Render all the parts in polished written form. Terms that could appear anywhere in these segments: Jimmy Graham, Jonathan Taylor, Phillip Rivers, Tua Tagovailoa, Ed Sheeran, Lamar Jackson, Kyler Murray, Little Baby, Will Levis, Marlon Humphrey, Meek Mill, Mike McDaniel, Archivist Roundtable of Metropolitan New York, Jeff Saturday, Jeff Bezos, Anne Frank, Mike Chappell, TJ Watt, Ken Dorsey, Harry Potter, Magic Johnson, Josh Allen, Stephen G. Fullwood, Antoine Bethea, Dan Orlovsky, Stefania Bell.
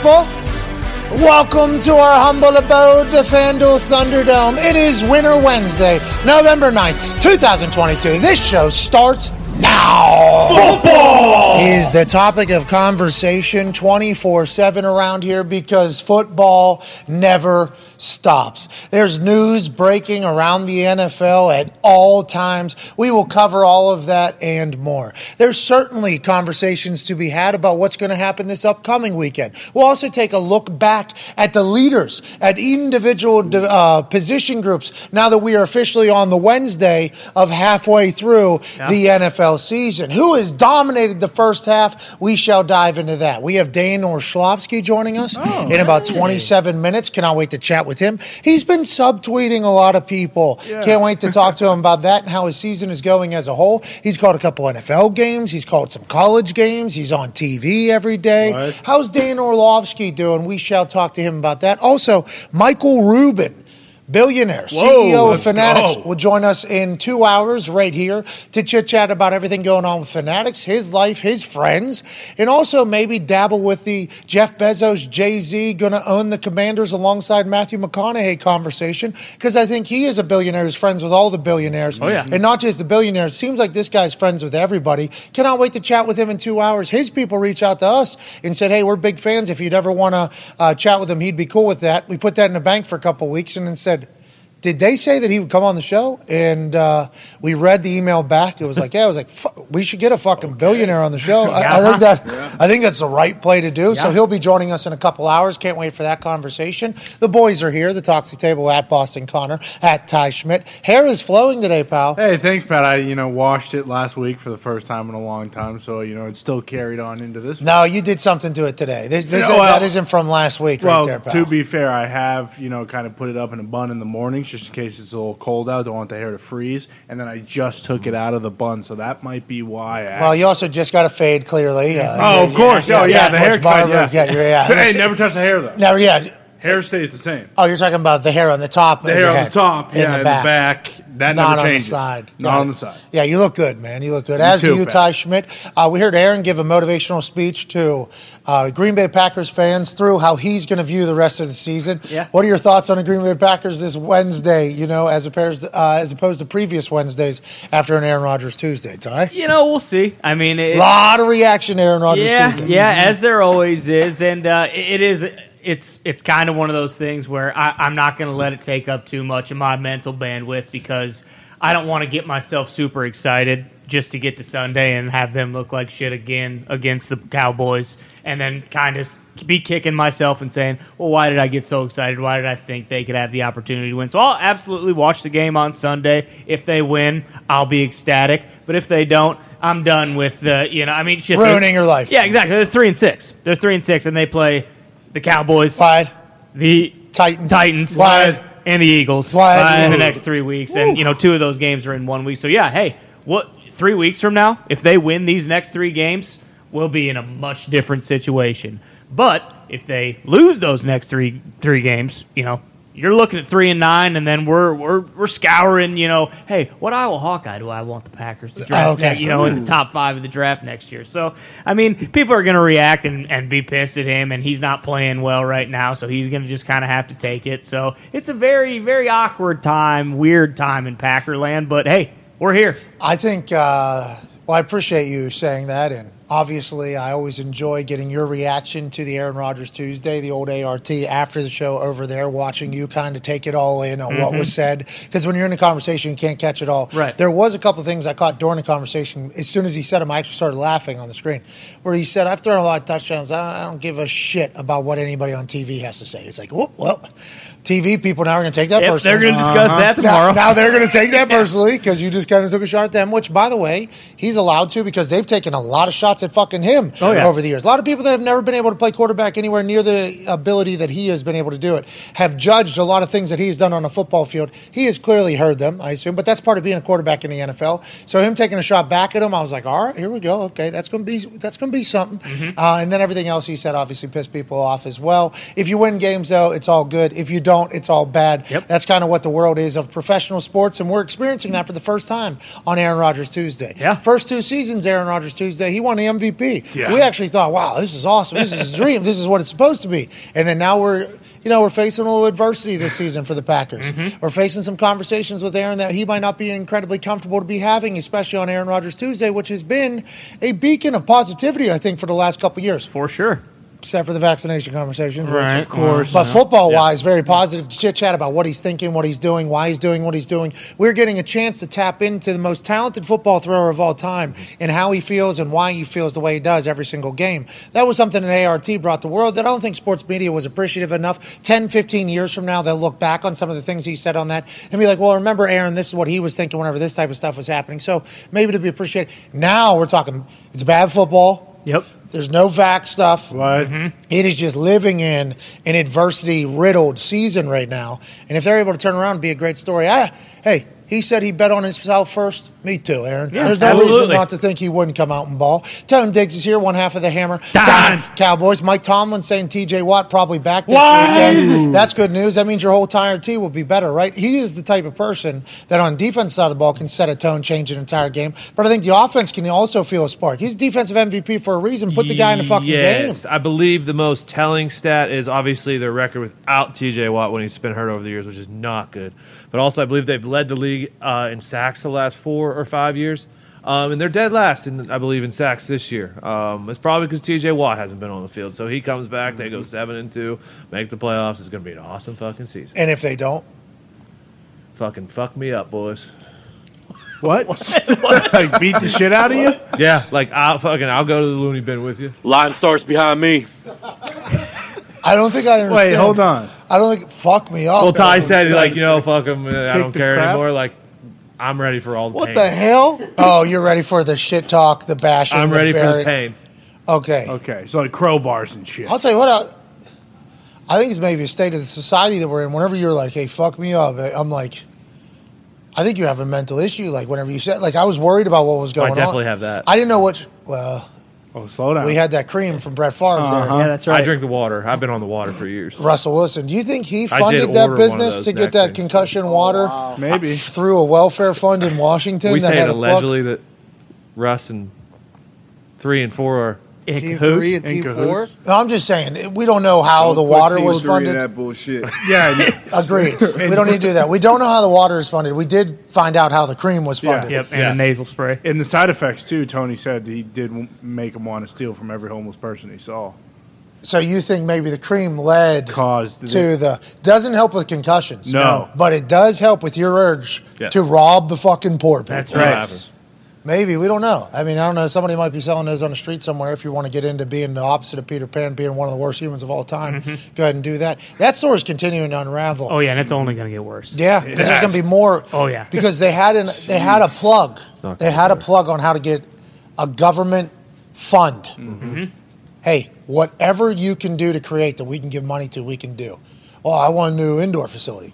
people. Welcome to our humble abode, the FanDuel Thunderdome. It is Winter Wednesday, November 9th, 2022. This show starts now. Football is the topic of conversation 24/7 around here because football never stops. There's news breaking around the NFL at all times. We will cover all of that and more. There's certainly conversations to be had about what's going to happen this upcoming weekend. We'll also take a look back at the leaders, at individual position groups, now that we are officially on the Wednesday of halfway through the NFL season. Who has dominated the first half? We shall dive into that. We have Dan Orlovsky joining us in about 27 minutes. Cannot wait to chat with him. He's been subtweeting a lot of people. Yeah. Can't wait to talk to him about that and how his season is going as a whole. He's called a couple NFL games. He's called some college games. He's on TV every day. What? How's Dan Orlovsky doing? We shall talk to him about that. Also, Michael Rubin, billionaire, CEO of Fanatics, will join us in 2 hours right here to chit-chat about everything going on with Fanatics, his life, his friends, and also maybe dabble with the Jeff Bezos, Jay-Z, going to own the Commanders alongside Matthew McConaughey conversation, because I think he is a billionaire who's friends with all the billionaires, and not just the billionaires. Seems like this guy's friends with everybody. Cannot wait to chat with him in 2 hours. His people reached out to us and said, hey, we're big fans. If you'd ever want to chat with him, he'd be cool with that. We put that in the bank for a couple weeks and then said, did they say that he would come on the show? And we read the email back. It was like, we should get a fucking billionaire on the show. I think that's the right play to do. Yeah. So he'll be joining us in a couple hours. Can't wait for that conversation. The boys are here. The Toxic Table at Boston Connor, at Ty Schmidt. Hair is flowing today, pal. Hey, thanks, Pat. I washed it last week for the first time in a long time, so it's still carried on into this week. No, you did something to it today. That isn't from last week, right there, pal. Well, to be fair, I have kind of put it up in a bun in the morning, just in case it's a little cold out. Don't want the hair to freeze. And then I just took it out of the bun, so that might be why. Well, you also just got a fade, clearly. Of course. The haircut. Hey, never touch the hair, though. Never, hair stays the same. Oh, you're talking about the hair on the top. The hair on the top, in the back. That not never changes. Not on the side. Yeah, you look good, man. You look good. As do you, Ty Schmidt. We heard Aaron give a motivational speech to Green Bay Packers fans through how he's going to view the rest of the season. Yeah. What are your thoughts on the Green Bay Packers this Wednesday, as opposed to previous Wednesdays after an Aaron Rodgers Tuesday, Ty? We'll see. I mean, a lot of reaction to Aaron Rodgers Tuesday. Yeah, as there always is. And it is... It's kind of one of those things where I'm not going to let it take up too much of my mental bandwidth because I don't want to get myself super excited just to get to Sunday and have them look like shit again against the Cowboys and then kind of be kicking myself and saying, well, why did I get so excited? Why did I think they could have the opportunity to win? So I'll absolutely watch the game on Sunday. If they win, I'll be ecstatic. But if they don't, I'm done with the, ruining your life. Yeah, exactly. They're 3-6. They're 3-6, and they play the Cowboys, the Titans, and the Eagles in the next 3 weeks. And, two of those games are in 1 week. So, what 3 weeks from now, if they win these next three games, we'll be in a much different situation. But if they lose those next three games, you're looking at 3-9, and then we're scouring. Hey, what Iowa Hawkeye do I want the Packers to draft? In the top five of the draft next year. So people are going to react and be pissed at him, and he's not playing well right now, so he's going to just kind of have to take it. So it's a very, very awkward time, weird time in Packerland. But hey, we're here. I think. Well, I appreciate you saying that, and obviously, I always enjoy getting your reaction to the Aaron Rodgers Tuesday, the old ART, after the show over there, watching you kind of take it all in on what was said. Because when you're in a conversation, you can't catch it all. Right. There was a couple of things I caught during the conversation. As soon as he said them, I actually started laughing on the screen, where he said, I've thrown a lot of touchdowns. I don't give a shit about what anybody on TV has to say. It's like, well, TV people now are going to take that personally. They're going to discuss that tomorrow. Now they're going to take that personally because you just kind of took a shot at them, which, by the way, he's allowed to because they've taken a lot of shots at fucking him over the years. A lot of people that have never been able to play quarterback anywhere near the ability that he has been able to do it have judged a lot of things that he's done on a football field. He has clearly heard them, I assume, but that's part of being a quarterback in the NFL. So him taking a shot back at him, I was like, all right, here we go. Okay, that's going to be something. Mm-hmm. And then everything else he said obviously pissed people off as well. If you win games, though, it's all good. If you don't, it's all bad. Yep. That's kind of what the world is of professional sports, and we're experiencing that for the first time on Aaron Rodgers Tuesday. Yeah. First two seasons, Aaron Rodgers Tuesday, he won the MVP. Yeah. We actually thought, wow, this is awesome. This is a dream. This is what it's supposed to be. And then now we're facing a little adversity this season for the Packers. Mm-hmm. We're facing some conversations with Aaron that he might not be incredibly comfortable to be having, especially on Aaron Rodgers Tuesday, which has been a beacon of positivity, I think, for the last couple of years. For sure. Except for the vaccination conversations, right, which, of course. But football-wise, very positive chit-chat about what he's thinking, what he's doing, why he's doing what he's doing. We're getting a chance to tap into the most talented football thrower of all time and how he feels and why he feels the way he does every single game. That was something that ART brought to the world that I don't think sports media was appreciative enough. 10, 15 years from now, they'll look back on some of the things he said on that and be like, well, remember, Aaron, this is what he was thinking whenever this type of stuff was happening. So maybe to be appreciated. Now we're talking it's bad football. Yep. There's no vax stuff. Mm-hmm. It is just living in an adversity-riddled season right now. And if they're able to turn around and be a great story, he said he bet on himself first. Me too, Aaron. Yeah, there's no reason not to think he wouldn't come out and ball. Tone Diggs is here, one half of the hammer. Don. Cowboys. Mike Tomlin saying TJ Watt probably back this weekend. That's good news. That means your whole entire team will be better, right? He is the type of person that on defense side of the ball can set a tone, change an entire game. But I think the offense can also feel a spark. He's defensive MVP for a reason. Put the guy in the fucking game. I believe the most telling stat is obviously their record without TJ Watt when he's been hurt over the years, which is not good. But also I believe they've led the league in sacks the last 4 or 5 years. And they're dead last, I believe, in sacks this year. It's probably because T.J. Watt hasn't been on the field. So he comes back, they go 7-2, make the playoffs. It's going to be an awesome fucking season. And if they don't? Fucking fuck me up, boys. What? Like beat the shit out of you? Yeah, like I'll go to the loony bin with you. Line starts behind me. I don't think I understand. Wait, hold on. I don't think fuck me up. Well, Ty said, like, fuck him. I don't care anymore. Like, I'm ready for all the pain. What the hell? Oh, you're ready for the shit talk, the bashing. I'm ready for the pain. Okay. So like crowbars and shit. I'll tell you what. I think it's maybe a state of the society that we're in. Whenever you're like, hey, fuck me up, I'm like, I think you have a mental issue. Like whenever you said, like I was worried about what was going on. I definitely have that. I didn't know what. Well. Oh, slow down. We had that cream from Brett Favre there. Yeah, that's right. I drink the water. I've been on the water for years. Russell Wilson, do you think he funded that business to get that concussion water? Wow. Maybe. Through a welfare fund in Washington? We say allegedly that Russ and 3 and 4 are in Team cahoots. 3 and Team 4? No, I'm just saying, we don't know how the water was funded. That bullshit. Yeah. Agreed. We don't need to do that. We don't know how the water is funded. We did find out how the cream was funded. Yeah. Yep, and the nasal spray. And the side effects, too, Tony said he did make him want to steal from every homeless person he saw. So you think maybe the cream doesn't help with concussions. No. But it does help with your urge to rob the fucking poor people. That's right. Maybe. We don't know. I mean, I don't know. Somebody might be selling those on the street somewhere if you want to get into being the opposite of Peter Pan, being one of the worst humans of all time. Mm-hmm. Go ahead and do that. That story is continuing to unravel. Oh, yeah, and it's only going to get worse. Yeah, because there's going to be more. Oh, yeah. Because they had a plug. They had a plug on how to get a government fund. Mm-hmm. Hey, whatever you can do to create that we can give money to, we can do. Oh, I want a new indoor facility.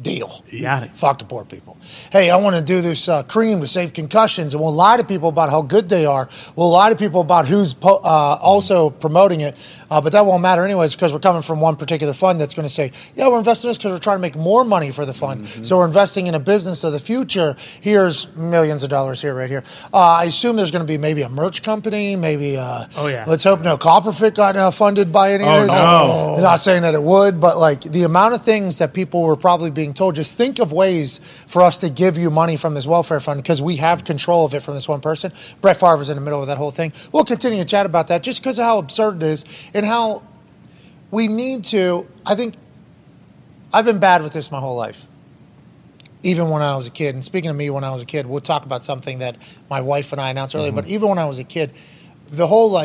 Deal. You got it. Fuck the poor people. Hey, I want to do this cream to save concussions, and we'll lie to people about how good they are. We'll lie to people about who's also promoting it, but that won't matter anyways because we're coming from one particular fund that's going to say, yeah, we're investing in this because we're trying to make more money for the fund. Mm-hmm. So we're investing in a business of the future. Here's millions of dollars right here. I assume there's going to be maybe a merch company, maybe let's hope no Copperfit got funded by any of those. No. I'm not saying that it would, but like the amount of things that people were probably being told, just think of ways for us to give you money from this welfare fund because we have control of it from this one person. Brett Favre was in the middle of that whole thing. We'll continue to chat about that just because of how absurd it is and how we need to. I think I've been bad with this my whole life, even when I was a kid. And speaking of me when I was a kid, we'll talk about something that my wife and I announced earlier, but even when I was a kid, the whole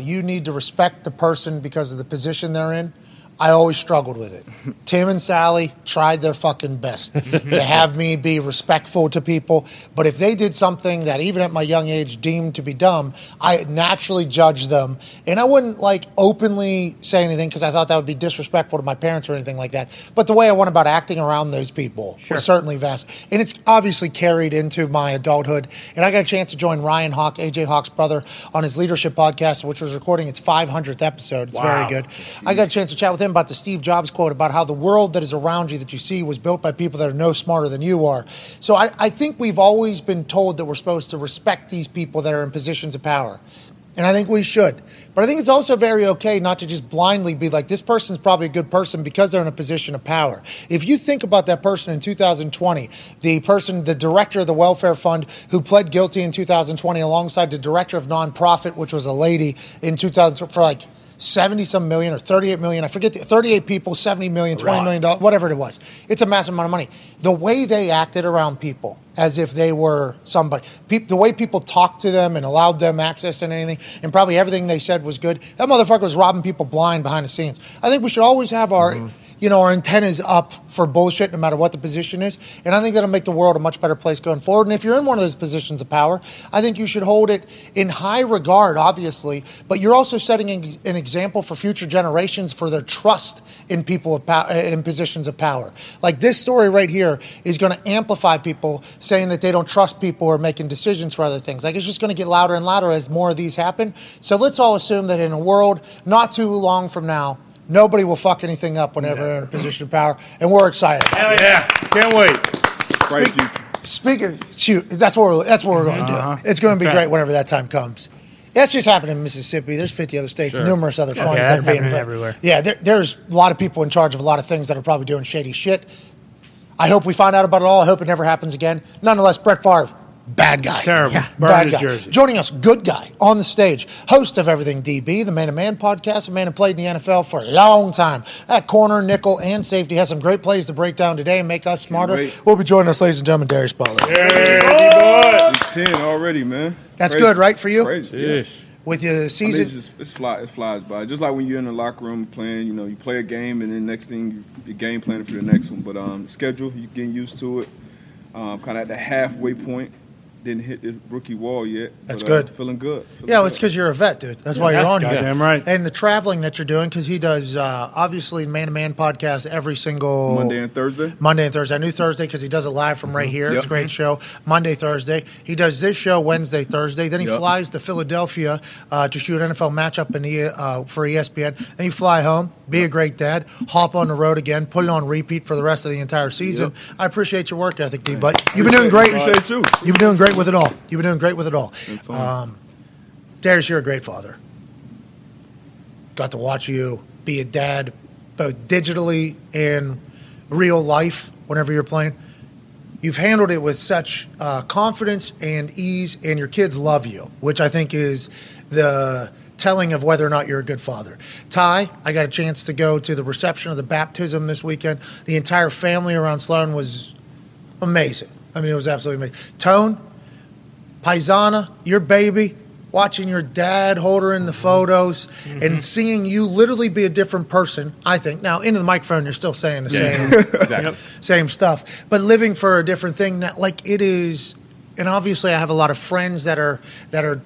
you need to respect the person because of the position they're in. I always struggled with it. Tim and Sally tried their fucking best to have me be respectful to people. But if they did something that even at my young age deemed to be dumb, I naturally judged them. And I wouldn't openly say anything because I thought that would be disrespectful to my parents or anything like that. But the way I went about acting around those people was certainly vast. And it's obviously carried into my adulthood. And I got a chance to join Ryan Hawk, AJ Hawk's brother, on his leadership podcast, which was recording its 500th episode. It's very good. I got a chance to chat with him about the Steve Jobs quote about how the world that is around you that you see was built by people that are no smarter than you are. So I think we've always been told that we're supposed to respect these people that are in positions of power. And I think we should. But I think it's also very okay not to just blindly be like, this person's probably a good person because they're in a position of power. If you think about that person in 2020, the director of the welfare fund who pled guilty in 2020 alongside the director of nonprofit, which was a lady in 2000 for like 70-some million or 38 million. I forget, 38 people, 70 million, $20 million, whatever it was. It's a massive amount of money. The way they acted around people as if they were somebody, the way people talked to them and allowed them access to anything, and probably everything they said was good. That motherfucker was robbing people blind behind the scenes. I think we should always have our... Mm-hmm. You know, our antenna's up for bullshit no matter what the position is. And I think that'll make the world a much better place going forward. And if you're in one of those positions of power, I think you should hold it in high regard, obviously. But you're also setting an example for future generations for their trust in people of in positions of power. Like this story right here is going to amplify people saying that they don't trust people or making decisions for other things. Like it's just going to get louder and louder as more of these happen. So let's all assume that in a world not too long from now, nobody will fuck anything up whenever they're in a position of power, and we're excited. Hell yeah. Can't wait. Bright future. Speaking, shoot, that's what we're going to do. It's going to be great whenever that time comes. That's just happening in Mississippi. There's 50 other states, numerous other funds that are being involved. Everywhere. Yeah, there's a lot of people in charge of a lot of things that are probably doing shady shit. I hope we find out about it all. I hope it never happens again. Nonetheless, Brett Favre. Bad guy. Terrible. Yeah. Bad guy. Jersey. Joining us, good guy, on the stage, host of Everything DB, the Man to Man podcast, a man who played in the NFL for a long time. At corner, nickel, and safety, has some great plays to break down today and make us smarter. We'll be joining us, ladies and gentlemen, Darius Butler. Yeah, boy. 10 already, man. That's crazy. Good, right, for you? Crazy, yeah. With your season. I mean, it flies by. Just like when you're in the locker room playing, you know, you play a game, and then next thing, you're game planning for the next one. But schedule, you're getting used to it. Kind of at the halfway point. Didn't hit the rookie wall yet. That's good. Feeling good. Well, it's because you're a vet, dude. That's why you're on here. Goddamn right. And the traveling that you're doing, because he does, obviously, Man to Man podcast every single... Monday and Thursday. I knew Thursday because he does it live from right here. Yep. It's a great show. Monday, Thursday. He does this show Wednesday, Thursday. Then he flies to Philadelphia to shoot an NFL matchup for ESPN. Then you fly home, be a great dad, hop on the road again, put it on repeat for the rest of the entire season. Yep. I appreciate your work ethic, D-Butt. You've been doing great. Appreciate it, too. You've been doing great with it all. You've been doing great with it all. Darius, you're a great father. Got to watch you be a dad, both digitally and real life, whenever you're playing. You've handled it with such confidence and ease, and your kids love you, which I think is the telling of whether or not you're a good father. Ty, I got a chance to go to the reception of the baptism this weekend. The entire family around Sloan was amazing. I mean, it was absolutely amazing. Tone, Paisana, your baby, watching your dad hold her in the photos and seeing you literally be a different person, I think. Now, into the microphone, you're still saying the same stuff, but living for a different thing. Like it is, and obviously I have a lot of friends that are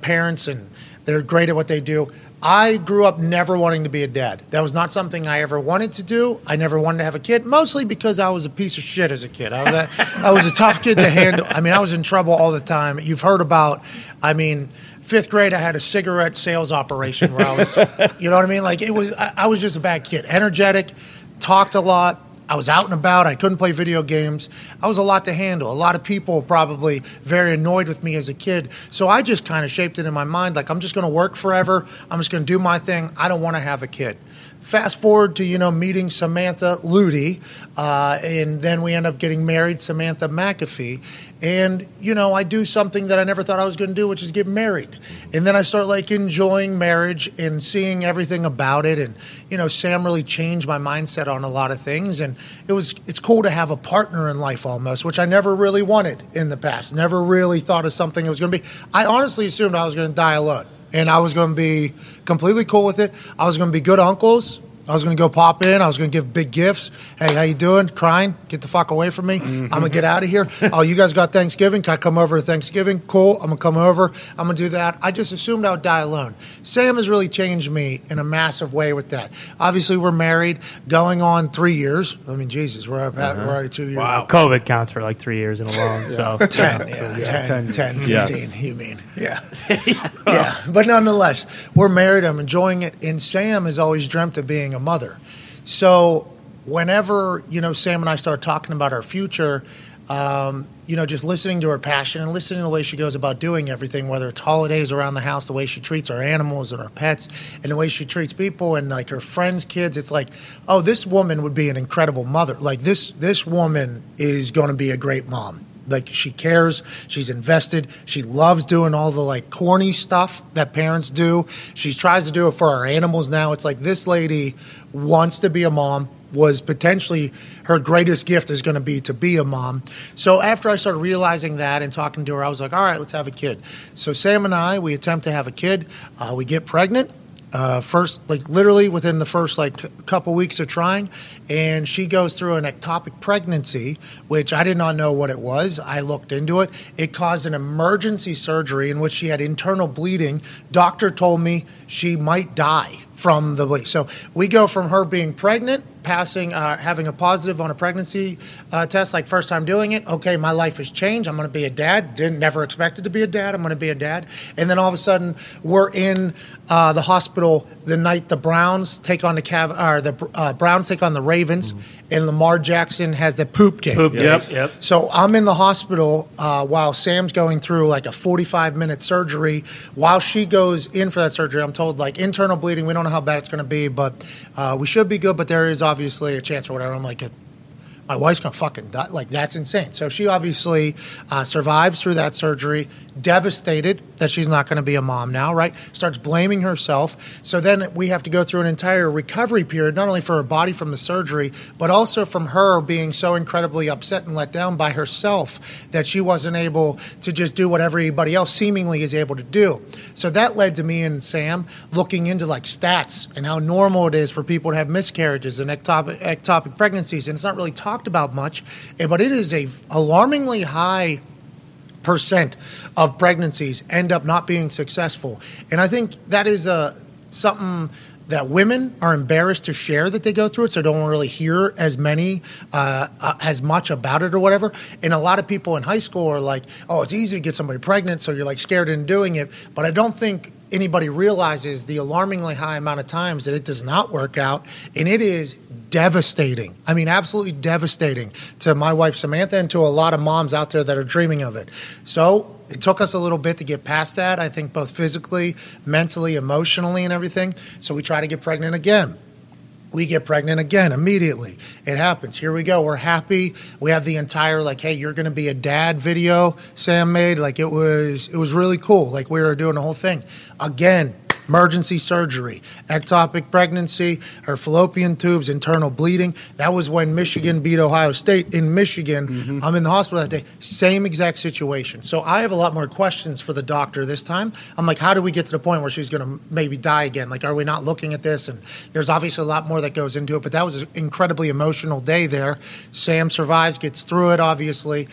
parents and they're great at what they do. I grew up never wanting to be a dad. That was not something I ever wanted to do. I never wanted to have a kid, mostly because I was a piece of shit as a kid. I was a tough kid to handle. I mean, I was in trouble all the time. You've heard about, I mean, fifth grade, I had a cigarette sales operation where I was, you know what I mean? Like, it was, I was just a bad kid. Energetic, talked a lot. I was out and about. I couldn't play video games. I was a lot to handle. A lot of people probably very annoyed with me as a kid. So I just kind of shaped it in my mind. Like, I'm just going to work forever. I'm just going to do my thing. I don't want to have a kid. Fast forward to, you know, meeting Samantha Lutie, and then we end up getting married, Samantha McAfee. And, you know, I do something that I never thought I was going to do, which is get married. And then I start, like, enjoying marriage and seeing everything about it. And, you know, Sam really changed my mindset on a lot of things. And it's cool to have a partner in life almost, which I never really wanted in the past. Never really thought of something it was going to be. I honestly assumed I was going to die alone. And I was going to be completely cool with it. I was going to be good uncles. I was going to go pop in. I was going to give big gifts. Hey, how you doing? Crying? Get the fuck away from me. Mm-hmm. I'm going to get out of here. Oh, you guys got Thanksgiving? Can I come over to Thanksgiving? Cool. I'm going to come over. I'm going to do that. I just assumed I would die alone. Sam has really changed me in a massive way with that. Obviously, we're married going on 3 years. I mean, Jesus, we're already 2 years. Wow. COVID counts for like 3 years in a long. So. 10, 15, you mean. Yeah. Yeah. But nonetheless, we're married. I'm enjoying it. And Sam has always dreamt of being a mother. So whenever, you know, Sam and I start talking about our future, Just listening to her passion and listening to the way she goes about doing everything, whether it's holidays around the house, the way she treats her animals and her pets, and the way she treats people and, like, her friends' kids. It's like, oh, this woman would be an incredible mother. Like, this woman is going to be a great mom. Like, she cares, she's invested, she loves doing all the, like, corny stuff that parents do. She tries to do it for her animals now. It's like, this lady wants to be a mom, was potentially her greatest gift is going to be a mom. So after I started realizing that and talking to her, I was like, all right, let's have a kid. So Sam and I, we attempt to have a kid. We get pregnant. First, like literally within the first couple weeks of trying, and she goes through an ectopic pregnancy, which I did not know what it was. I looked into it. It caused an emergency surgery in which she had internal bleeding. Doctor told me she might die from the bleed. So we go from her being pregnant, having a positive on a pregnancy test, like first time doing it. Okay, my life has changed. I'm going to be a dad. Never expected to be a dad. I'm going to be a dad. And then all of a sudden, we're in the hospital the night the Browns take on the Ravens, and Lamar Jackson has the poop game. Yep. So I'm in the hospital while Sam's going through like a 45-minute surgery. While she goes in for that surgery, I'm told like internal bleeding. We don't know how bad it's going to be, but we should be good, but there is obviously a chance or whatever. I'm like, my wife's going to fucking die. Like, that's insane. So she obviously survives through that surgery, devastated that she's not going to be a mom now, right? Starts blaming herself. So then we have to go through an entire recovery period, not only for her body from the surgery, but also from her being so incredibly upset and let down by herself that she wasn't able to just do what everybody else seemingly is able to do. So that led to me and Sam looking into like stats and how normal it is for people to have miscarriages and ectopic pregnancies. And it's not really talked about much, but it is a alarmingly high percent of pregnancies end up not being successful. And I think that is something that women are embarrassed to share that they go through it, so don't really hear as much about it or whatever. And a lot of people in high school are like, oh, it's easy to get somebody pregnant, so you're like scared in doing it. But I don't think anybody realizes the alarmingly high amount of times that it does not work out, and it is devastating. I mean, absolutely devastating to my wife, Samantha, and to a lot of moms out there that are dreaming of it. So it took us a little bit to get past that, I think, both physically, mentally, emotionally, and everything. So we try to get pregnant again. We get pregnant again immediately. It happens. Here we go. We're happy. We have the entire, like, hey, you're going to be a dad video Sam made. Like, it was really cool. Like, we were doing the whole thing. Again, emergency surgery, ectopic pregnancy, her fallopian tubes, internal bleeding. That was when Michigan beat Ohio State in Michigan. Mm-hmm. I'm in the hospital that day. Same exact situation. So I have a lot more questions for the doctor this time. I'm like, how do we get to the point where she's going to maybe die again? Like, are we not looking at this? And there's obviously a lot more that goes into it, but that was an incredibly emotional day there. Sam survives, gets through it, obviously.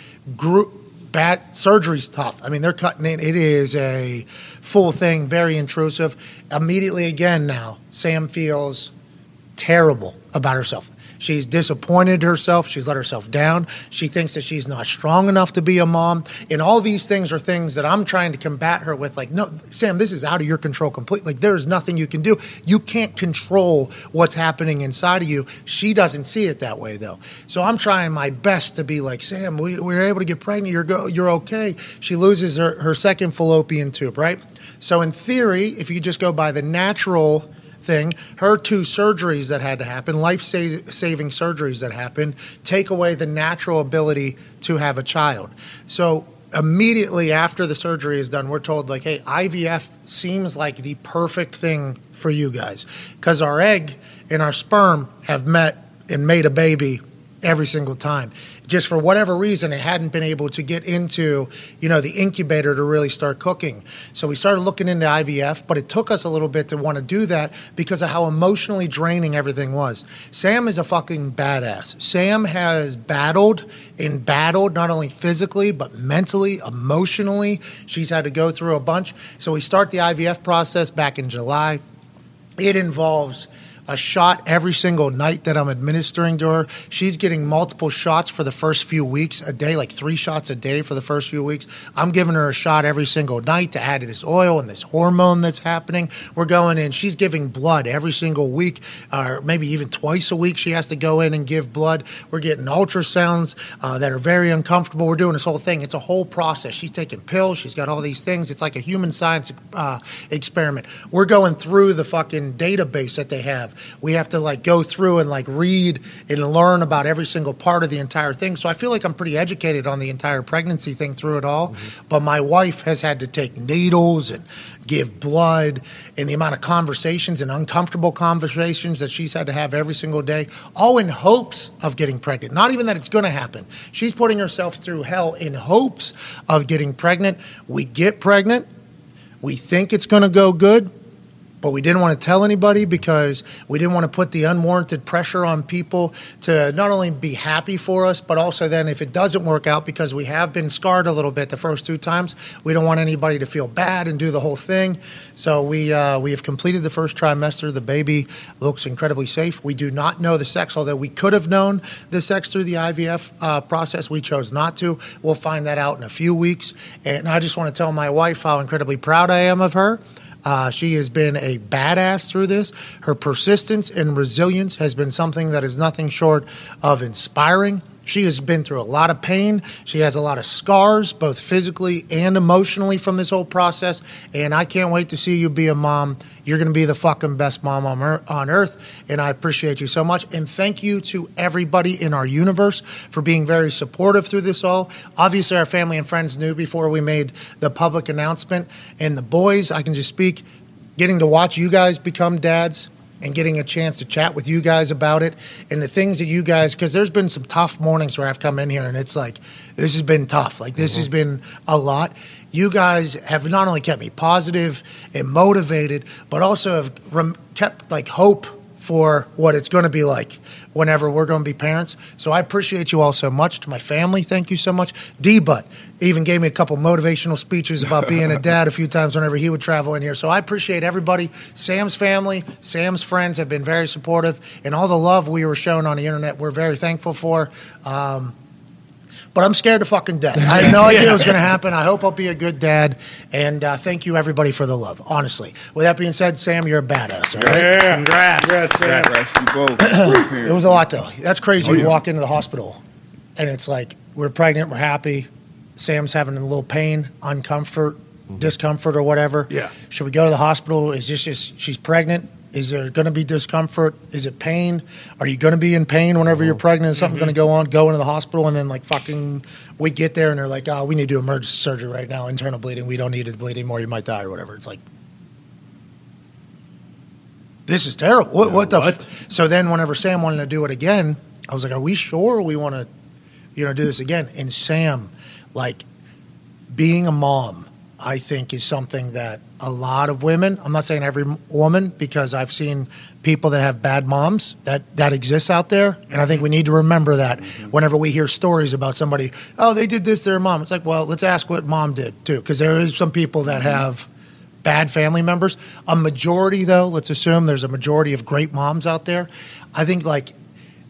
Bad surgery's tough. I mean, they're cutting in. It is a full thing, very intrusive. Immediately again now, Sam feels terrible about herself. She's disappointed herself. She's let herself down. She thinks that she's not strong enough to be a mom. And all these things are things that I'm trying to combat her with. Like, no, Sam, this is out of your control completely. Like, there is nothing you can do. You can't control what's happening inside of you. She doesn't see it that way, though. So I'm trying my best to be like, Sam, we were able to get pregnant. You're okay. She loses her second fallopian tube, right? So in theory, if you just go by the natural thing, her two surgeries that had to happen, life-saving surgeries that happened, take away the natural ability to have a child. So immediately after the surgery is done, we're told, like, hey, IVF seems like the perfect thing for you guys because our egg and our sperm have met and made a baby every single time. Just for whatever reason, it hadn't been able to get into, the incubator to really start cooking. So we started looking into IVF, but it took us a little bit to want to do that because of how emotionally draining everything was. Sam is a fucking badass. Sam has battled, not only physically, but mentally, emotionally. She's had to go through a bunch. So we start the IVF process back in July. It involves a shot every single night that I'm administering to her. She's getting multiple shots for the first few weeks a day, like 3 shots a day for the first few weeks. I'm giving her a shot every single night to add to this oil and this hormone that's happening. We're going in. She's giving blood every single week, or maybe even twice a week she has to go in and give blood. We're getting ultrasounds that are very uncomfortable. We're doing this whole thing. It's a whole process. She's taking pills. She's got all these things. It's like a human science experiment. We're going through the fucking database that they have. We have to like go through and like read and learn about every single part of the entire thing. So I feel like I'm pretty educated on the entire pregnancy thing through it all. Mm-hmm. But my wife has had to take needles and give blood, and the amount of conversations and uncomfortable conversations that she's had to have every single day, all in hopes of getting pregnant. Not even that it's going to happen. She's putting herself through hell in hopes of getting pregnant. We get pregnant. We think it's going to go good, but we didn't want to tell anybody because we didn't want to put the unwarranted pressure on people to not only be happy for us, but also then if it doesn't work out, because we have been scarred a little bit the first 2 times, we don't want anybody to feel bad and do the whole thing. So we have completed the first trimester. The baby looks incredibly safe. We do not know the sex, although we could have known the sex through the IVF process. We chose not to. We'll find that out in a few weeks. And I just want to tell my wife how incredibly proud I am of her. She has been a badass through this. Her persistence and resilience has been something that is nothing short of inspiring. She has been through a lot of pain. She has a lot of scars, both physically and emotionally, from this whole process. And I can't wait to see you be a mom. You're going to be the fucking best mom on earth. And I appreciate you so much. And thank you to everybody in our universe for being very supportive through this all. Obviously, our family and friends knew before we made the public announcement. And the boys, I can just speak, getting to watch you guys become dads, and getting a chance to chat with you guys about it and the things that you guys, because there's been some tough mornings where I've come in here and it's like, this has been tough. Like, this has been a lot. You guys have not only kept me positive and motivated, but also have kept like hope for what it's going to be like whenever we're going to be parents. So I appreciate you all so much. To my family, thank you so much. D-Butt even gave me a couple motivational speeches about being a dad a few times whenever he would travel in here. So I appreciate everybody. Sam's family, Sam's friends have been very supportive, and all the love we were shown on the internet, we're very thankful for. But I'm scared to fucking death. I had no idea it was going to happen. I hope I'll be a good dad. And thank you, everybody, for the love, honestly. With that being said, Sam, you're a badass. All right? Yeah. Congrats, Sam. Congrats, you both. It was a lot, though. That's crazy. We walk into the hospital, and it's like, we're pregnant, we're happy. Sam's having a little pain, discomfort or whatever. Yeah. Should we go to the hospital? Is this just she's pregnant? Is there going to be discomfort? Is it pain? Are you going to be in pain whenever you're pregnant? Is something going to go on? Go into the hospital, and then, like, fucking we get there, and they're like, oh, we need to do emergency surgery right now, internal bleeding. We don't need to bleed anymore. You might die or whatever. It's like, this is terrible. So then whenever Sam wanted to do it again, I was like, are we sure we want to, do this again? And Sam, like, being a mom, I think, is something that a lot of women, I'm not saying every woman, because I've seen people that have bad moms that exists out there. And I think we need to remember that whenever we hear stories about somebody, oh, they did this to their mom. It's like, well, let's ask what mom did too, because there is some people that have bad family members. A majority, though, let's assume there's a majority of great moms out there. I think, like,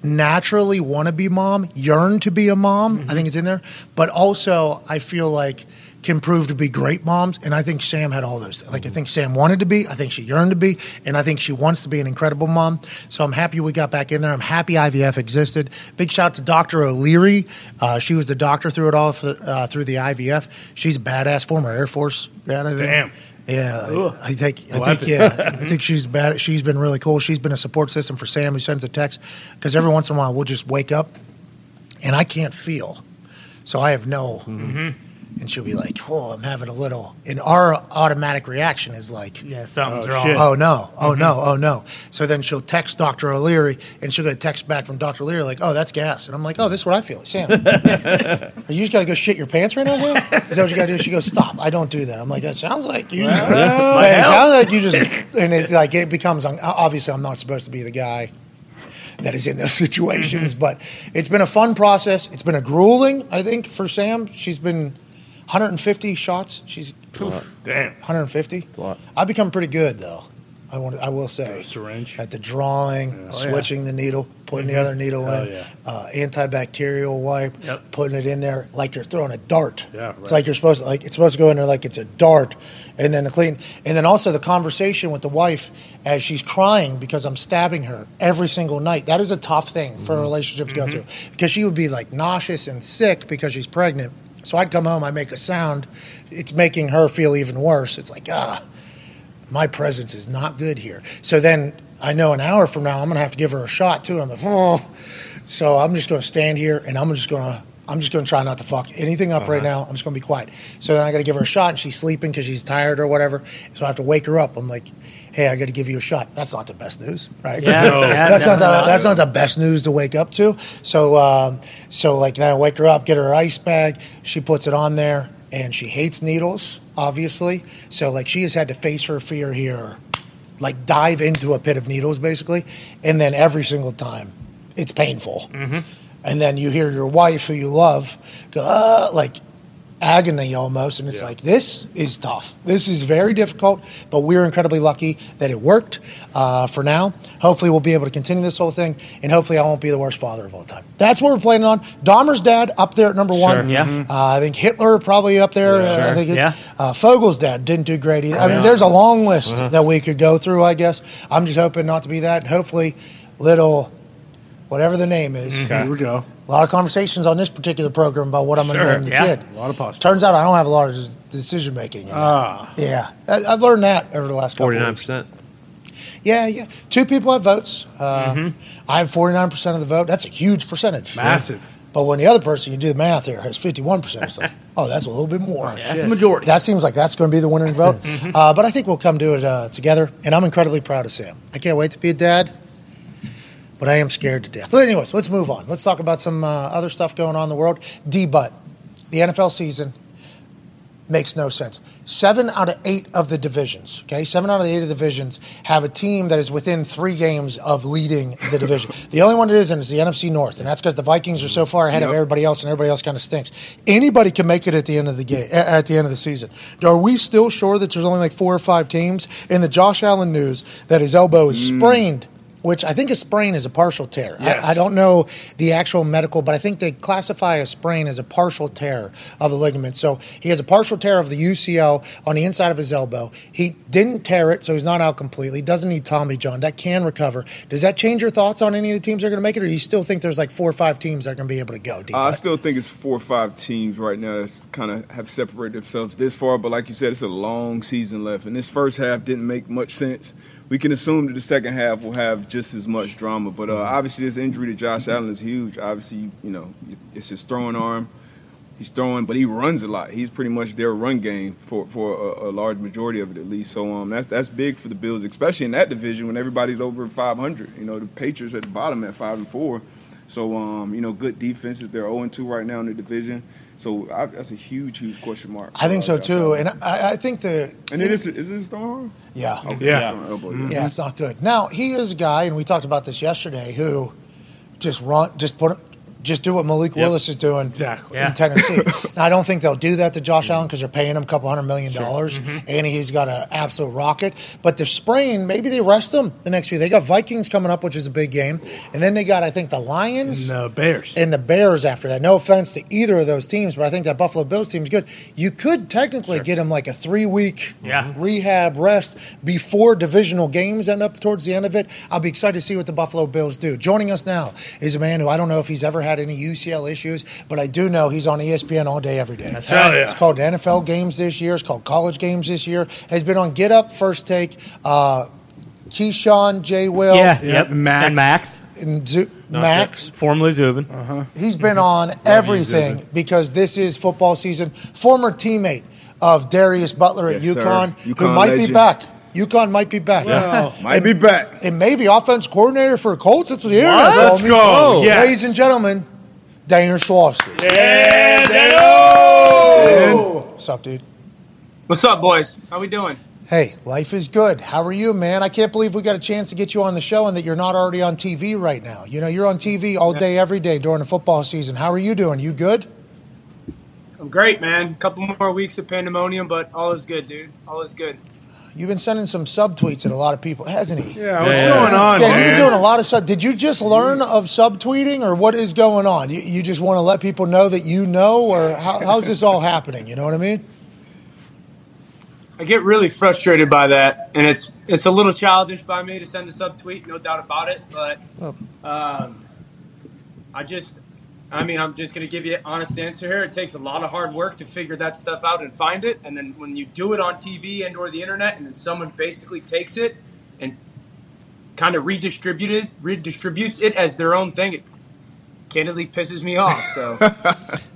naturally want to be mom, yearn to be a mom. I think it's in there. But also I feel like can prove to be great moms, and I think Sam had all those. Like, I think Sam wanted to be, I think she yearned to be, and I think she wants to be an incredible mom. So I'm happy we got back in there. I'm happy IVF existed. Big shout out to Dr. O'Leary. She was the doctor through it all, through the IVF. She's a badass, former Air Force grad, I think. Damn. Yeah, I think she's bad. She's been really cool. She's been a support system for Sam, who sends a text, because every once in a while we'll just wake up, and I can't feel, so I have no. And she'll be like, oh, I'm having a little. And our automatic reaction is like, yeah, something's wrong. Shit. Oh, no. So then she'll text Dr. O'Leary, and she'll get a text back from Dr. O'Leary like, oh, that's gas. And I'm like, oh, this is what I feel. Sam, you just got to go shit your pants right now, Sam? Is that what you got to do? She goes, stop. I don't do that. I'm like, that sounds like you just. It sounds like you just. And it's like, it becomes, obviously, I'm not supposed to be the guy that is in those situations. But it's been a fun process. It's been a grueling, I think, for Sam. She's been 150 shots. She's 150. I've become pretty good, though. I will say, syringe. At the drawing, switching the needle, putting the other needle in, antibacterial wipe, putting it in there like you're throwing a dart. Yeah, right. It's like you're supposed to, like it's supposed to go in there like it's a dart, and then the clean, and then also the conversation with the wife as she's crying because I'm stabbing her every single night. That is a tough thing for a relationship to go through because she would be like nauseous and sick because she's pregnant. So I'd come home, I make a sound, it's making her feel even worse. It's like my presence is not good here. So then I know an hour from now I'm gonna have to give her a shot too. I'm like, so I'm just gonna stand here and I'm just gonna try not to fuck anything up right now. I'm just gonna be quiet. So then I gotta give her a shot and she's sleeping because she's tired or whatever. So I have to wake her up. I'm like, hey, I gotta give you a shot. That's not the best news, right? Yeah, no. That's not the best news to wake up to. So like then I wake her up, get her ice bag. She puts it on there and she hates needles. Obviously. So, like, she has had to face her fear here, like, dive into a pit of needles, basically. And then every single time, it's painful. Mm-hmm. And then you hear your wife, who you love, go, like, agony almost. And it's like, this is tough. This is very difficult, but we're incredibly lucky that it worked for now. Hopefully, we'll be able to continue this whole thing, and hopefully I won't be the worst father of all time. That's what we're planning on. Dahmer's dad up there at number one. Yeah. I think Hitler probably up there. Yeah, sure. I think Fogel's dad didn't do great either. I mean, there's a long list that we could go through, I guess. I'm just hoping not to be that. And hopefully, little whatever the name is. Okay. Here we go. A lot of conversations on this particular program about what I'm going to name the kid. A lot of possibilities. Turns out I don't have a lot of decision making. Yeah. I've learned that over the last couple of weeks. 49%. Yeah. Two people have votes. I have 49% of the vote. That's a huge percentage. Massive. Right? But when the other person, you do the math here, has 51%, it's like, oh, that's a little bit more. Yeah, that's the majority. That seems like that's going to be the winning vote. But I think we'll come do it together. And I'm incredibly proud of Sam. I can't wait to be a dad. But I am scared to death. But anyways, let's move on. Let's talk about some other stuff going on in the world. D-Butt, the NFL season makes no sense. 7 out of 8 of the divisions, okay? 7 out of 8 of the divisions have a team that is within 3 games of leading the division. The only one it isn't is the NFC North, and that's because the Vikings are so far ahead of everybody else, and everybody else kind of stinks. Anybody can make it at the end of the game, at the end of the season. Are we still sure that there's only like 4 or 5 teams? In the Josh Allen news, that his elbow is sprained, which I think a sprain is a partial tear. Yes. I don't know the actual medical, but I think they classify a sprain as a partial tear of the ligament. So he has a partial tear of the UCL on the inside of his elbow. He didn't tear it, so he's not out completely. Doesn't need Tommy John. That can recover. Does that change your thoughts on any of the teams that are going to make it, or do you still think there's like 4 or 5 teams that are going to be able to go deep? I still think it's 4 or 5 teams right now that kind of have separated themselves this far, but like you said, it's a long season left, and this first half didn't make much sense. We can assume that the second half will have just as much drama. But obviously this injury to Josh Allen is huge. Obviously, you know, it's his throwing arm. He's throwing, but he runs a lot. He's pretty much their run game for a large majority of it at least. So that's big for the Bills, especially in that division when everybody's over 500. You know, the Patriots at the bottom at 5-4. So, you know, good defenses. They're 0-2 right now in the division. So that's a huge, huge question mark. I think so, too. And I think the – And is it Storm? Yeah. Okay. Yeah, it's not good. Now, he is a guy, and we talked about this yesterday, who just do what Malik Willis is doing in Tennessee. Now, I don't think they'll do that to Josh Allen because they're paying him a couple $100 million, and he's got an absolute rocket. But the sprain, maybe they rest him the next few. They got Vikings coming up, which is a big game. And then they got, I think, the Lions. And the Bears. And the Bears after that. No offense to either of those teams, but I think that Buffalo Bills team is good. You could technically get him like a 3-week rehab rest before divisional games end up towards the end of it. I'll be excited to see what the Buffalo Bills do. Joining us now is a man who I don't know if he's ever had any UCL issues, but I do know he's on ESPN all day, every day. That's right. It's called NFL games this year. It's called college games this year. Has been on Get Up, First Take, Keyshawn, J. Will. Max. And Max. Formerly Zubin. He's been on everything because this is football season. Former teammate of Darius Butler at UConn, who might legend. Be back. UConn might be back. Well, might be back. And maybe offense coordinator for Colts. That's what the internet called me. Ladies and gentlemen, Dan Orlovsky. Yeah, Dano! What's up, dude? What's up, boys? How we doing? Hey, life is good. How are you, man? I can't believe we got a chance to get you on the show and that you're not already on TV right now. You know, you're on TV all day, every day during the football season. How are you doing? You good? I'm great, man. A couple more weeks of pandemonium, but all is good, dude. All is good. You've been sending some sub-tweets at a lot of people, hasn't he? Yeah, what's going on, man? You've been doing a lot of sub. Did you just learn of sub-tweeting, or what is going on? You just want to let people know that you know, or how's this all happening? You know what I mean? I get really frustrated by that, and it's a little childish by me to send a sub-tweet, no doubt about it, but I'm just going to give you an honest answer here. It takes a lot of hard work to figure that stuff out and find it. And then when you do it on TV and or the internet, and then someone basically takes it and kind of redistributes it as their own thing, it candidly pisses me off. So,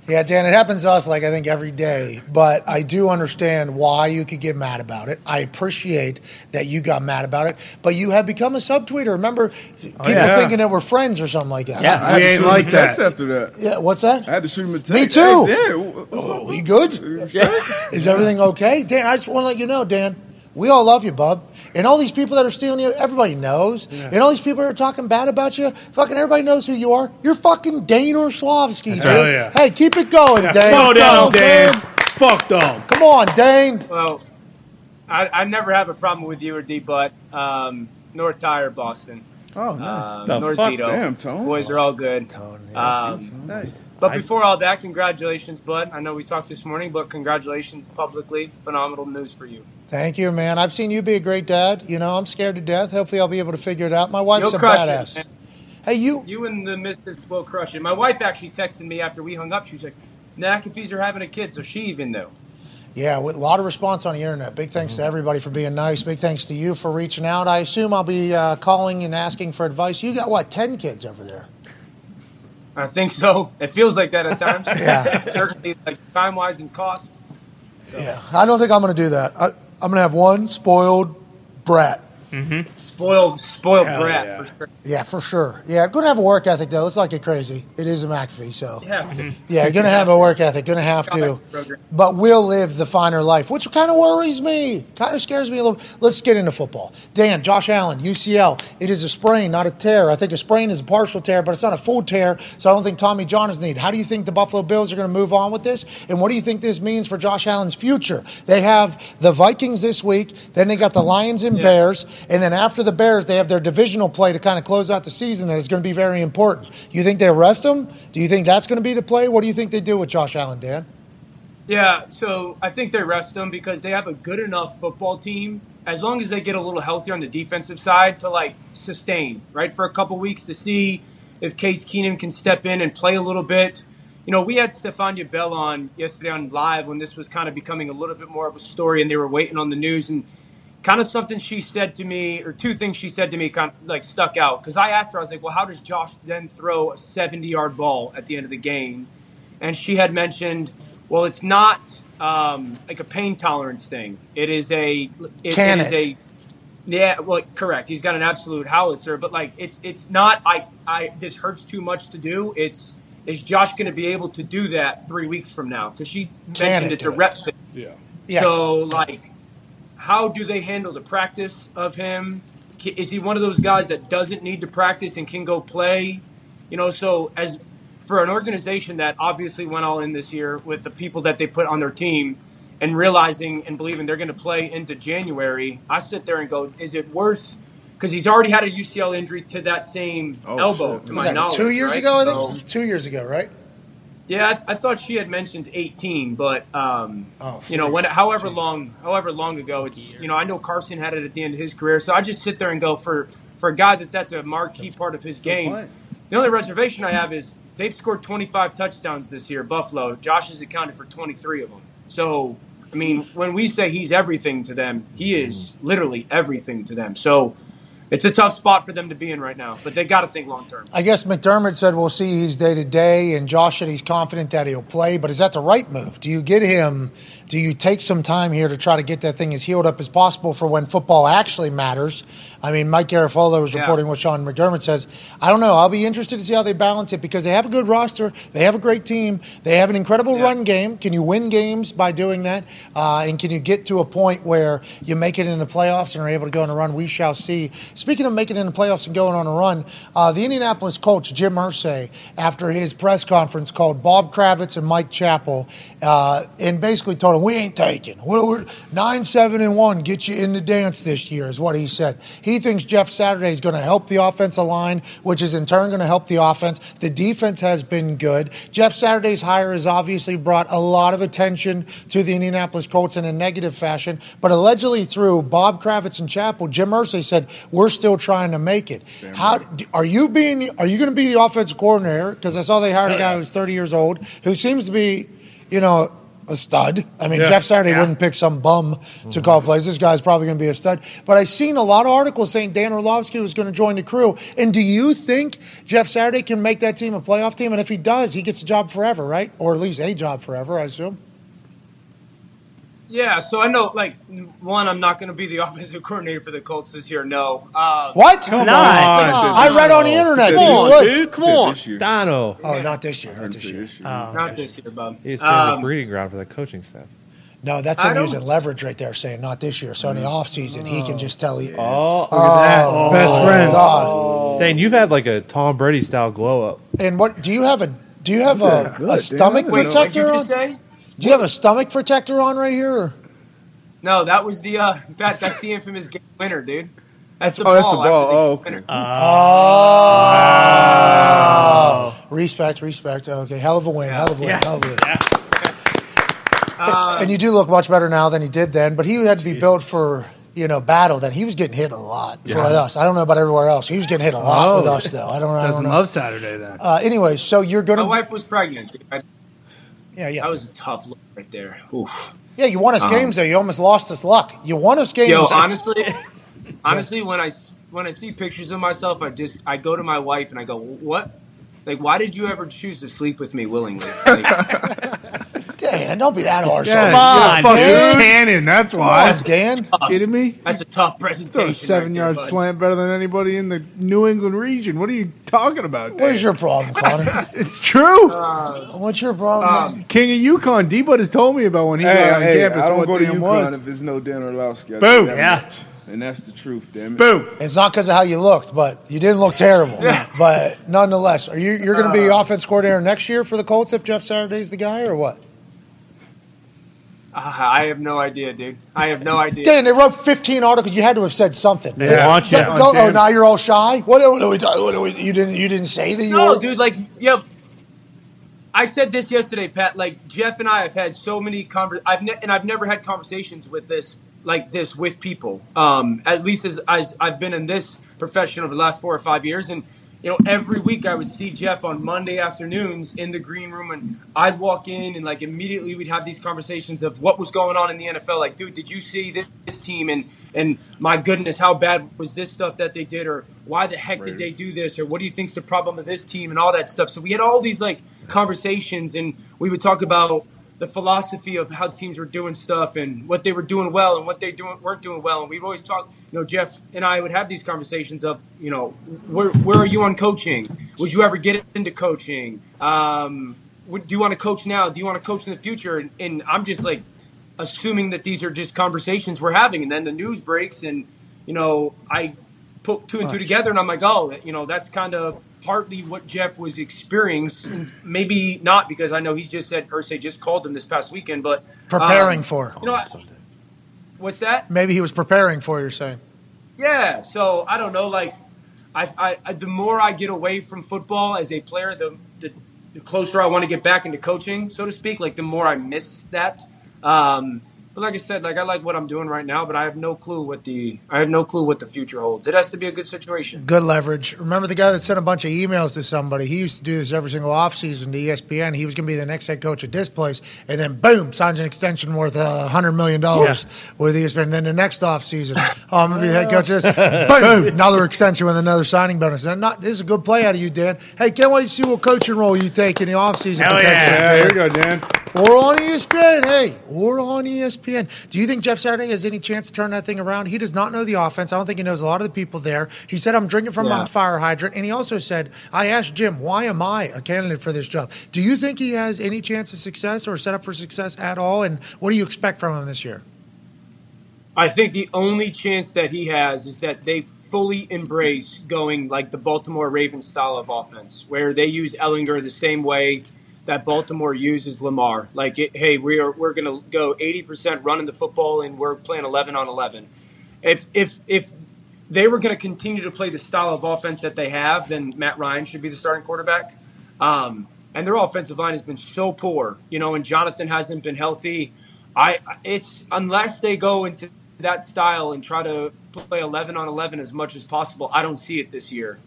yeah, Dan, it happens to us, I think, every day. But I do understand why you could get mad about it. I appreciate that you got mad about it. But you have become a subtweeter. Remember, people thinking that we're friends or something like that. Yeah, we ain't like that. After that. Yeah, what's that? I had to shoot him a text. Me too. Hey, oh, we good? Yeah. Is everything okay? Dan, I just want to let you know, Dan, we all love you, bub. And all these people that are stealing you, everybody knows. Yeah. And all these people that are talking bad about you, fucking everybody knows who you are. You're fucking Dane Orlovsky, dude. Right. Yeah. Hey, keep it going, Dane. Slow down, Dane. Fuck them. Come on, Dane. Well, I never have a problem with you or D, but nor Ty or Boston. Oh, nice. Nor fuck Zito. Damn, Tone. Boys are all good. Tone, yeah. Nice. But before all that, congratulations, bud. I know we talked this morning, but congratulations publicly. Phenomenal news for you. Thank you, man. I've seen you be a great dad. You know, I'm scared to death. Hopefully I'll be able to figure it out. My wife's a badass. It, hey, you. You and the missus will crush it. My wife actually texted me after we hung up. She's like, McAfees are having a kid, so she even knew. Yeah, with a lot of response on the internet. Big thanks to everybody for being nice. Big thanks to you for reaching out. I assume I'll be calling and asking for advice. You got, 10 kids over there? I think so. It feels like that at times. Yeah. Certainly, time-wise and cost. So. Yeah, I don't think I'm going to do that. I'm going to have one spoiled brat. Mm-hmm. Spoiled brat, yeah. For sure. Yeah, for sure. Yeah, going to have a work ethic, though. Let's not get crazy. It is a McAfee, so. Yeah, going to have a work ethic. Going to have to. But we'll live the finer life, which kind of worries me. Kind of scares me a little. Let's get into football. Dan, Josh Allen, UCL. It is a sprain, not a tear. I think a sprain is a partial tear, but it's not a full tear, so I don't think Tommy John is needed. How do you think the Buffalo Bills are going to move on with this? And what do you think this means for Josh Allen's future? They have the Vikings this week. Then they got the Lions and Bears. And then after the Bears, they have their divisional play to kind of close out the season that is going to be very important. You think they rest him? Do you think that's going to be the play? What do you think they do with Josh Allen, Dan? Yeah, so I think they rest him because they have a good enough football team, as long as they get a little healthier on the defensive side, to, sustain, right, for a couple weeks to see if Case Keenum can step in and play a little bit. You know, we had Stefania Bell on yesterday on Live when this was kind of becoming a little bit more of a story and they were waiting on the news, and kind of something she said to me, or two things she said to me kind of stuck out. Because I asked her, I was like, well, how does Josh then throw a 70-yard ball at the end of the game? And she had mentioned, well, it's not a pain tolerance thing. It is a – yeah, well, correct. He's got an absolute howitzer. But, it's not this hurts too much to do. It's is Josh going to be able to do that 3 weeks from now? Because she mentioned it's a rep thing. Yeah. So, how do they handle the practice of him? Is he one of those guys that doesn't need to practice and can go play? You know, so as for an organization that obviously went all in this year with the people that they put on their team and realizing and believing they're going to play into January, I sit there and go, is it worth? Because he's already had a UCL injury to that same elbow, to my knowledge. 2 years ago, I think? 2 years ago, right? Yeah, I thought she had mentioned 18, but however long ago, it's I know Carson had it at the end of his career, so I just sit there and go for a guy that's a marquee part of his game. The only reservation I have is they've scored 25 touchdowns this year, Buffalo. Josh has accounted for 23 of them. So, I mean, when we say he's everything to them, he is literally everything to them. So. It's a tough spot for them to be in right now, but they got to think long term. I guess McDermott said we'll see he's day to day, and Josh said he's confident that he'll play, but is that the right move? Do you get him? Do you take some time here to try to get that thing as healed up as possible for when football actually matters? I mean, Mike Garafolo is reporting what Sean McDermott says. I don't know. I'll be interested to see how they balance it because they have a good roster. They have a great team. They have an incredible run game. Can you win games by doing that? And can you get to a point where you make it in the playoffs and are able to go on a run? We shall see. Speaking of making it in the playoffs and going on a run, the Indianapolis Colts, Jim Irsay, after his press conference, called Bob Kravitz and Mike Chappell and basically told him, we ain't taking. 9-7-1 get you in the dance this year is what he said. He thinks Jeff Saturday is going to help the offensive line, which is in turn going to help the offense. The defense has been good. Jeff Saturday's hire has obviously brought a lot of attention to the Indianapolis Colts in a negative fashion, but allegedly through Bob Kravitz and Chappell, Jim Irsay said, we're still trying to make it. Damn. Are you going to be the offensive coordinator? Because I saw they hired a guy who's 30 years old who seems to be, you know, a stud. I mean, Jeff Saturday wouldn't pick some bum to call plays. This guy's probably going to be a stud. But I've seen a lot of articles saying Dan Orlovsky was going to join the crew. And do you think Jeff Saturday can make that team a playoff team? And if he does, he gets a job forever, right? Or at least a job forever, I assume. Yeah, so I know, like, one, I'm not going to be the offensive coordinator for the Colts this year, no. What? Come on. I read on the internet. Come on, dude. Dono. Oh, not this year. Not this year, bud. It's a breeding ground for the coaching staff. No, that's him using leverage right there, saying not this year. So in the offseason, he can just tell you. Look at that. Best friends. Oh. Dang, you've had, like, a Tom Brady-style glow-up. And what do you have a stomach protector on? Do you have a stomach protector on right here? Or? No, that was the that's the infamous game winner, dude. That's the ball. Respect. Okay, hell of a win. Yeah. And you do look much better now than you did then, but he had to be built for battle. That he was getting hit a lot for us. I don't know about everywhere else. He was getting hit a lot with us though. I don't know. Love Saturday then. Anyway, so you're gonna. My wife was pregnant. Dude. Yeah. That was a tough look right there. Oof. Yeah, you won us games, though. You almost lost us luck. You won us games. Yo, honestly, when I see pictures of myself, I go to my wife and I go, what? Like, why did you ever choose to sleep with me willingly? Like, Dan, don't be that harsh. Yeah, come on, Dan. Cannon, that's why. Come on, Dan. Are you kidding me? That's a tough presentation. A 7-yard slant better than anybody in the New England region. What are you talking about, Dan? What is your problem, Connor? It's true. What's your problem? King of UConn. D-Bud has told me about when he got on campus. I don't go to UConn if there's no Dan Orlovsky. Boom. Yeah. Much. And that's the truth, damn it. Boom. It's not because of how you looked, but you didn't look terrible. Yeah. But nonetheless, you're going to be offense coordinator next year for the Colts if Jeff Saturday's the guy or what? I have no idea, dude. Dan, they wrote 15 articles. You had to have said something. Now you're all shy? What are we, you didn't say that you were? No, dude, like, I said this yesterday, Pat. Like, Jeff and I have had so many conversations, and I've never had conversations with people, at least as I've been in this profession over the last 4 or 5 years. And, every week I would see Jeff on Monday afternoons in the green room, and I'd walk in and, like, immediately we'd have these conversations of what was going on in the NFL. Like, dude, did you see this team? And my goodness, how bad was this stuff that they did? Or why the heck did they do this? Or what do you think's the problem with this team and all that stuff? So we had all these, like, conversations, and we would talk about the philosophy of how teams were doing stuff and what they were doing well and what they weren't doing well. And we've always talked, Jeff and I would have these conversations of, where are you on coaching? Would you ever get into coaching? Do you want to coach now? Do you want to coach in the future? And I'm just, like, assuming that these are just conversations we're having. And then the news breaks and, I put two and two together and I'm like, that's kind of partly what Jeff was experiencing, maybe not, because I know he just said Irsay just called him this past weekend, but preparing for. What's that? Maybe he was preparing for. You're saying? Yeah. So I don't know. Like, I the more I get away from football as a player, the closer I want to get back into coaching, so to speak. Like, the more I miss that. But like I said, like, I like what I'm doing right now, but I have no clue what the future holds. It has to be a good situation. Good leverage. Remember the guy that sent a bunch of emails to somebody? He used to do this every single offseason to ESPN. He was going to be the next head coach at this place, and then, boom, signs an extension worth $100 million with ESPN. And then the next offseason, I'm going to be the head coach of this. Boom, another extension with another signing bonus. This is a good play out of you, Dan. Hey, can't wait to see what coaching role you take in the offseason. Hell yeah. Here you go, Dan. We're on ESPN. Hey, we're on ESPN. Do you think Jeff Saturday has any chance to turn that thing around? He does not know the offense. I don't think he knows a lot of the people there. He said, I'm drinking from my fire hydrant. And he also said, I asked Jim, why am I a candidate for this job? Do you think he has any chance of success or set up for success at all? And what do you expect from him this year? I think the only chance that he has is that they fully embrace going like the Baltimore Ravens style of offense, where they use Ellinger the same way that Baltimore uses Lamar. Like, hey, we're going to go 80% running the football, and we're playing 11 on 11. If they were going to continue to play the style of offense that they have, then Matt Ryan should be the starting quarterback. And their offensive line has been so poor, you know, and Jonathan hasn't been healthy. It's unless they go into that style and try to play 11 on 11 as much as possible, I don't see it this year.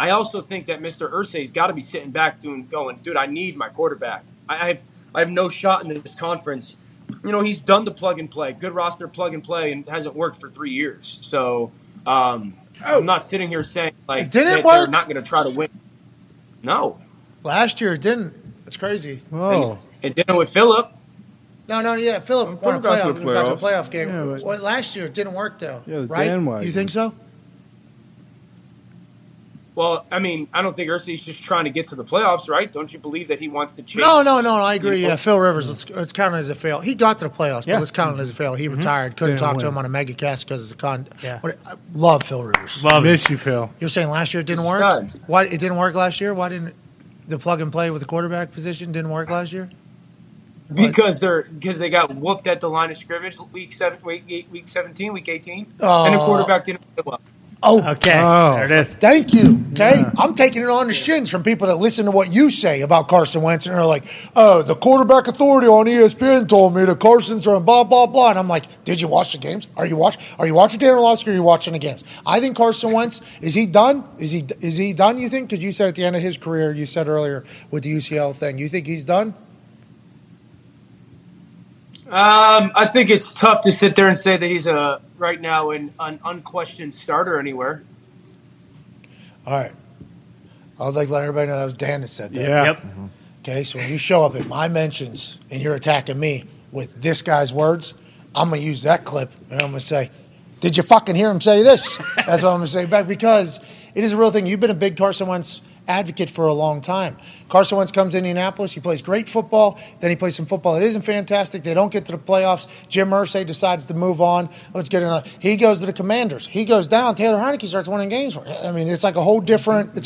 I also think that Mr. Irsay's got to be sitting back going, dude, I need my quarterback. I have no shot in this conference. You know, he's done the plug-and-play, good roster plug-and-play, and hasn't worked for 3 years. So I'm not sitting here saying, like, they're not going to try to win. No. Last year it didn't. That's crazy. Whoa. It didn't with Phillip. No, yeah, Phillip won the playoff game. Yeah, well, last year it didn't work, though, right? You think so? Well, I mean, I don't think Irsay's just trying to get to the playoffs, right? Don't you believe that he wants to change? No, I agree. Yeah, Phil Rivers, let's count it as a fail. He got to the playoffs, but let's count it as a fail. He retired. Couldn't talk to him on a mega cast because it's a con. Yeah. I love Phil Rivers. Miss you, Phil. You were saying last year it didn't work? Why it didn't work last year? Why didn't the plug-and-play with the quarterback position didn't work last year? Because they got whooped at the line of scrimmage week 17, week 18, and the quarterback didn't play well. There it is. Thank you. Okay, yeah. I'm taking it on the shins from people that listen to what you say about Carson Wentz and are like, oh, the quarterback authority on ESPN told me the Carsons are in blah blah blah, and I'm like, did you watch the games? Are you watching Dan Orlovsky? Are you watching the games? I think Carson Wentz is he done? Is he done? You think? Because you said at the end of his career, you said earlier with the UCL thing, you think he's done? I think it's tough to sit there and say that he's right now an unquestioned starter anywhere. All right. I would like to let everybody know that was Dan that said that. Yeah. Yep. Mm-hmm. Okay, so when you show up in my mentions and you're attacking me with this guy's words, I'm going to use that clip and I'm going to say, did you fucking hear him say this? That's what I'm going to say back because it is a real thing. You've been a big Carson Wentz advocate for a long time. Carson Wentz comes to Indianapolis. He plays great football. Then he plays some football that isn't fantastic. They don't get to the playoffs. Jim Irsay decides to move on. Let's get another. He goes to the Commanders. He goes down. Taylor Heineke starts winning games. I mean, it's like a whole different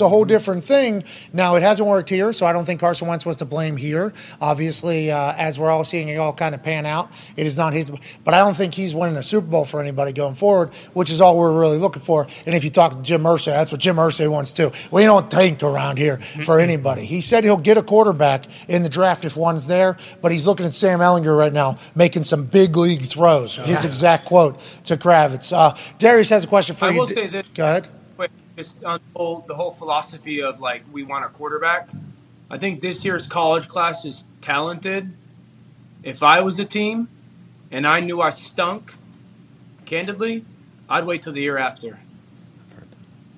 thing. Now, it hasn't worked here, so I don't think Carson Wentz was to blame here. Obviously, as we're all seeing it all kind of pan out, it is not his. But I don't think he's winning a Super Bowl for anybody going forward, which is all we're really looking for. And if you talk to Jim Irsay, that's what Jim Irsay wants too. We don't think around here for anybody. He said he'll get a quarterback in the draft if one's there, but he's looking at Sam Ehlinger right now making some big league throws. Yeah. His exact quote to Kravitz. Darius has a question for you. I will say this. Go ahead. Just on the whole philosophy of, like, we want a quarterback. I think this year's college class is talented. If I was a team and I knew I stunk, candidly, I'd wait till the year after.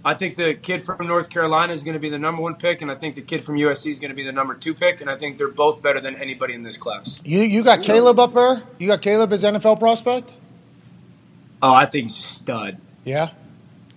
I think the kid from North Carolina is going to be the number one pick, and I think the kid from USC is going to be the number two pick, and I think they're both better than anybody in this class. You got Caleb up there? You got Caleb as NFL prospect? Oh, I think he's a stud. Yeah?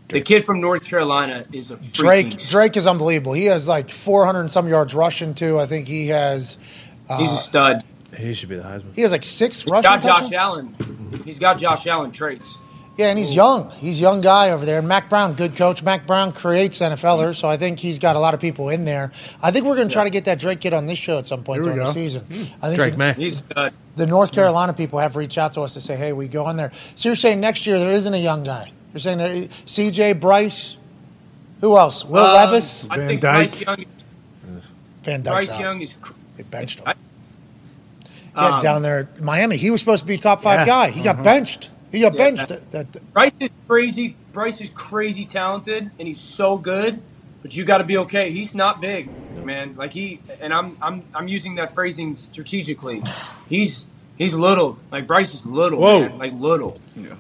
The kid from North Carolina is a freaking stud. Drake is unbelievable. He has like 400 and some yards rushing, too. I think he has – he's a stud. He should be the Heisman. He has like 6 rushing touchdowns. He's got Josh Allen traits. Yeah, and he's young. He's a young guy over there. And Mac Brown, good coach. Mac Brown creates NFLers, so I think he's got a lot of people in there. I think we're going to try to get that Drake kid on this show at some point during the season. I think Drake Mack. He's the North Carolina people have reached out to us to say, hey, we go on there. So you're saying next year there isn't a young guy. You're saying there, C.J. Bryce. Who else? Will Levis? Van Dyke. Bryce Young is – They benched him. Yeah, down there at Miami. He was supposed to be top 5 guy. He got benched. He got benched. Bryce is crazy. Bryce is crazy talented, and he's so good. But you got to be okay. He's not big, man. Like I'm using that phrasing strategically. He's little. Like Bryce is little. Whoa. Man. Like little. Yeah.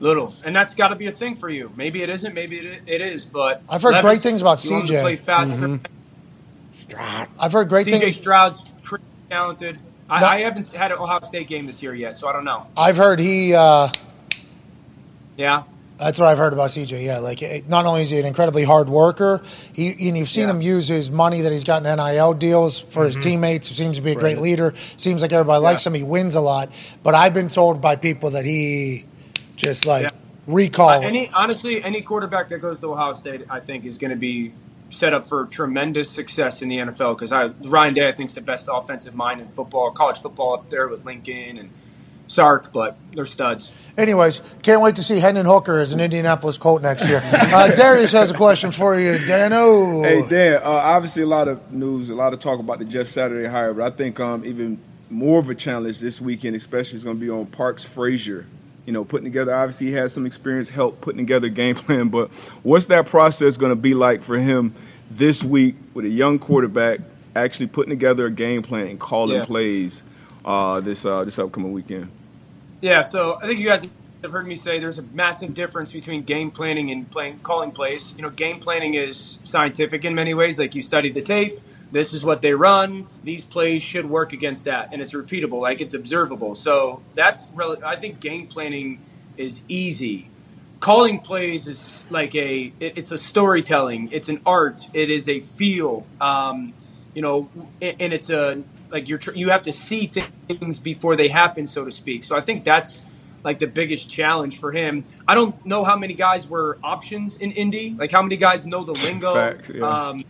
Little, and that's got to be a thing for you. Maybe it isn't. Maybe it is. But I've heard great things about CJ. To play faster. Mm-hmm. I've heard great things. CJ Stroud's pretty talented. I haven't had an Ohio State game this year yet, so I don't know. I've heard he yeah. That's what I've heard about CJ, yeah. Like, not only is he an incredibly hard worker, and you've seen him use his money that he's gotten NIL deals for his teammates, who seems to be a great leader. Seems like everybody likes him. He wins a lot. But I've been told by people that he just, like, recall. Honestly, any quarterback that goes to Ohio State, I think, is going to be – set up for tremendous success in the NFL because Ryan Day, I think, is the best offensive mind in football, college football up there with Lincoln and Sark, but they're studs. Anyways, can't wait to see Hendon Hooker as an Indianapolis Colt next year. Darius has a question for you. Dano. Hey, Dan, obviously a lot of news, a lot of talk about the Jeff Saturday hire, but I think even more of a challenge this weekend, especially, is going to be on Parks Frazier. You know, putting together, obviously he has some experience, help putting together a game plan, but what's that process going to be like for him this week with a young quarterback actually putting together a game plan and calling plays this upcoming weekend? Yeah, so I think you guys have heard me say there's a massive difference between game planning and calling plays. You know, game planning is scientific in many ways. Like, you study the tape. This is what they run. These plays should work against that. And it's repeatable, like it's observable. So that's really, I think game planning is easy. Calling plays is like it's a storytelling. It's an art. It is a feel, and it's you have to see things before they happen, so to speak. So I think that's like the biggest challenge for him. I don't know how many guys were options in Indy, like how many guys know the lingo. Facts, yeah.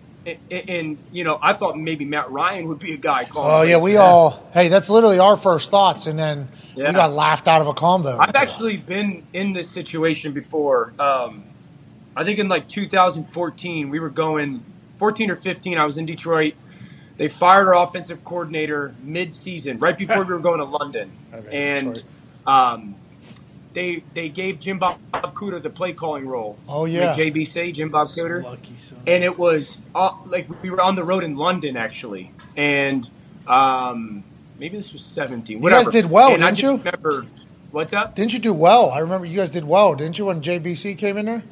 And I thought maybe Matt Ryan would be a guy calling. Oh, yeah, that's literally our first thoughts, and then we got laughed out of a combo. I've actually been in this situation before. I think in, 2014, we were going 14 or 15. I was in Detroit. They fired our offensive coordinator mid-season, right before we were going to London. Okay, and They gave Jim Bob Cooter the play-calling role. Oh, yeah. Like JBC, Jim Bob Cooter. Lucky son. And it was we were on the road in London, actually. And maybe this was 17. Whatever. You guys did well, didn't you? Remember, what's up? Didn't you do well? I remember you guys did well, didn't you, when JBC came in there?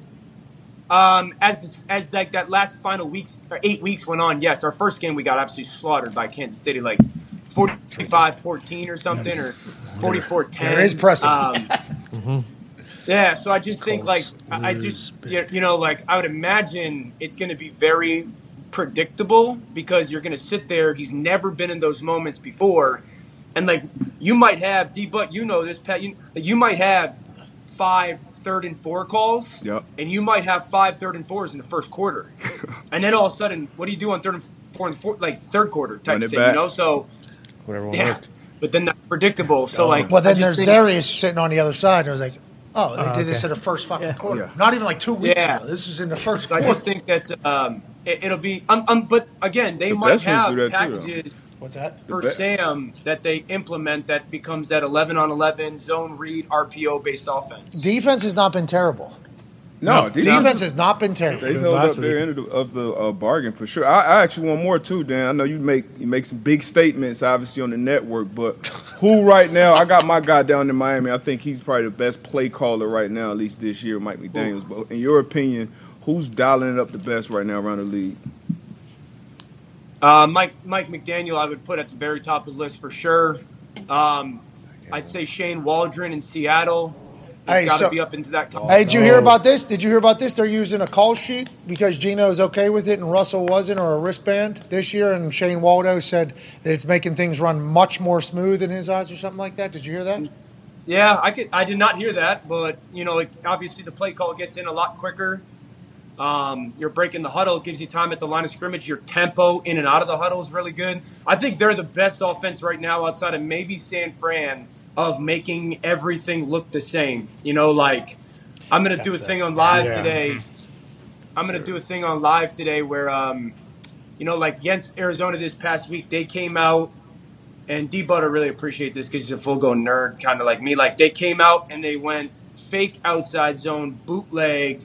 As that last final weeks, or 8 weeks went on, yes. Our first game, we got absolutely slaughtered by Kansas City, 45-14 or something, or 44-10. There is pressing. Yeah, so I just think, I would imagine it's going to be very predictable because you're going to sit there. He's never been in those moments before. And, you might have, D-Butt, you know this, Pat, you might have 5 third-and-4 calls, yep. And you might have 5 third-and-4s in the first quarter. And then all of a sudden, what do you do on third and four, third quarter type thing, back. You know? So, whatever worked. But then that's predictable. So, Well, then there's Darius sitting on the other side, and I was like, oh, they did this in the first fucking quarter. Yeah. Not even 2 weeks ago. This was in the first quarter. I just think that's it'll be but, again, they might have packages too. What's that? For Sam, that they implement that becomes that 11-on-11 zone read RPO-based offense. Defense has not been terrible. No, defense has not been terrible. They held up their end of the bargain for sure. I actually want more too, Dan. I know you make some big statements, obviously, on the network, but who right now? I got my guy down in Miami. I think he's probably the best play caller right now, at least this year, Mike McDaniels. But in your opinion, who's dialing it up the best right now around the league? Mike McDaniel, I would put at the very top of the list for sure. I'd say Shane Waldron in Seattle. Hey, got to be up into that. Hey, did you hear about this? They're using a call sheet because Geno's okay with it and Russell wasn't, or a wristband this year. And Shane Waldo said that it's making things run much more smooth in his eyes, or something like that. Did you hear that? Yeah, I did not hear that, but obviously the play call gets in a lot quicker. You're breaking the huddle, it gives you time at the line of scrimmage. Your tempo in and out of the huddle is really good. I think they're the best offense right now outside of maybe San Fran of making everything look the same. I'm going to do a thing on live today. I'm going to do a thing on live today where, against Arizona this past week, they came out, and D-Butter really appreciate this because he's a full-go nerd kind of like me. They came out and they went fake outside zone, bootleg,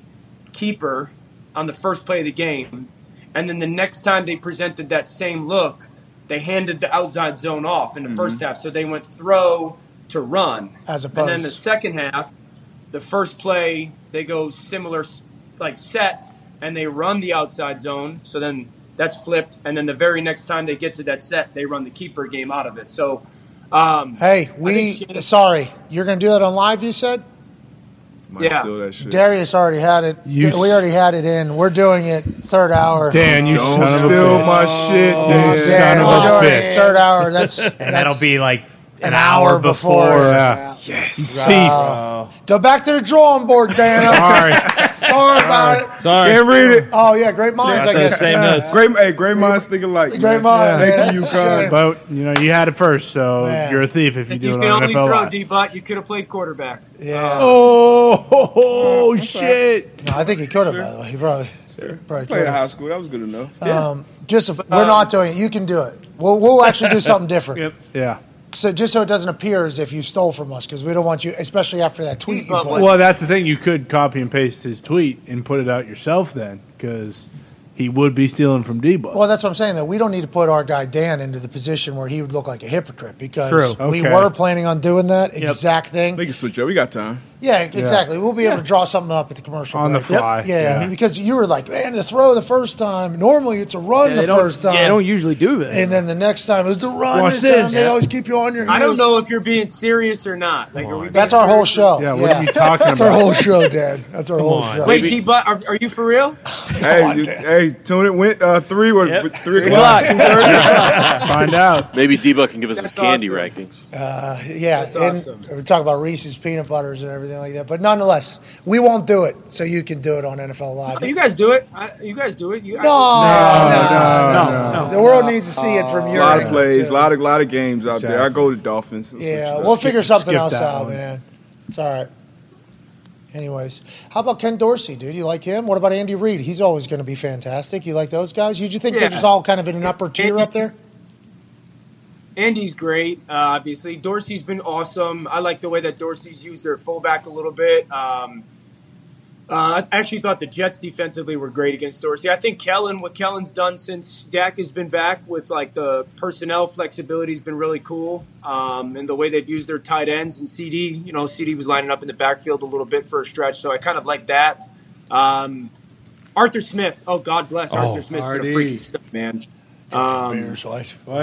keeper on the first play of the game, and then the next time they presented that same look, they handed the outside zone off in the first half. So they went throw to run, as opposed. And then the second half, the first play they go similar, set, and they run the outside zone. So then that's flipped, and then the very next time they get to that set, they run the keeper game out of it. So, you're going to do that on live, you said. Darius already had it. We already had it in. We're doing it third hour. Dan, you don't son steal of my shit, Dan. Dan, son of a bitch. Third hour. That'll be an hour before. Yes. Right. Go back to the drawing board, Dan. All right. Sorry about it. Sorry. Can't read it. Oh, yeah. Great minds, I guess. Same notes. Great minds think alike. Great minds. Thank you, Con. But, you know, you had it first, so you're a thief if you do it on NFL Live. You can only throw D-Bot. You could have played quarterback. Yeah. Oh, shit. No, I think he could have, by the way. He probably. Sure. Played at high school. That was good enough. Just if we're not doing it, you can do it. We'll actually do something different. Yep. Yeah. So just so it doesn't appear as if you stole from us, because we don't want you, especially after that tweet. Well, that's the thing. You could copy and paste his tweet and put it out yourself then, because he would be stealing from D-Buck. Well, that's what I'm saying, though. We don't need to put our guy Dan into the position where he would look like a hypocrite, because we were planning on doing that exact thing. We can switch up. We got time. Yeah, exactly. We'll be able to draw something up at the commercial on break. The fly. Yeah, because you were like, man, the throw the first time. Normally it's a run the first time. Yeah, they don't usually do that. And then the next time is the run. Watch this. They always keep you on your heels. I don't know if you're being serious or not. Like, that's our whole show. Yeah, what are you talking about? That's our whole show, Dad. That's our whole show. Wait, D-Butt, are you for real? Hey, tune it. Went 3 o'clock. Find out. Maybe D-Buck can give us his candy rankings. Yeah, and we talk about Reese's peanut butters and everything like that. But nonetheless, we won't do it, so you can do it on NFL Live. No, you guys do it. You guys do it. No. The world needs to see it from your end. A lot of plays, a lot of games out there. I go to Dolphins. We'll figure something else out, man. It's all right. Anyways, how about Ken Dorsey, dude? You like him? What about Andy Reid? He's always going to be fantastic. You like those guys? You think they're just all kind of in an upper tier up there? Andy's great, obviously. Dorsey's been awesome. I like the way that Dorsey's used their fullback a little bit. I actually thought the Jets defensively were great against Dorsey. I think what Kellen's done since Dak has been back with, like, the personnel flexibility has been really cool. And the way they've used their tight ends and CD, you know, CD was lining up in the backfield a little bit for a stretch. So I kind of like that. Arthur Smith. Oh, God bless Arthur Smith. Been a freaky stuff, man. Bears, right. All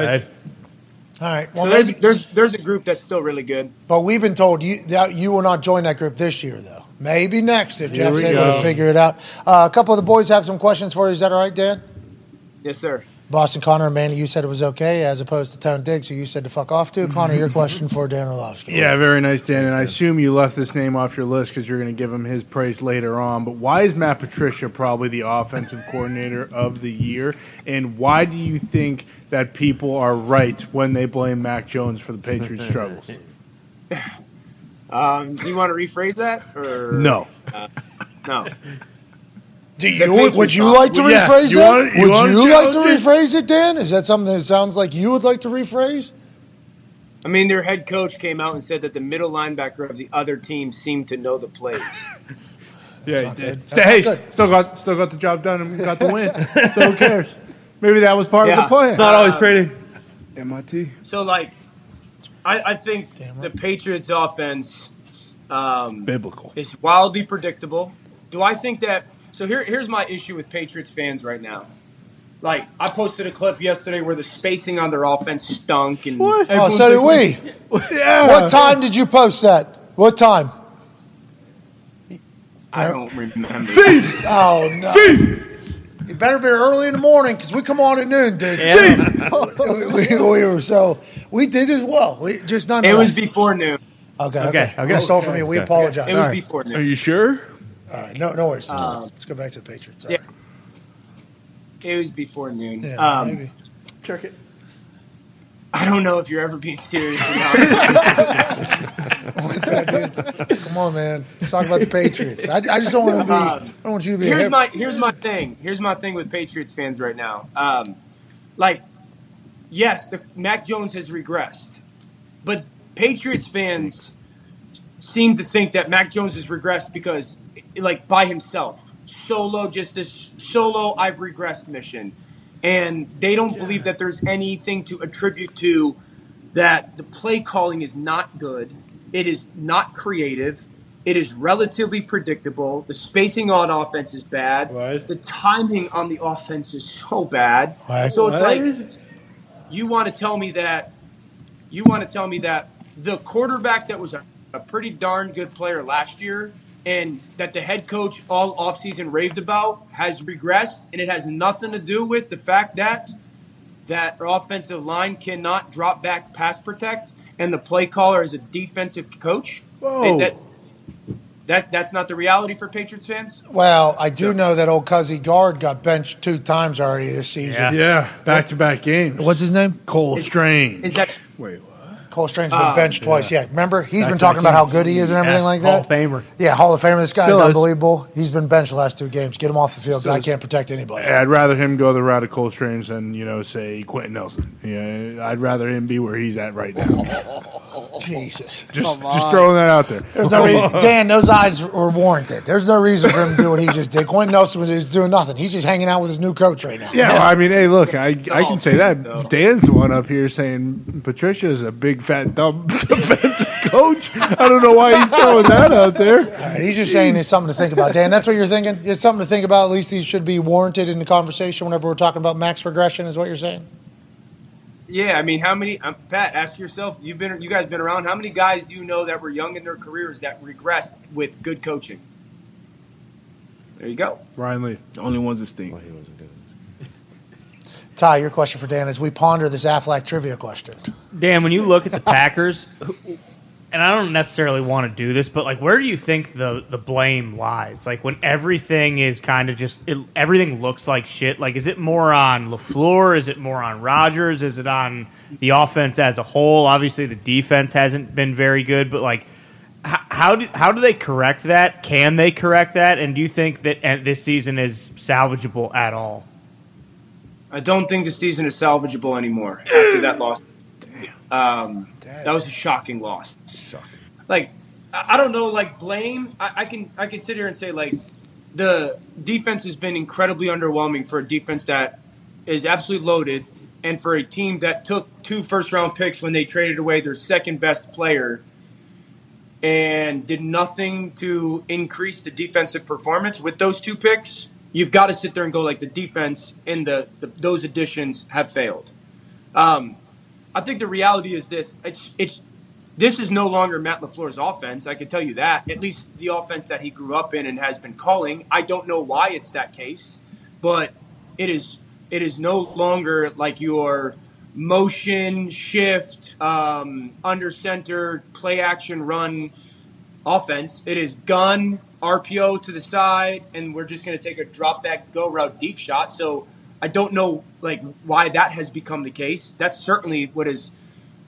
right. Well, so there's a group that's still really good. But we've been told that you will not join that group this year, though. Maybe next if Jeff's able to figure it out. A couple of the boys have some questions for you. Is that all right, Dan? Yes, sir. Boston Connor and Manny, you said it was okay, as opposed to Tone Diggs, who you said to fuck off to. Connor, your question for Dan Orlovsky. Yeah, very nice, Dan. And I assume you left this name off your list because you're going to give him his praise later on. But why is Matt Patricia probably the offensive coordinator of the year? And why do you think that people are right when they blame Mac Jones for the Patriots' struggles? Do you want to rephrase that? Or? No. No. Would you like to rephrase it? Would you like to rephrase it, Dan? Is that something that sounds like you would like to rephrase? I mean, their head coach came out and said that the middle linebacker of the other team seemed to know the plays. Yeah, he did. Hey, still got the job done and got the win. So who cares? Maybe that was part of the plan. It's not always pretty. MIT. So, like, I think the Patriots' offense biblical. It's wildly predictable. Do I think that – so here's my issue with Patriots fans right now. Like, I posted a clip yesterday where the spacing on their offense stunk. And what? Oh, so did we. Yeah. What time did you post that? What time? I don't remember. Thief! Oh, no. Thief! It better be early in the morning because we come on at noon, dude. Yeah. We did as well. It was before noon. Okay. Stole from me. We apologize. It was before noon. Are you sure? All right, no worries. Let's go back to the Patriots. All right. It was before noon. Yeah, maybe. Check it. I don't know if you're ever being serious or not. What's that, dude? Come on, man. Let's talk about the Patriots. I just don't want to be. I don't want you to be. Here's my thing with Patriots fans right now. Mac Jones has regressed, but Patriots fans seem to think that Mac Jones has regressed because, like, by himself, solo, I've regressed mission. And they don't believe that there's anything to attribute to that. The play calling is not good. It is not creative. It is relatively predictable. The spacing on offense is bad. What? The timing on the offense is so bad. What? So it's like, you want to tell me that the quarterback that was a pretty darn good player last year, and that the head coach all offseason raved about, has regressed, and it has nothing to do with the fact that our offensive line cannot drop back pass protect, and the play caller is a defensive coach. Whoa. That, That's not the reality for Patriots fans? Well, I do know that old Cuzzy Guard got benched 2 times already this season. Yeah, back-to-back games. What's his name? Cole Strange. Wait, what? Cole Strange's been benched twice, yeah. Remember? He's been talking about how good he is and everything like that. Hall of Famer. Yeah, Hall of Famer. This guy's unbelievable. He's been benched the last 2 games. Get him off the field. I can't protect anybody. I'd rather him go the route of Cole Strange than, say, Quentin Nelson. Yeah, I'd rather him be where he's at right now. Jesus. Just throwing that out there. There's no reason. Dan, those eyes were warranted. There's no reason for him to do what he just did. Quentin Nelson was doing nothing. He's just hanging out with his new coach right now. Yeah, well, I mean, hey, look, I can say that. No. Dan's the one up here saying Patricia is a big, fat, dumb defensive coach. I don't know why he's throwing that out there. Right, he's just saying it's something to think about. Dan, that's what you're thinking? It's something to think about. At least these should be warranted in the conversation whenever we're talking about max regression is what you're saying? Yeah, I mean, how many – Pat, ask yourself, you guys been around. How many guys do you know that were young in their careers that regressed with good coaching? There you go. Ryan Leaf. The only ones that stink. Well, he wasn't good. Ty, your question for Dan is we ponder this Aflac trivia question. Dan, when you look at the Packers, and I don't necessarily want to do this, but, like, where do you think the blame lies? Like, when everything is kind of just everything looks like shit, like, is it more on LaFleur? Is it more on Rodgers? Is it on the offense as a whole? Obviously, the defense hasn't been very good, but, like, how do they correct that? Can they correct that? And do you think that this season is salvageable at all? I don't think the season is salvageable anymore after that loss. That was a shocking loss. Like, I don't know, like, blame. I can sit here and say, like, the defense has been incredibly underwhelming for a defense that is absolutely loaded and for a team that took 2 first-round picks when they traded away their second-best player and did nothing to increase the defensive performance with those 2 picks. You've got to sit there and go, like, the defense and those additions have failed. I think the reality is this. This is no longer Matt LaFleur's offense. I can tell you that, at least the offense that he grew up in and has been calling. I don't know why it's that case, but it is no longer like your motion shift, under center, play action, run offense. It is gun, RPO to the side, and we're just going to take a drop back, go route, deep shot. So I don't know, like, why that has become the case. That's certainly what has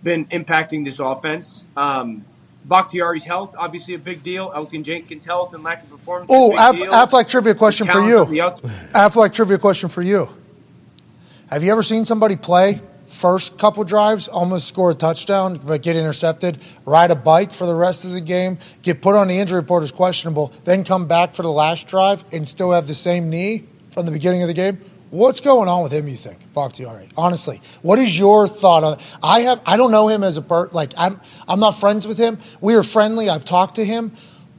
been impacting this offense. Bakhtiari's health, obviously a big deal. Elgin Jenkins' health and lack of performance. Oh, Aflac trivia question for you. Aflac trivia question for you. Have you ever seen somebody play first couple drives, almost score a touchdown, but get intercepted, ride a bike for the rest of the game, get put on the injury report as questionable, then come back for the last drive and still have the same knee from the beginning of the game? What's going on with him, you think, Bakhtiari? Honestly, what is your thought on it? I don't know him as a person. Like, I'm not friends with him. We are friendly. I've talked to him.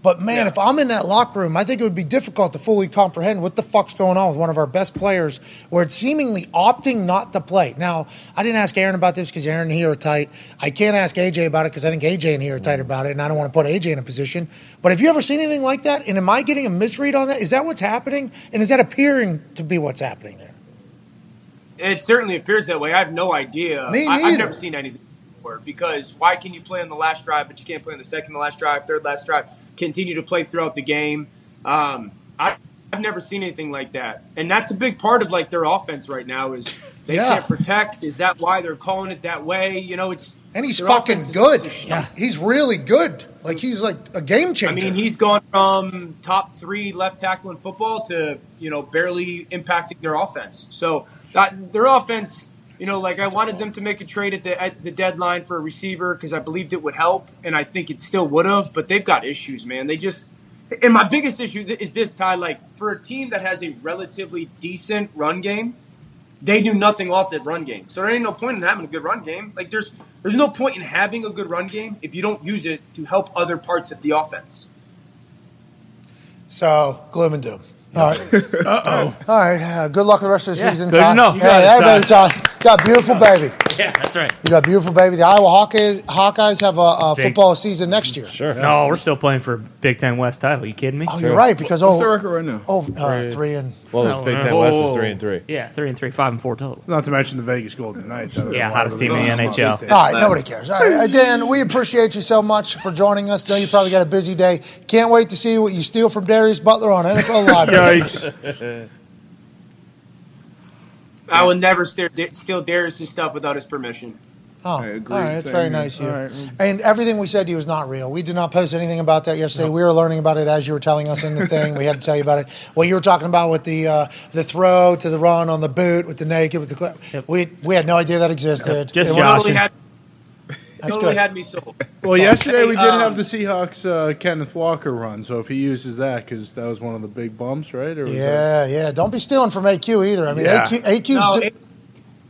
But, man, if I'm in that locker room, I think it would be difficult to fully comprehend what the fuck's going on with one of our best players where it's seemingly opting not to play. Now, I didn't ask Aaron about this because Aaron and he are tight. I can't ask AJ about it because I think AJ and he are tight about it, and I don't want to put AJ in a position. But have you ever seen anything like that? And am I getting a misread on that? Is that what's happening? And is that appearing to be what's happening there? It certainly appears that way. I have no idea. Me neither. I've never seen anything. Because why can you play on the last drive, but you can't play on the second to last drive, third last drive, continue to play throughout the game? I've never seen anything like that. And that's a big part of, like, their offense right now is they can't protect. Is that why they're calling it that way? You know, it's – and he's fucking good. Yeah. He's really good. Like, he's, like, a game changer. I mean, he's gone from top 3 left tackle in football to, you know, barely impacting their offense. So their offense – you know, like, I wanted them to make a trade at the deadline for a receiver because I believed it would help, and I think it still would have, but they've got issues, man. They just – and my biggest issue is this, Ty, like, for a team that has a relatively decent run game, they do nothing off that run game. So there ain't no point in having a good run game. Like, there's no point in having a good run game if you don't use it to help other parts of the offense. So, gloom and doom. All right. Uh-oh. All right. Good luck with the rest of the season, Tom. Good enough. Hey, everybody, Tom. Got a beautiful baby. Yeah, that's right. You got a beautiful baby. The Iowa Hawkeyes have a football season next year. Sure. No, we're still playing for Big Ten West title. Are you kidding me? Oh, you're right. Because what's the record right now? Oh, 3-3. Well, no, Big Ten West is 3-3. Yeah, 3-3, 5-4 total. Not to mention the Vegas Golden Knights. Yeah, hottest team in the NHL. All right, nobody cares. All right, Dan, we appreciate you so much for joining us. Know you probably got a busy day. Can't wait to see what you steal from Darius Butler on NFL Live. Yikes. I will never steal Darius' stuff without his permission. Oh, I agree. All right. That's very nice of you. Right. And everything we said to you was not real. We did not post anything about that yesterday. No. We were learning about it as you were telling us in the thing. We had to tell you about it. What you were talking about with the throw to the run on the boot with the naked, with the clip. Yep. We had no idea that existed. Just Josh. Totally had me sold. Well, yesterday we did have the Seahawks Kenneth Walker run, so if he uses that, because that was one of the big bumps, right? Or yeah. Don't be stealing from AQ either. I mean,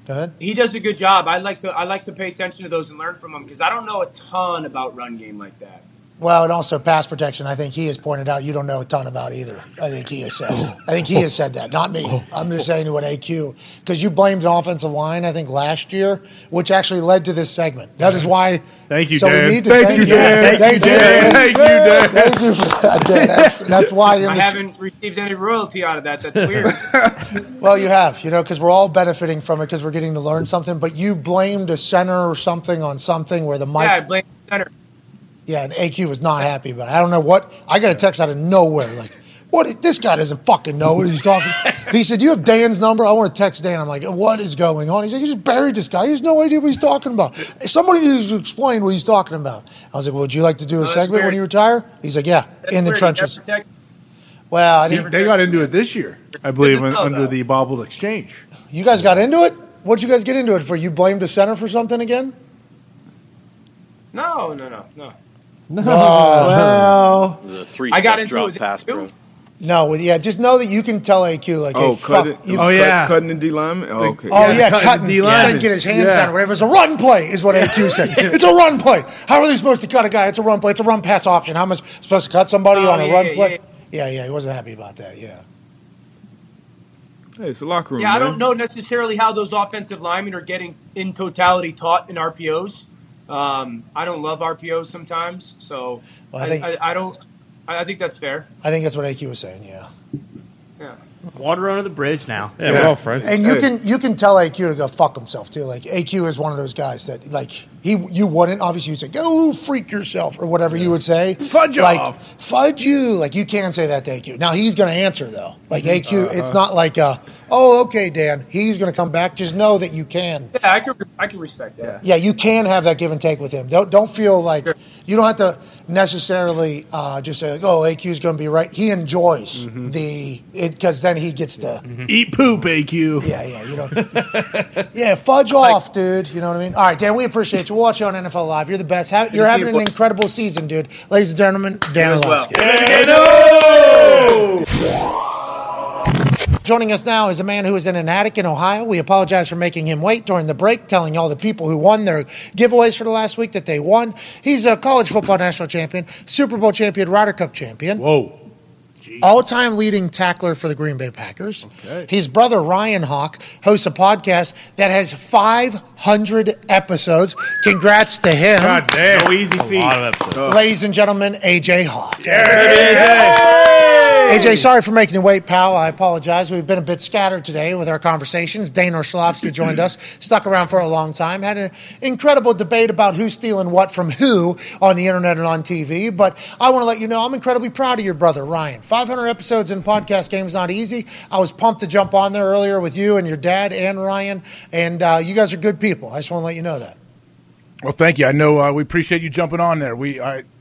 go ahead. He does a good job. I like to pay attention to those and learn from him because I don't know a ton about run game like that. Well, and also pass protection. I think he has pointed out you don't know a ton about either. I think he has said that, not me. I'm just saying what AQ, because you blamed an offensive line, I think, last year, which actually led to this segment. That is why. Thank you, Dan. Thank you for that, Dan. That's why. I haven't received any royalty out of that. That's weird. Well, you have, because we're all benefiting from it because we're getting to learn something. But you blamed a center or something on something where the mic. Yeah, I blamed the center. Yeah, and AQ was not happy about it. I don't know what. I got a text out of nowhere. Like, what? This guy doesn't fucking know what he's talking. He said, "You have Dan's number? I want to text Dan." I'm like, what is going on? He's like, "You just buried this guy. He has no idea what he's talking about. Somebody needs to explain what he's talking about." I was like, well, would you like to do a segment when you retire? He's like, yeah, that's in the trenches. Well, I didn't. They got into it this year, I believe, under the Bobbled Exchange. You guys got into it? What'd you guys get into it for? You blamed the center for something again? No. Well, it was a three-step drop pass, bro. No, yeah, just know that you can tell AQ, like, hey, fuck. Cutting the D-lineman? Oh, okay. Oh, yeah, cutting the D-lineman. He said get his hands down or whatever. It's a run play is what AQ said. It's a run play. How are they supposed to cut a guy? It's a run play. It's a run-pass option. How am I supposed to cut somebody on a run play? Yeah, he wasn't happy about that, Hey, it's a locker room, I don't know necessarily how those offensive linemen are getting in totality taught in RPOs. I don't love RPOs sometimes, so I think that's fair. I think that's what AQ was saying. Yeah. Water under the bridge now. Yeah, we're all friends. And you can tell AQ to go fuck himself too. Like AQ is one of those guys that you wouldn't obviously you say go freak yourself or whatever you would say. Fudge you. Like you can say that to AQ. Now he's going to answer though. Like AQ, it's not like okay, Dan. He's going to come back. Just know that you can. Yeah, I can respect that. Yeah, you can have that give and take with him. Don't feel like you don't have to necessarily just say, like, oh, AQ's going to be right. He enjoys because then he gets to eat poop, AQ. Yeah, you know. Fudge off, dude. You know what I mean? All right, Dan, we appreciate you. We'll watch you on NFL Live. You're the best. You're having an incredible season, dude. Ladies and gentlemen, Dan Orlovsky. Joining us now is a man who is in an attic in Ohio. We apologize for making him wait during the break, telling all the people who won their giveaways for the last week that they won. He's a college football national champion, Super Bowl champion, Ryder Cup champion. Whoa. Jeez. All-time leading tackler for the Green Bay Packers. Okay. His brother, Ryan Hawk, hosts a podcast that has 500 episodes. Congrats to him. God damn. No easy feat. Ladies and gentlemen, AJ Hawk. AJ, sorry for making you wait, pal. I apologize. We've been a bit scattered today with our conversations. Dana Orlovsky joined us, stuck around for a long time, had an incredible debate about who's stealing what from who on the internet and on TV. But I want to let you know I'm incredibly proud of your brother, Ryan. 500 episodes in podcast game is not easy. I was pumped to jump on there earlier with you and your dad and Ryan, and you guys are good people. I just want to let you know that. Well, thank you. I know we appreciate you jumping on there.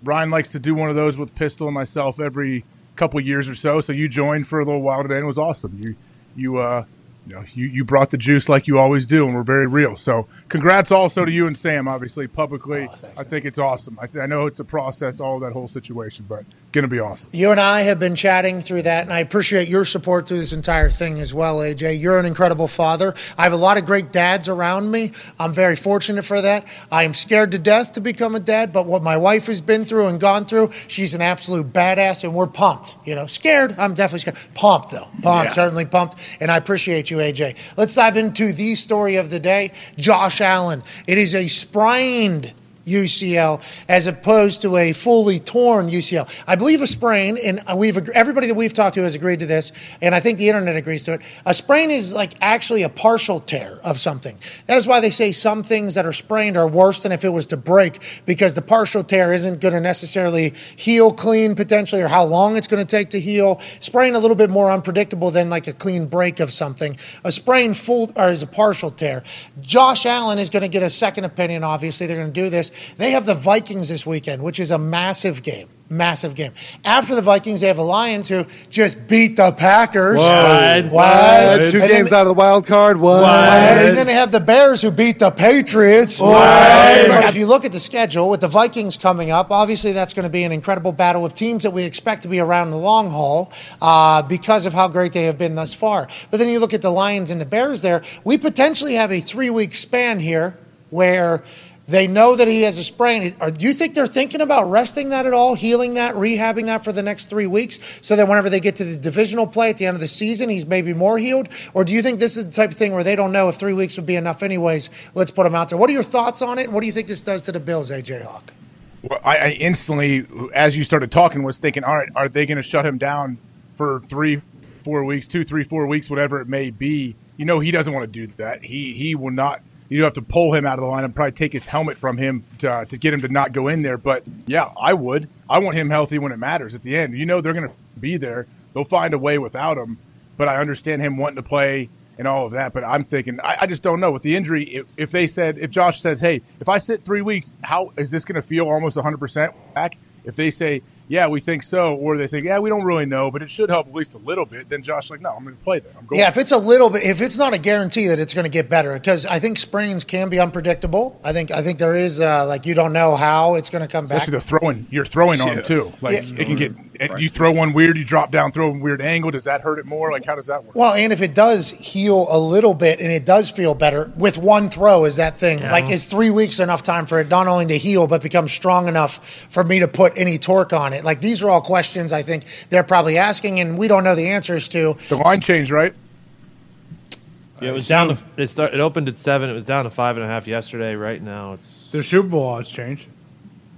Ryan likes to do one of those with Pistol and myself every couple years or so you joined for a little while today and it was awesome. You brought the juice like you always do, and we're very real. So congrats also to you and Sam, obviously, publicly. Thanks, I think it's awesome. I know it's a process, all that whole situation, but going to be awesome. You and I have been chatting through that, and I appreciate your support through this entire thing as well, AJ. You're an incredible father. I have a lot of great dads around me. I'm very fortunate for that. I am scared to death to become a dad, but what my wife has been through and gone through, she's an absolute badass, and we're pumped. You know, scared? I'm definitely scared. Pumped, though. Pumped, yeah. Certainly pumped, and I appreciate you, AJ. Let's dive into the story of the day, Josh Allen. It is a sprained UCL as opposed to a fully torn UCL. I believe a sprain, and everybody that we've talked to has agreed to this, and I think the internet agrees to it. A sprain is like actually a partial tear of something. That is why they say some things that are sprained are worse than if it was to break, because the partial tear isn't going to necessarily heal clean potentially, or how long it's going to take to heal. Sprain a little bit more unpredictable than like a clean break of something. A sprain is a partial tear. Josh Allen is going to get a second opinion. Obviously, they're going to do this. They have the Vikings this weekend, which is a massive game. Massive game. After the Vikings, they have the Lions, who just beat the Packers. What? Two games out of the wild card. What? And then they have the Bears, who beat the Patriots. What? But if you look at the schedule, with the Vikings coming up, obviously that's going to be an incredible battle of teams that we expect to be around the long haul because of how great they have been thus far. But then you look at the Lions and the Bears there. We potentially have a 3-week span here where – they know that he has a sprain. Do you think they're thinking about resting that at all, healing that, rehabbing that for the next 3 weeks so that whenever they get to the divisional play at the end of the season, he's maybe more healed? Or do you think this is the type of thing where they don't know if 3 weeks would be enough anyways? Let's put him out there. What are your thoughts on it, and what do you think this does to the Bills, AJ Hawk? Well, I instantly, as you started talking, was thinking, all right, are they going to shut him down for 3-4 weeks, 2-3-4 weeks, whatever it may be? You know he doesn't want to do that. He will not. You have to pull him out of the line and probably take his helmet from him to get him to not go in there. But, yeah, I would. I want him healthy when it matters at the end. You know they're going to be there. They'll find a way without him. But I understand him wanting to play and all of that. But I'm thinking, I just don't know. With the injury, if Josh says, hey, if I sit 3 weeks, how is this going to feel almost 100% back? If they say, yeah, we think so, or they think, yeah, we don't really know, but it should help at least a little bit, then Josh like, no, I'm going to play that. Yeah, if it's a little bit, if it's not a guarantee that it's going to get better, because I think sprains can be unpredictable. I think there is, like, you don't know how it's going to come back. Especially the throwing, you're throwing on him, too. Like, yeah. It can get, right. You throw one weird, you drop down, throw a weird angle, does that hurt it more? Like, how does that work? Well, and if it does heal a little bit and it does feel better, with one throw is that thing. Yeah. Like, is 3 weeks enough time for it not only to heal, but become strong enough for me to put any torque on it? Like, these are all questions I think they're probably asking, and we don't know the answers to. The line changed, right? Yeah, it was down to – it opened at 7. It was down to 5.5 yesterday. Right now it's – the Super Bowl odds changed.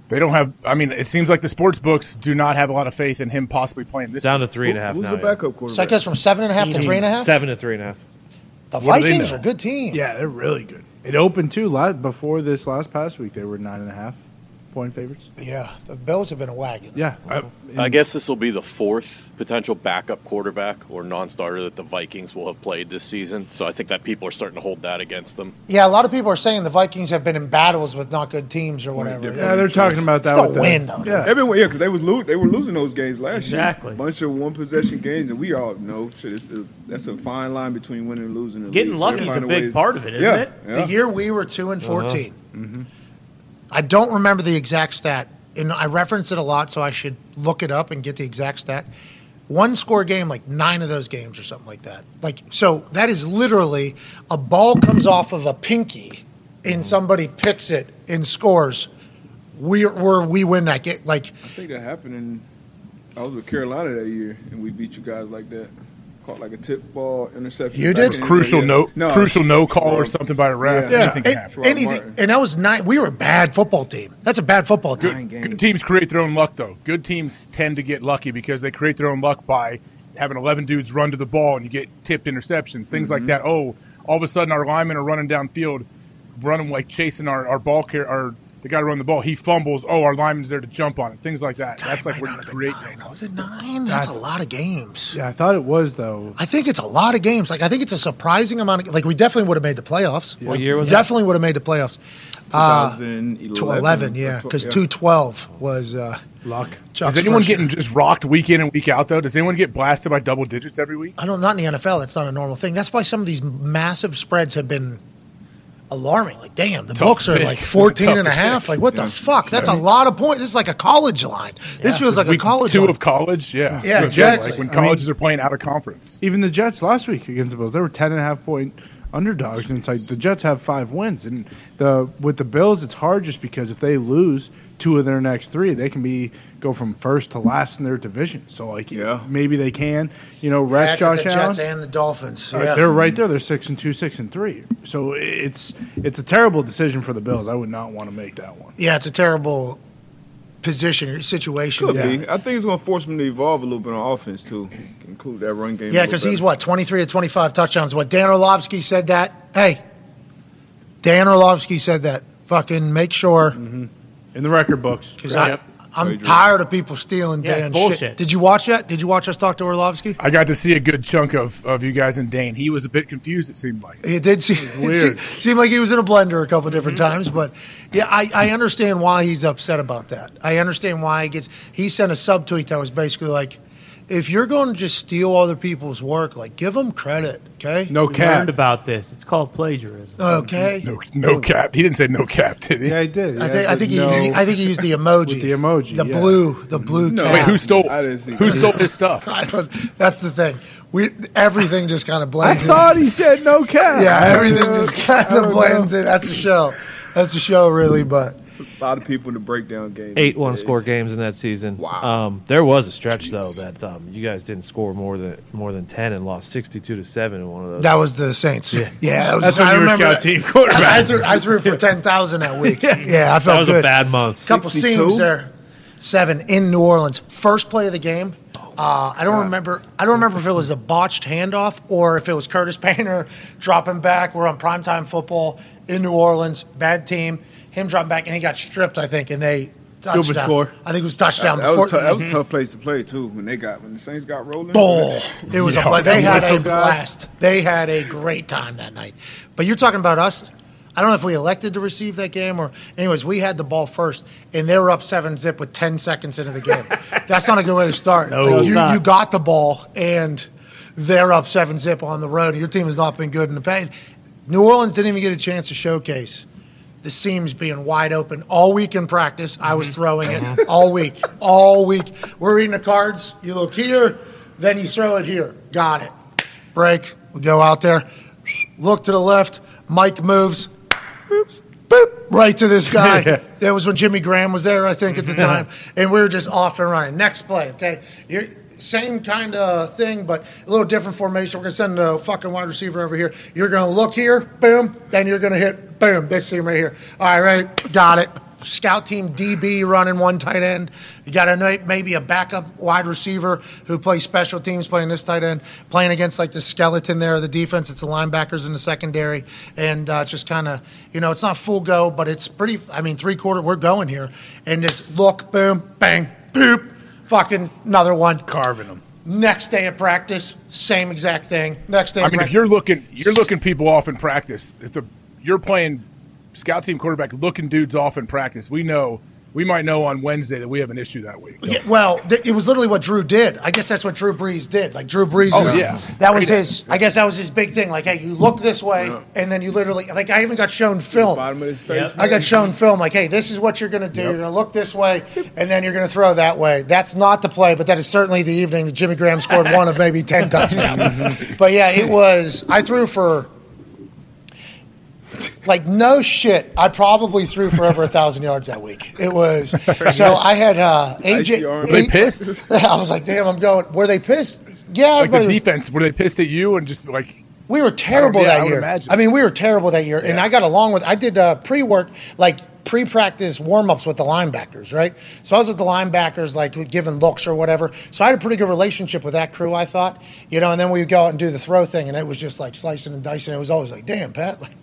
They don't have – I mean, it seems like the sports books do not have a lot of faith in him possibly playing this. Down to 3.5 now. Who's the backup quarterback? So it goes from 7.5 to 3.5? 7 to 3.5. The Vikings are a good team. Yeah, they're really good. It opened, too, before this last past week. They were 9.5. Point favorites. Yeah, the Bills have been a wagon. Yeah, I guess this will be the fourth potential backup quarterback or non-starter that the Vikings will have played this season. So I think that people are starting to hold that against them. Yeah, a lot of people are saying the Vikings have been in battles with not good teams or whatever. Yeah, they're talking about that. Still win though. Yeah, everywhere. Yeah, because they were losing those games last year. Exactly. A bunch of one possession games, and we all know that's a fine line between winning and losing. Getting lucky is a big part of it, isn't it? Yeah. The year we were 2-14. Mm-hmm. I don't remember the exact stat, and I reference it a lot, so I should look it up and get the exact stat. One score game, like 9 of those games or something like that. Like, so that is literally a ball comes off of a pinky and somebody picks it and scores. We win that game. Like, I think that happened I was with Carolina that year, and we beat you guys like that. Caught like a tip ball interception. You did? Crucial no call or something by a ref. Yeah. Anything. And that was 9. We were a bad football team. That's a bad football team. Good teams create their own luck, though. Good teams tend to get lucky because they create their own luck by having 11 dudes run to the ball and you get tipped interceptions, things like that. Oh, all of a sudden our linemen are running downfield, running like chasing our ball carrier, the guy running the ball, he fumbles. Oh, our lineman's there to jump on it. Things like that. That's like we're creating. Was it 9? That's a lot of games. Yeah, I thought it was, though. I think it's a lot of games. Like, I think it's a surprising amount of – like, we definitely would have made the playoffs. Yeah. What year was that? Definitely would have made the playoffs. 2011, yeah, because 2012 was luck. Is anyone getting just rocked week in and week out, though? Does anyone get blasted by double digits every week? Not in the NFL. That's not a normal thing. That's why some of these massive spreads have been – alarming. Like, damn, the books are like 14 and a half. Like, what the fuck? That's a lot of points. This is like a college line. This feels like a college line. Week 2 of college, yeah. Yeah, exactly. Like when colleges are playing out of conference. Even the Jets last week against the Bills, they were 10.5-point underdogs, and it's like the Jets have 5 wins, and with the Bills, it's hard just because if they lose 2 of their next 3, they can go from first to last in their division. So like, maybe they can, rest Josh Allen. The Jets and the Dolphins, they're right there. They're 6-2, 6-3. So it's a terrible decision for the Bills. I would not want to make that one. Yeah, it's a terrible position or situation. Could be. I think it's going to force him to evolve a little bit on offense too. Include that run game. Yeah, because he's 23 to 25 touchdowns. What Dan Orlovsky said that. Hey, Dan Orlovsky said that. Fucking make sure in the record books. Because I'm tired of people stealing Dan's shit. Did you watch that? Did you watch us talk to Orlovsky? I got to see a good chunk of you guys and Dan. He was a bit confused. It seemed like it did. Seemed like he was in a blender a couple of different times. But yeah, I understand why he's upset about that. I understand why he gets. He sent a subtweet that was basically like, if you're going to just steal other people's work, like, give them credit, okay? No cap. We learned about this. It's called plagiarism. Okay. No cap. He didn't say no cap, did he? Yeah, he did. I think he used the emoji. With the emoji, The blue cap. Wait, who stole? Who stole his stuff? That's the thing. Everything just kind of blends in. I thought he said no cap. Yeah, everything just kind of blends in. That's the show. That's the show, really, but. A lot of people in the breakdown game. 8 one-score games in that season. Wow. There was a stretch, though, that you guys didn't score more than 10 and lost 62-7 in one of those. That was the Saints. Yeah that was that's when you were scout team quarterback. I threw for 10,000 that week. Yeah, I felt good. That was a bad month. Couple 62? Seams there. 7 in New Orleans. First play of the game. I don't remember if it was a botched handoff or if it was Curtis Painter dropping back. We're on primetime football in New Orleans. Bad team. Him dropping back, and he got stripped, I think, and they touchdown. Score. I think it was touchdown. That was a tough place to play, too, when the Saints got rolling. It was a play. They had a blast. They had a great time that night. But you're talking about us. I don't know if we elected to receive that game or – anyways, we had the ball first, and they were up 7-0 with 10 seconds into the game. That's not a good way to start. No, like, you got the ball, and they're up 7-0 on the road. Your team has not been good in the paint. New Orleans didn't even get a chance to showcase the seams being wide open all week in practice. I was throwing it all week. We're reading the cards. You look here, then you throw it here. Got it. Break. We go out there. Look to the left. Mike moves. Boop, boop. Right to this guy. That was when Jimmy Graham was there, I think, at the time. And we were just off and running. Next play, okay? Same kind of thing, but a little different formation. We're going to send a fucking wide receiver over here. You're going to look here. Boom. Then you're going to hit. Boom, this seam right here. All right, right, got it. Scout team DB running one tight end. You got a maybe a backup wide receiver who plays special teams playing this tight end, playing against like the skeleton there of the defense. It's the linebackers in the secondary. And just kind of, it's not full go, but it's pretty, three-quarter, we're going here. And it's look, boom, bang, boop, fucking another one. Carving them. Next day at practice, same exact thing. Next day at practice. If you're looking people off in practice, you're playing scout team quarterback, looking dudes off in practice. We might know on Wednesday that we have an issue that week. Yeah, well, it was literally what Drew did. I guess that's what Drew Brees did. Like Drew Brees, that was his big thing. Like, hey, you look this way, and then you literally, like, I even got shown film. Bottom of his face, I got shown film. Like, hey, this is what you're going to do. You're going to look this way, and then you're going to throw that way. That's not the play, but that is certainly the evening that Jimmy Graham scored one of maybe 10 touchdowns. But yeah, it was. I threw for. Like, no shit, I probably threw for over 1,000 yards that week. It was – so I had AJ – Were they pissed? I was like, damn, I'm going – were they pissed? Yeah. Like the defense, were they pissed at you and just like – We were terrible that year. We were terrible that year. Yeah. And I got along with – I did pre-work, like – pre-practice warm-ups with the linebackers, right? So I was with the linebackers, like, giving looks or whatever. So I had a pretty good relationship with that crew, I thought. And then we would go out and do the throw thing, and it was just, like, slicing and dicing. It was always like, damn, Pat, like,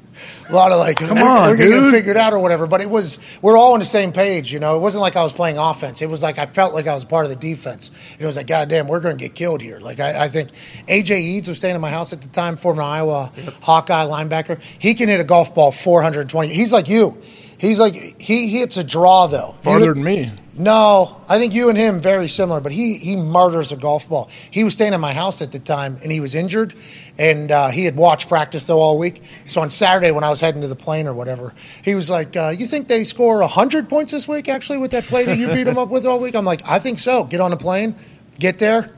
a lot of, like, come on, we're going to get it figured out or whatever. But it was – we're all on the same page, It wasn't like I was playing offense. It was like I felt like I was part of the defense. It was like, goddamn, we're going to get killed here. Like, I think AJ Eads was staying at my house at the time, former Iowa Hawkeye linebacker. He can hit a golf ball 420. He's like you. He's like, he hits a draw, though. Farther than me. No, I think you and him very similar, but he murders a golf ball. He was staying at my house at the time, and he was injured, and he had watched practice, though, all week. So on Saturday when I was heading to the plane or whatever, he was like, you think they score 100 points this week, actually, with that play that you beat them up with all week? I'm like, I think so. Get on the plane. Get there.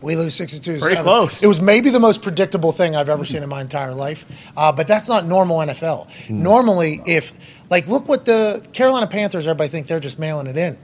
We lose 62-7. Pretty close. It was maybe the most predictable thing I've ever seen in my entire life. But that's not normal NFL. Normally, if – like, look what the Carolina Panthers, everybody think they're just mailing it in.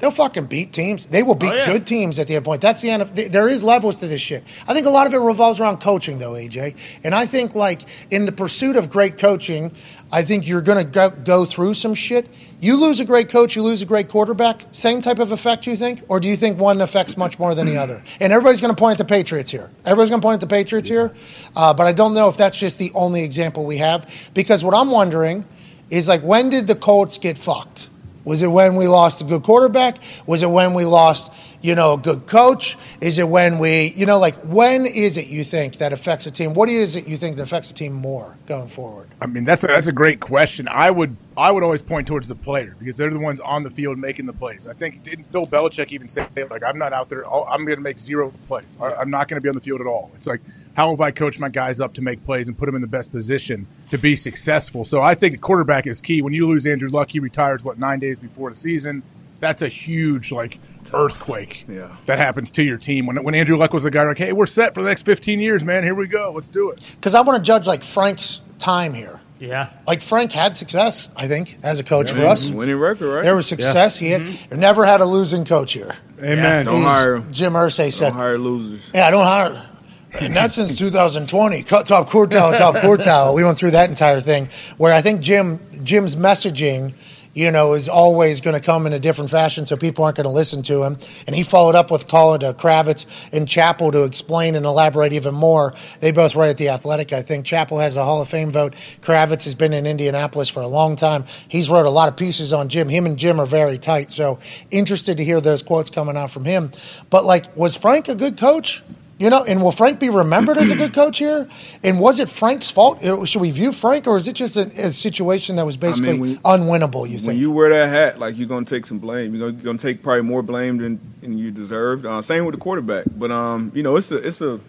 They'll fucking beat teams. They will beat good teams at the end point. That's the end of – there is levels to this shit. I think a lot of it revolves around coaching, though, AJ. And I think, like, in the pursuit of great coaching, I think you're going to go through some shit. You lose a great coach, you lose a great quarterback, same type of effect, you think? Or do you think one affects much more than the other? And everybody's going to point at the Patriots here. But I don't know if that's just the only example we have. Because what I'm wondering is, like, when did the Colts get fucked? Was it when we lost a good quarterback? Was it when we lost, you know, a good coach? Is it when we, you know, like, when is it you think that affects a team? What is it you think that affects a team more going forward? I mean, that's a great question. I would always point towards the player because they're the ones on the field making the plays. I think didn't Bill Belichick even say, like, I'm not out there. I'm going to make zero plays. I'm not going to be on the field at all. It's like, how have I coached my guys up to make plays and put them in the best position to be successful? So I think a quarterback is key. When you lose Andrew Luck, he retires, 9 days before the season? That's a huge, like, earthquake that happens to your team. When Andrew Luck was the guy, like, hey, we're set for the next 15 years, man. Here we go. Let's do it. Because I want to judge, like, Frank's time here. Yeah. Like, Frank had success, I think, as a coach for us. Winning record, right? There was success. Yeah. He had never had a losing coach here. Amen. Don't hire him. Jim Irsay said. Don't hire losers. Yeah, don't hire – not since 2020, top quartile. We went through that entire thing where I think Jim's messaging, you know, is always going to come in a different fashion, so people aren't going to listen to him. And he followed up with calling to Kravitz and Chappell to explain and elaborate even more. They both write at The Athletic, I think. Chappell has a Hall of Fame vote. Kravitz has been in Indianapolis for a long time. He's wrote a lot of pieces on Jim. Him and Jim are very tight, so interested to hear those quotes coming out from him. But, like, was Frank a good coach? You know, and will Frank be remembered as a good coach here? And was it Frank's fault? Should we view Frank, or is it just a situation that was basically unwinnable, you think? When you wear that hat, like, you're going to take some blame. You're going to take probably more blame than you deserved. Same with the quarterback. But, you know, it's a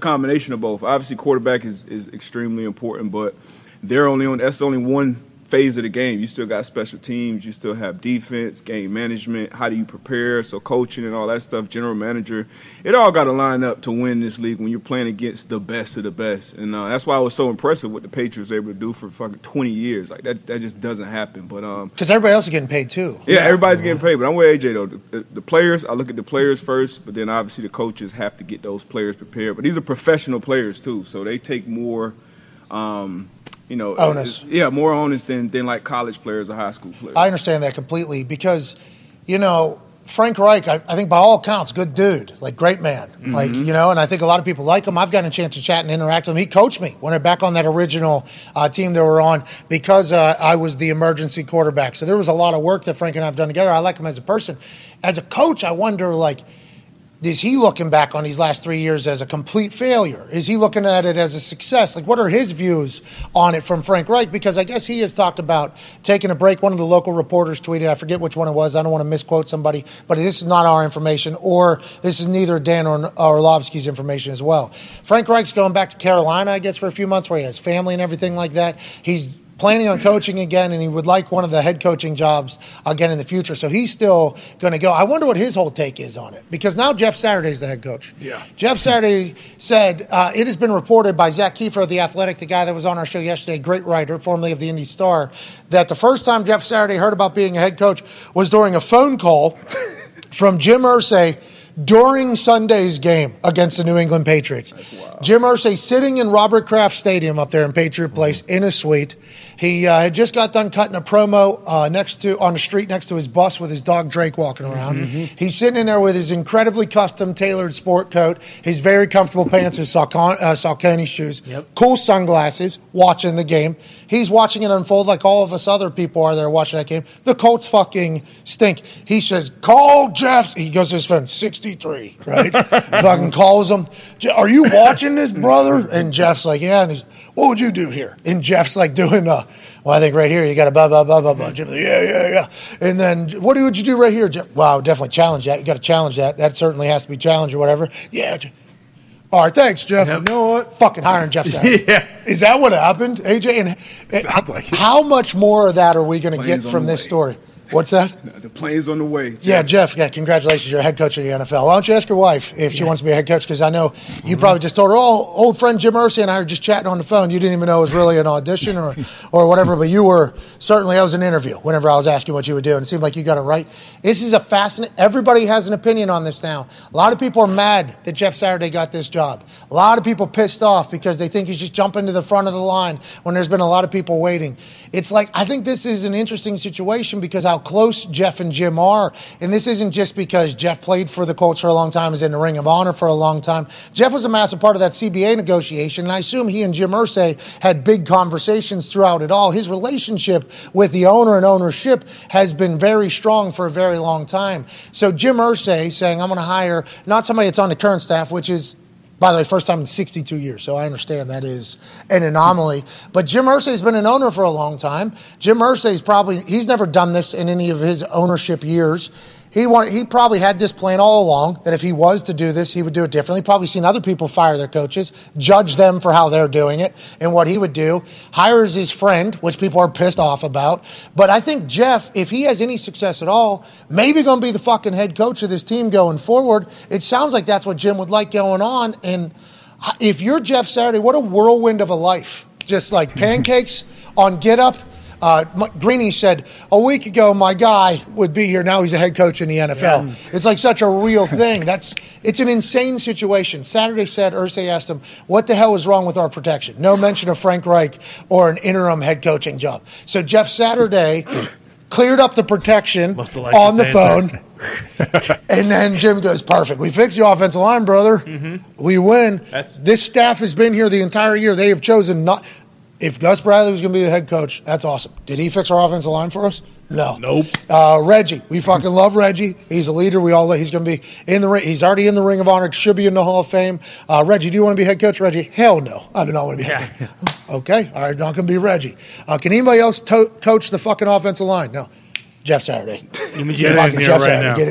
combination of both. Obviously, quarterback is extremely important, but that's only one phase of the game. You still got special teams. You still have defense, game management. How do you prepare? So coaching and all that stuff, general manager, it all got to line up to win this league when you're playing against the best of the best. And that's why I was so impressive what the Patriots were able to do for fucking 20 years. Like, that just doesn't happen. But because everybody else is getting paid too. Yeah, everybody's getting paid. But I'm with AJ, though. The players, I look at the players first, but then obviously the coaches have to get those players prepared. But these are professional players too, so they take more you know, onus. Yeah, more onus than like college players or high school players. I understand that completely because, you know, Frank Reich, I think by all accounts, good dude, like, great man. Mm-hmm. Like, you know, and I think a lot of people like him. I've gotten a chance to chat and interact with him. He coached me when I'm back on that original team that we're on because I was the emergency quarterback. So there was a lot of work that Frank and I have done together. I like him as a person. As a coach, I wonder, like, is he looking back on these last 3 years as a complete failure? Is he looking at it as a success? Like, what are his views on it from Frank Reich? Because I guess he has talked about taking a break. One of the local reporters tweeted, I forget which one it was. I don't want to misquote somebody, but this is not our information, or this is neither Dan or Orlovsky's information as well. Frank Reich's going back to Carolina, I guess, for a few months where he has family and everything like that. He's planning on coaching again, and he would like one of the head coaching jobs again in the future. So he's still going to go. I wonder what his whole take is on it, because now Jeff Saturday's the head coach. Yeah. Jeff Saturday said, it has been reported by Zach Kiefer of The Athletic, the guy that was on our show yesterday, great writer, formerly of the Indy Star, that the first time Jeff Saturday heard about being a head coach was during a phone call from Jim Irsay during Sunday's game against the New England Patriots. Jim Irsay sitting in Robert Kraft Stadium up there in Patriot Place in a suite. He had just got done cutting a promo on the street next to his bus with his dog Drake walking around. Mm-hmm. He's sitting in there with his incredibly custom tailored sport coat, his very comfortable pants, his Saucony shoes, cool sunglasses, watching the game. He's watching it unfold like all of us other people are there watching that game. The Colts fucking stink. He says, call Jeff. He goes to his phone, 63, right? Fucking calls him. Are you watching this, brother? And Jeff's like, yeah. And he's, what would you do here? And Jeff's like doing, well, I think right here you got to blah, blah, blah, blah, blah. Jim's like, yeah. And then, what would you do right here? Jeff, wow, definitely challenge that. You got to challenge that. That certainly has to be challenged or whatever. Yeah. All right, thanks, Jeff. You know what? Fucking hiring Jeff Saturday. Yeah. Is that what happened, AJ? And sounds like it. How much more of that are we going to get from this story? What's that? No, the plane's on the way. Jeff. Yeah, Jeff, yeah, congratulations. You're a head coach of the NFL. Why don't you ask your wife if she wants to be a head coach? Because I know you probably just told her, oh, old friend Jim Irsay and I were just chatting on the phone. You didn't even know it was really an audition or whatever, but you were certainly, that was an interview whenever I was asking what you would do, and it seemed like you got it right. This is a fascinating – everybody has an opinion on this now. A lot of people are mad that Jeff Saturday got this job. A lot of people pissed off because they think he's just jumping to the front of the line when there's been a lot of people waiting. It's like I think this is an interesting situation because how close Jeff and Jim are. And this isn't just because Jeff played for the Colts for a long time, is in the Ring of Honor for a long time. Jeff was a massive part of that CBA negotiation, and I assume he and Jim Irsay had big conversations throughout it all. His relationship with the owner and ownership has been very strong for a very long time. So Jim Irsay saying, I'm going to hire not somebody that's on the current staff, which is, by the way, first time in 62 years, so I understand that is an anomaly. But Jim Irsay's been an owner for a long time. Jim Irsay's probably, he's never done this in any of his ownership years. He probably had this plan all along that if he was to do this, he would do it differently. Probably seen other people fire their coaches, judge them for how they're doing it and what he would do. Hires his friend, which people are pissed off about. But I think Jeff, if he has any success at all, maybe going to be the fucking head coach of this team going forward. It sounds like that's what Jim would like going on. And if you're Jeff Saturday, what a whirlwind of a life. Just like pancakes on Get Up. Greeny said, a week ago, my guy would be here. Now he's a head coach in the NFL. Yeah. It's like such a real thing. It's an insane situation. Saturday said, Irsay asked him, what the hell is wrong with our protection? No mention of Frank Reich or an interim head coaching job. So Jeff Saturday cleared up the protection on the phone. And then Jim goes, perfect. We fixed the offensive line, brother. Mm-hmm. We win. This staff has been here the entire year. They have chosen not – if Gus Bradley was going to be the head coach, that's awesome. Did he fix our offensive line for us? No. Nope. Reggie. We fucking love Reggie. He's a leader. He's going to be in the ring. He's already in the Ring of Honor. Should be in the Hall of Fame. Reggie, do you want to be head coach, Reggie? Hell no. I do not want to be head coach. Okay. All right. Not going to be Reggie. Can anybody else coach the fucking offensive line? No. Jeff Saturday. Get in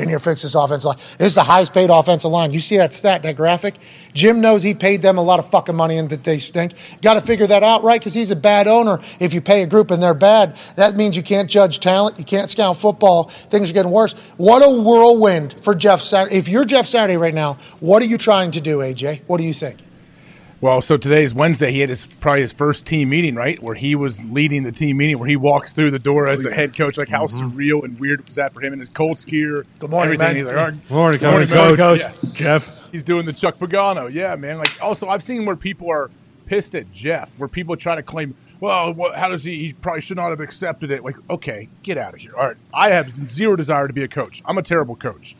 here, fix this offensive line. This is the highest paid offensive line. You see that stat, that graphic? Jim knows he paid them a lot of fucking money and that they stink. Got to figure that out, right? Because he's a bad owner. If you pay a group and they're bad, that means you can't judge talent. You can't scout football. Things are getting worse. What a whirlwind for Jeff Saturday. If you're Jeff Saturday right now, what are you trying to do, AJ? What do you think? Well, so today is Wednesday. He had probably his first team meeting, right, where he was leading the team meeting, where he walks through the door as the head coach. Like, how surreal and weird was that for him in his Colts gear? Good morning, everything. Man. He's like, all right, good morning, coach. Yeah. Jeff. He's doing the Chuck Pagano. Yeah, man. Like, also, I've seen where people are pissed at Jeff, where people try to claim, well, how does he probably should not have accepted it. Like, okay, get out of here. All right, I have zero desire to be a coach. I'm a terrible coach.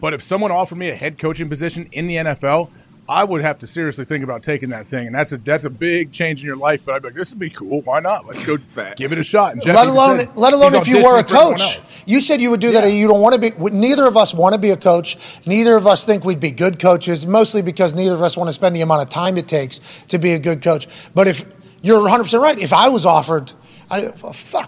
But if someone offered me a head coaching position in the NFL, I would have to seriously think about taking that thing, and that's a big change in your life. But I'd be like, this would be cool. Why not? Let's go give it a shot. And let alone if you were a coach. You said you would do that. You don't want to be. Neither of us want to be a coach. Neither of us think we'd be good coaches, mostly because neither of us want to spend the amount of time it takes to be a good coach. But if you're 100% right, if I was offered – a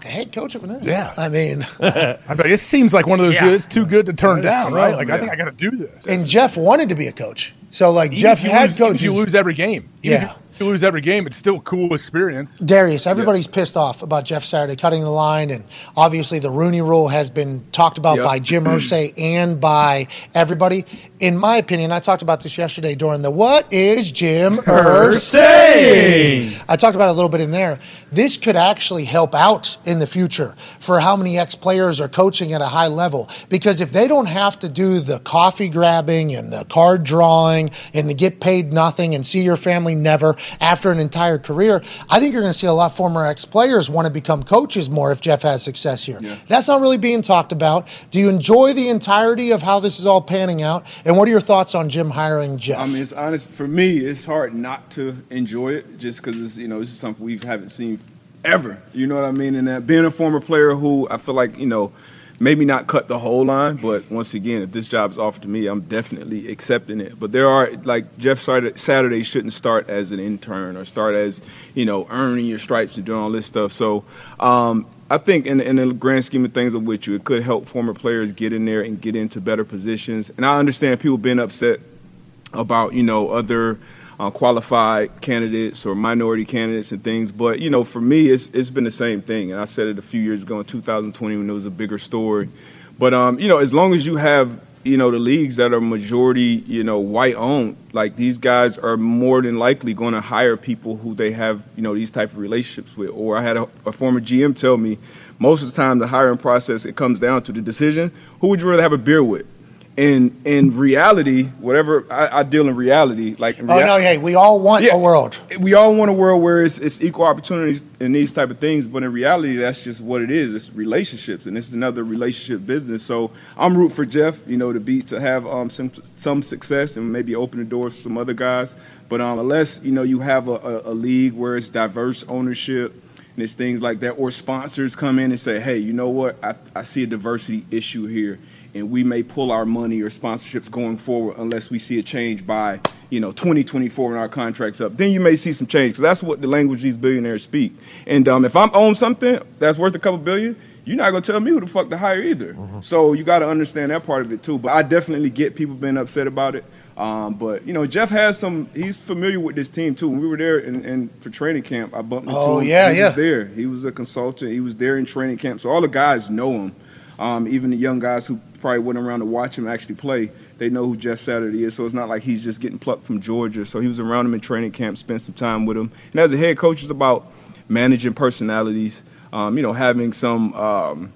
head coach of an NFL. Yeah. I mean. It seems like one of those dudes too good to turn down, right? Like, I think I got to do this. And Jeff wanted to be a coach. So, like, even Jeff had coaches. You lose every game. You lose every game. It's still a cool experience. Darius, everybody's pissed off about Jeff Saturday cutting the line, and obviously the Rooney Rule has been talked about by Jim Irsay and by everybody. In my opinion, I talked about this yesterday during the What is Jim Irsay? I talked about it a little bit in there. This could actually help out in the future for how many ex-players are coaching at a high level, because if they don't have to do the coffee grabbing and the card drawing and the get paid nothing and see your family never – after an entire career, I think you're going to see a lot of former ex-players want to become coaches more if Jeff has success here. Yeah. That's not really being talked about. Do you enjoy the entirety of how this is all panning out? And what are your thoughts on Jim hiring Jeff? I mean, it's honest. For me, it's hard not to enjoy it just because it's, you know, it's just something we haven't seen ever. You know what I mean? And being a former player who I feel like, you know, Maybe not cut the whole line, but once again, if this job is offered to me, I'm definitely accepting it. But there are, like, Jeff Saturday shouldn't start as an intern or start as, you know, earning your stripes and doing all this stuff. So I think in the grand scheme of things, I'm with you. It could help former players get in there and get into better positions. And I understand people being upset about, you know, other qualified candidates or minority candidates and things. But, you know, for me, it's been the same thing. And I said it a few years ago in 2020 when it was a bigger story. But, you know, as long as you have, you know, the leagues that are majority, you know, white-owned, like these guys are more than likely going to hire people who they have, you know, these type of relationships with. Or I had a former GM tell me most of the time the hiring process, it comes down to the decision, who would you rather have a beer with? And in reality, whatever I deal in reality, like in we all want a world. We all want a world where it's equal opportunities and these type of things. But in reality, that's just what it is. It's relationships, and it's another relationship business. So I'm rooting for Jeff, you know, to have some success and maybe open the doors for some other guys. But unless you know you have a league where it's diverse ownership. And it's things like that, or sponsors come in and say, hey, you know what, I see a diversity issue here, and we may pull our money or sponsorships going forward unless we see a change by, you know, 2024 when our contract's up. Then you may see some change, because that's what the language these billionaires speak. And if I'm own something that's worth a couple billion, you're not going to tell me who the fuck to hire either. Mm-hmm. So you got to understand that part of it too. But I definitely get people being upset about it. But, you know, Jeff has he's familiar with this team, too. When we were there and for training camp, I bumped into him. He was there. He was a consultant. He was there in training camp. So all the guys know him, even the young guys who probably went around to watch him actually play. They know who Jeff Saturday is, so it's not like he's just getting plucked from Georgia. So he was around him in training camp, spent some time with him. And as a head coach, it's about managing personalities, you know, having some,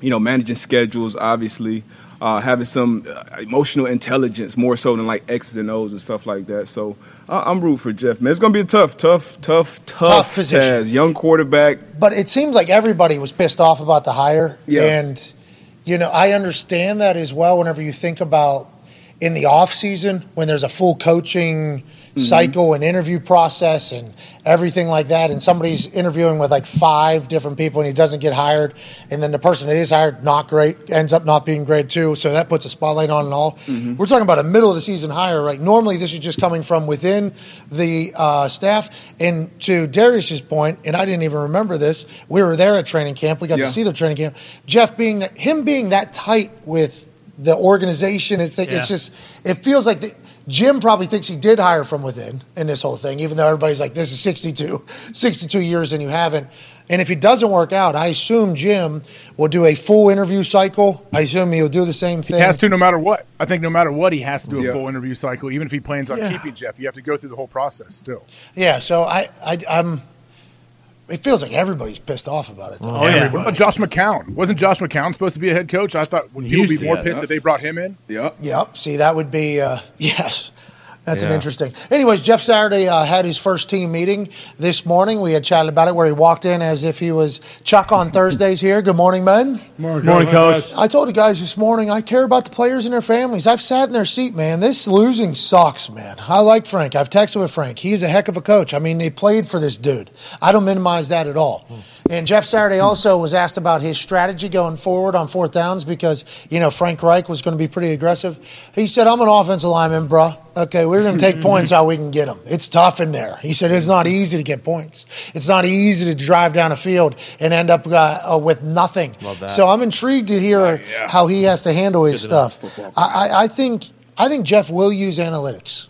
you know, managing schedules, obviously. Having some emotional intelligence, more so than like X's and O's and stuff like that. So I'm rooting for Jeff, man. It's going to be a tough position. Young quarterback. But it seems like everybody was pissed off about the hire. Yeah. And, you know, I understand that as well whenever you think about in the off season when there's a full coaching cycle and interview process and everything like that, and somebody's interviewing with like 5 different people and he doesn't get hired, and then the person that is hired, not great, ends up not being great too, so that puts a spotlight on and all. Mm-hmm. We're talking about a middle of the season hire, right? Normally this is just coming from within the staff. And to Darius's point, and I didn't even remember this, we were there at training camp, we got to see the training camp, Jeff being being that tight with the organization is that it's just, it feels like Jim probably thinks he did hire from within in this whole thing, even though everybody's like, this is 62 years and you haven't. And if it doesn't work out, I assume Jim will do a full interview cycle. I assume he'll do the same thing. He has to no matter what. I think no matter what, he has to do a full interview cycle. Even if he plans on keeping Jeff, you have to go through the whole process still. Yeah, so I'm – it feels like everybody's pissed off about it. Oh, yeah. What about Josh McCown? Wasn't Josh McCown supposed to be a head coach? I thought would people be more pissed that they brought him in? Yep. See, that would be yes. That's an interesting. Anyways, Jeff Saturday had his first team meeting this morning. We had chatted about it where he walked in as if he was Chuck on Thursdays here. Good morning, man. Morning, Coach. I told the guys this morning, I care about the players and their families. I've sat in their seat, man. This losing sucks, man. I like Frank. I've texted with Frank. He's a heck of a coach. I mean, they played for this dude. I don't minimize that at all. And Jeff Saturday also was asked about his strategy going forward on fourth downs because, you know, Frank Reich was going to be pretty aggressive. He said, I'm an offensive lineman, bro. Okay, we're going to take points how we can get them. It's tough in there. He said it's not easy to get points. It's not easy to drive down a field and end up with nothing. Love that. So I'm intrigued to hear how he has to handle his stuff. I think Jeff will use analytics.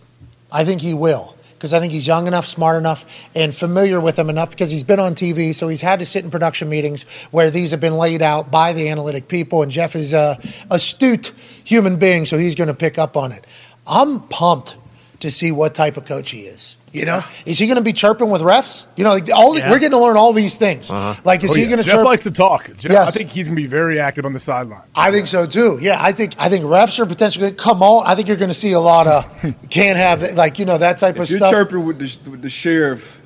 I think he will. Because I think he's young enough, smart enough, and familiar with them enough because he's been on TV, so he's had to sit in production meetings where these have been laid out by the analytic people, and Jeff is an astute human being, so he's going to pick up on it. I'm pumped to see what type of coach he is. You know, is he going to be chirping with refs? You know, we're getting to learn all these things. Uh-huh. Like, is he going to chirp? Jeff likes to talk. Jeff, yes. I think he's going to be very active on the sideline. I think so too. Yeah, I think refs are potentially going to come on. I think you're going to see a lot of can't have like you know that type of stuff. You're chirping with the sheriff.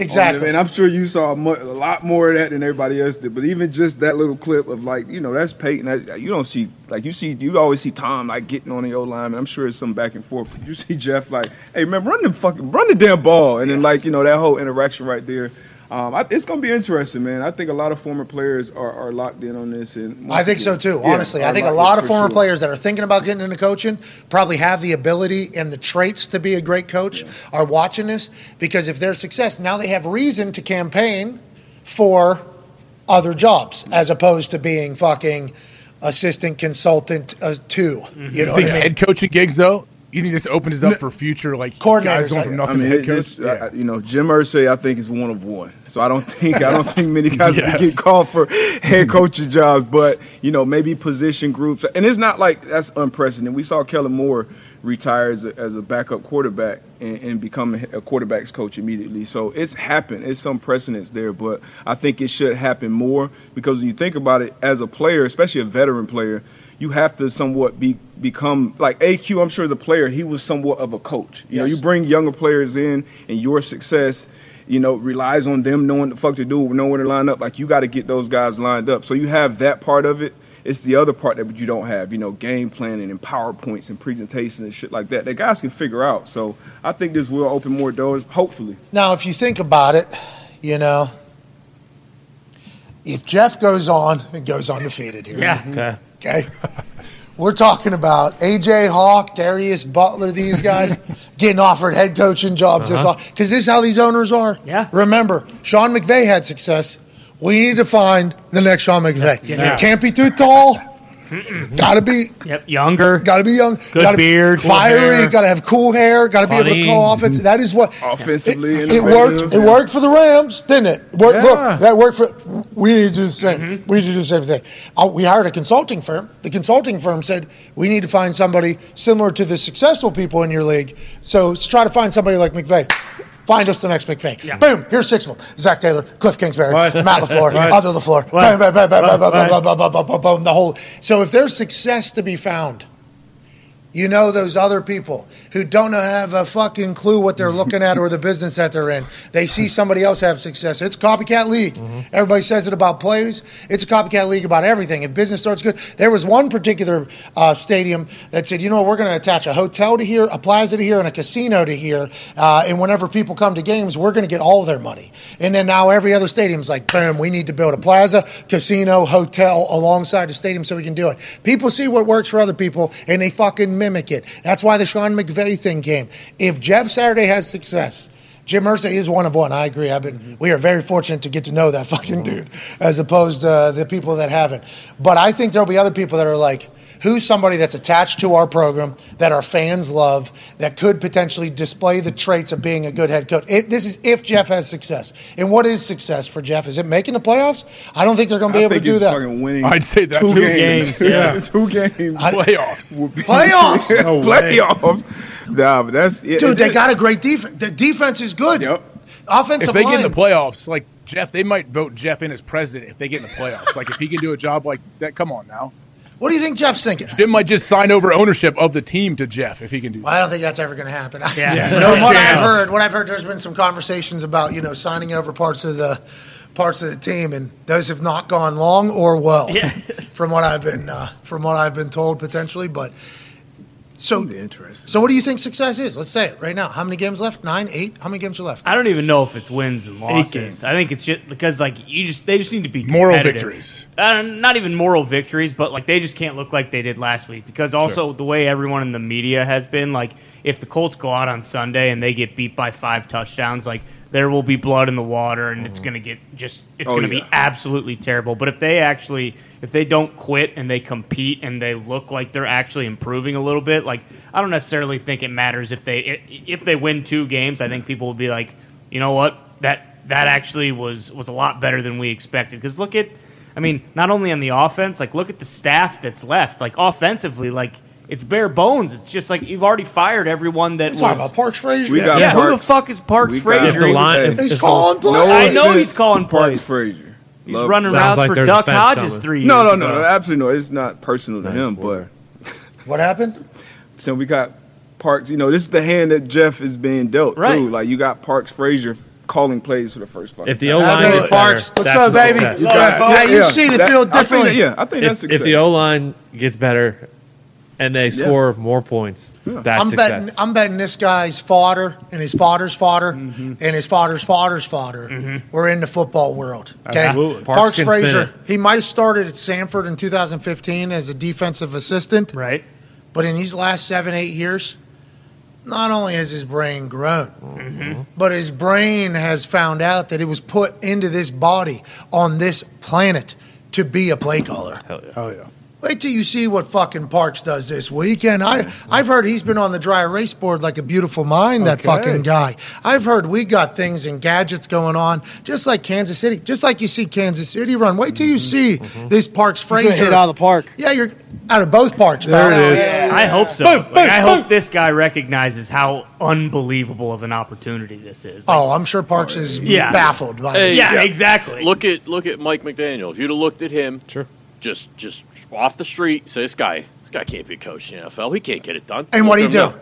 Exactly. And I'm sure you saw a lot more of that than everybody else did. But even just that little clip of, like, you know, that's Peyton. You don't see, like, you always see Tom, like, getting on the O line. And I'm sure it's some back and forth. But you see Jeff, like, hey, man, run the damn ball. And then, like, you know, that whole interaction right there. It's going to be interesting, man. I think a lot of former players are locked in on this. And I think so, too, honestly. I think a lot of former players that are thinking about getting into coaching probably have the ability and the traits to be a great coach are watching this, because if there's success, now they have reason to campaign for other jobs as opposed to being fucking assistant consultant two. You know, think head coaching gigs, though? You think this opens up for future, like, guys going from nothing to head coach? You know, Jim Irsay, I think, is one of one. So I don't think many guys would get called for head coaching jobs. But, you know, maybe position groups. And it's not like that's unprecedented. We saw Kellen Moore retire as a backup quarterback and become a quarterback's coach immediately. So it's happened. It's some precedence there. But I think it should happen more, because when you think about it, as a player, especially a veteran player, you have to somewhat become – like AQ, I'm sure as a player, he was somewhat of a coach. You know, you bring younger players in, and your success, you know, relies on them knowing the fuck to do, knowing where to line up. Like, you got to get those guys lined up. So you have that part of it. It's the other part that you don't have, you know, game planning and PowerPoints and presentations and shit like that. That guys can figure out. So I think this will open more doors, hopefully. Now, if you think about it, you know, if Jeff goes on and goes undefeated here. Okay. We're talking about AJ Hawk, Darius Butler, these guys getting offered head coaching jobs this because this is how these owners are. Yeah. Remember, Sean McVay had success. We need to find the next Sean McVay. Yeah. Can't be too tall. Gotta be younger. Gotta be young. Good beard. Fiery. Cool, gotta have cool hair. Gotta be able to call offense. That is what offensively. It worked. It worked for the Rams, didn't it? Look, that worked for. We need to do the same. We need to do the same thing. We hired a consulting firm. The consulting firm said we need to find somebody similar to the successful people in your league. So try to find somebody like McVay. Find us the next McVay. Yeah. Boom. Here's six of them. Zach Taylor, Cliff Kingsbury, Matt LaFleur, Otto LaFleur. Boom, boom, boom, boom, boom, boom, boom, boom, boom, the whole. So if there's success to be found, you know those other people who don't have a fucking clue what they're looking at or the business that they're in. They see somebody else have success. It's a copycat league. Mm-hmm. Everybody says it about players. It's a copycat league about everything. If business starts good, there was one particular stadium that said, you know, we're going to attach a hotel to here, a plaza to here, and a casino to here. And whenever people come to games, we're going to get all their money. And then now every other stadium's like, boom, we need to build a plaza, casino, hotel alongside the stadium so we can do it. People see what works for other people, and they fucking mimic it. That's why the Sean McVay thing came. If Jeff Saturday has success, Jim Irsay is one of one. I agree. We are very fortunate to get to know that fucking dude as opposed to the people that haven't. But I think there'll be other people that are like, who's somebody that's attached to our program that our fans love that could potentially display the traits of being a good head coach? This is if Jeff has success. And what is success for Jeff? Is it making the playoffs? I don't think they're going to be able to do that. I'd say that's two games. Yeah. 2 games. Playoffs. No playoffs. Nah, but that's it. Dude, they got a great defense. The defense is good. Yep. Offensive line. If they get in the playoffs, like Jeff, they might vote Jeff in as president if they get in the playoffs. Like if he can do a job like that, come on now. What do you think Jeff's thinking? Jim might just sign over ownership of the team to Jeff if he can do that. Well, I don't think that's ever going to happen. From what I've heard, there's been some conversations about, you know, signing over parts of the team, and those have not gone long or well. Yeah. From what I've been told potentially, but so interesting. So what do you think success is? Let's say it right now. How many games left? 9, 8? How many games are left? I don't even know if it's wins and losses. I think it's just because like they just need to be moral victories. Not even moral victories, but like they just can't look like they did last week, because also the way everyone in the media has been, like if the Colts go out on Sunday and they get beat by 5 touchdowns, like there will be blood in the water and it's going to get be absolutely terrible. But if they actually don't quit and they compete and they look like they're actually improving a little bit, like I don't necessarily think it matters if they win 2 games. I think people will be like, you know what, that actually was a lot better than we expected. Because not only on the offense, like look at the staff that's left. Like offensively, like it's bare bones. It's just like you've already fired everyone that was. Talking about Parks Frazier. Who the fuck is Parks Frazier? He's calling plays. No, I know he's calling plays. Parks Frazier. He's running routes for Duck Hodges 3 years ago. No, absolutely no. It's not personal to him, but what happened? So we got Parks. You know, this is the hand that Jeff is being dealt too. Like you got Parks Frazier calling plays for the first fight. If the O-line gets Parks, better, let's go, baby. You see the field differently. I think that's success. If the O-line gets better. and they score more points. Yeah. That's success. I'm betting this guy's fodder and his fodder's fodder and his fodder's fodder's fodder. Mm-hmm. We're in the football world. Okay? Absolutely. Parks Frazier, he might have started at Samford in 2015 as a defensive assistant. Right. But in these last 7-8 years, not only has his brain grown, but his brain has found out that it was put into this body on this planet to be a play caller. Hell yeah. Oh, yeah. Wait till you see what fucking Parks does this weekend. I've heard he's been on the dry erase board like a beautiful mind, that fucking guy. I've heard we got things and gadgets going on, just like Kansas City, just like you see Kansas City run. Wait till you see this Parks Frazier. Hit out of the park. Yeah, you're out of both parks. There it is. Yeah. I hope so. Boom, boom, like, I hope this guy recognizes how unbelievable of an opportunity this is. Like, oh, I'm sure Parks is baffled by this. Yeah, exactly. Look at Mike McDaniel. If you'd have looked at him. Sure. Just off the street. Say this guy can't be a coach in the NFL. He can't get it done. And What'd he do?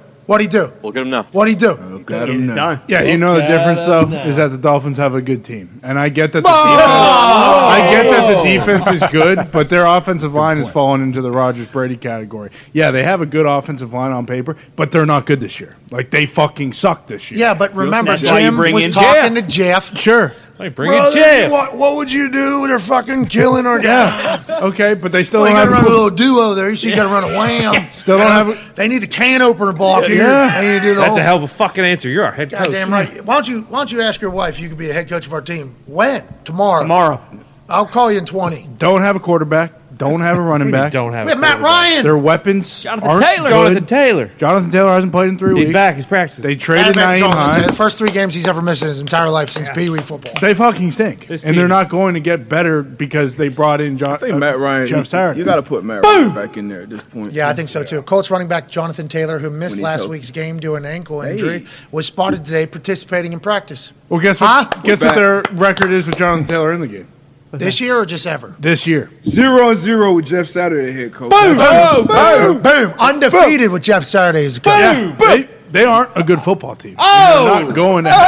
Look at him now. What'd he do? Look at him now. Yeah, you know the difference though is that the Dolphins have a good team, and I get that. I get that the defense is good, but their offensive line is falling into the Rodgers Brady category. Yeah, they have a good offensive line on paper, but they're not good this year. Like they fucking suck this year. Yeah, but remember, Jim was talking to Jeff. Sure. Like, bring it, Jeff. What would you do when they're fucking killing our guy? Okay, but they still don't have to run a little duo there. You got to run a wham. Yeah. Still don't have. They need a can opener block here. Yeah. They need to do That's a hell of a fucking answer. You're our head coach. Goddamn right. Why don't you ask your wife? You could be the head coach of our team. When? Tomorrow. I'll call you in 20. Don't have a quarterback. Don't have a running back. Don't have. We have Matt Ryan. Their weapons. Jonathan Taylor. Jonathan Taylor hasn't played in 3 weeks. He's back. He's practicing. They traded Naeem Hines. The first 3 games he's ever missed in his entire life since Pee Wee football. They fucking stink, and they're not going to get better because they brought in Matt Ryan. Jeff Saturday. You got to put Matt Ryan back in there at this point. Yeah, I think so too. Colts running back Jonathan Taylor, who missed last week's game due to an ankle injury, was spotted today participating in practice. Well, guess what? Guess what their record is with Jonathan Taylor in the game. This year or just ever? This year. 0-0 with Jeff Saturday, head coach. Boom! Boom! Boom! Boom! Undefeated with Jeff Saturday as a coach. Boom! Boom! They aren't a good football team. Oh! They're not going to have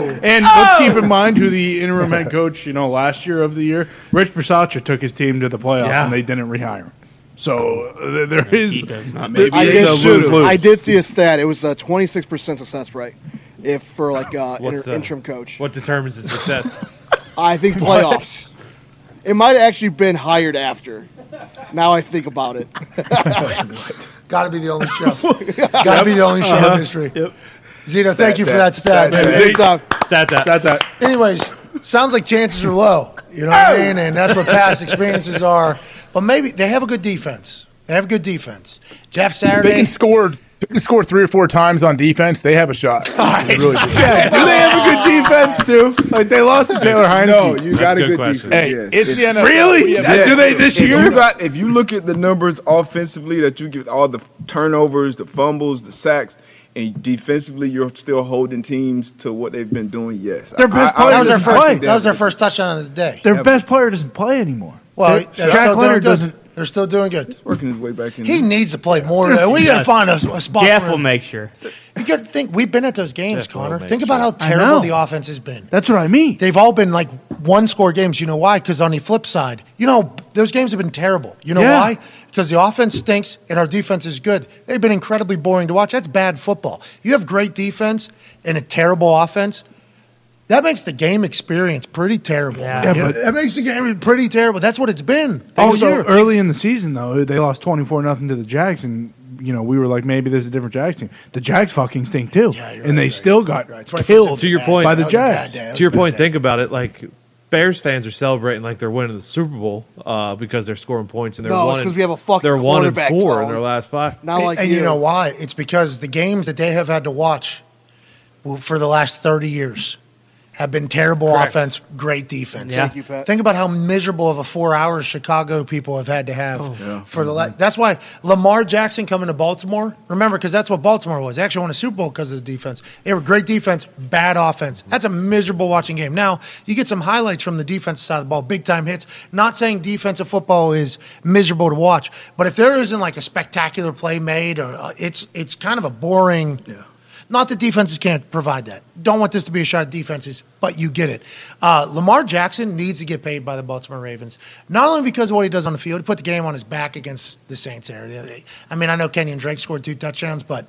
success. Yeah. And let's keep in mind who the interim head coach, last year of the year, Rich Bisaccia took his team to the playoffs and they didn't rehire him. So there is maybe I did see a stat. It was a 26% success rate for like interim coach. What determines the success? I think playoffs. It might have actually been hired after. Now I think about it. Got to be the only show. In history. Yep. Zito, thank you for that stat. Stat that. Anyways, sounds like chances are low. You know what I mean? And that's what past experiences are. But maybe they have a good defense. Jeff Saturday. They can score. If they can score 3 or 4 times on defense, they have a shot. They really do. Yeah. Do they have a good defense, too? Like, they lost to Taylor Heineke. No, you got a good question. Defense. Hey, yes. It's the NFL. Really? Yeah. Do they this year? If you look at the numbers offensively that you give, all the turnovers, the fumbles, the sacks, and defensively you're still holding teams to what they've been doing, yes. Their best player doesn't play. That was their first touchdown of the day. Their best player doesn't play anymore. Well, Jack Leonard doesn't. They're still doing good. He's working his way back in. He needs to play more. We got to find a spot. Jeff will make sure. You got to think. We've been at those games, Jeff Connor. Think about how terrible the offense has been. That's what I mean. They've all been like one-score games. You know why? Because on the flip side, those games have been terrible. You know why? Because the offense stinks and our defense is good. They've been incredibly boring to watch. That's bad football. You have great defense and a terrible offense. That makes the game experience pretty terrible. Yeah, that makes the game pretty terrible. That's what it's been. Also, early in the season, though, they lost 24-0 to the Jags, and we were like, maybe there's a different Jags team. The Jags fucking stink, too. Yeah, and they still got killed by the Jags. To your point, think about it. Like, Bears fans are celebrating like they're winning the Super Bowl because they're scoring points, and they're 1-4 in their last 5. You know why? It's because the games that they have had to watch for the last 30 years have been terrible offense, great defense. Yeah. Thank you, Pat. Think about how miserable of a 4 hours Chicago people have had to have for the last. That's why Lamar Jackson coming to Baltimore, remember, because that's what Baltimore was. They actually won a Super Bowl because of the defense. They were great defense, bad offense. That's a miserable watching game. Now, you get some highlights from the defensive side of the ball, big-time hits. Not saying defensive football is miserable to watch, but if there isn't like a spectacular play made, or it's kind of a boring – Not that defenses can't provide that. Don't want this to be a shot at defenses, but you get it. Lamar Jackson needs to get paid by the Baltimore Ravens, not only because of what he does on the field. He put the game on his back against the Saints there. I mean, I know Kenyon Drake scored 2 touchdowns, but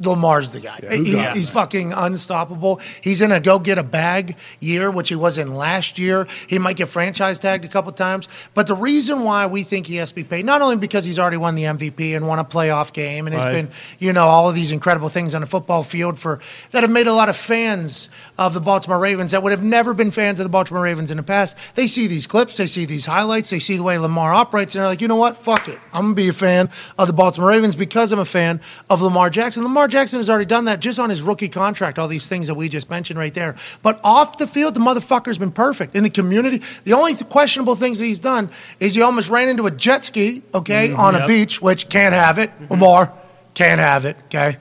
Lamar's the guy. Yeah, he's fucking unstoppable. He's in a go-get-a-bag year, which he was in last year. He might get franchise tagged a couple times. But the reason why we think he has to be paid, not only because he's already won the MVP and won a playoff game and has been, you know, all of these incredible things on the football field for that have made a lot of fans of the Baltimore Ravens that would have never been fans of the Baltimore Ravens in the past. They see these clips. They see these highlights. They see the way Lamar operates, and they're like, you know what? Fuck it. I'm going to be a fan of the Baltimore Ravens because I'm a fan of Lamar Jackson. Lamar Jackson has already done that just on his rookie contract, all these things that we just mentioned right there. But off the field, the motherfucker's been perfect. In the community, the only questionable things that he's done is he almost ran into a jet ski, okay, on a beach, which can't have it. Lamar can't have it, okay?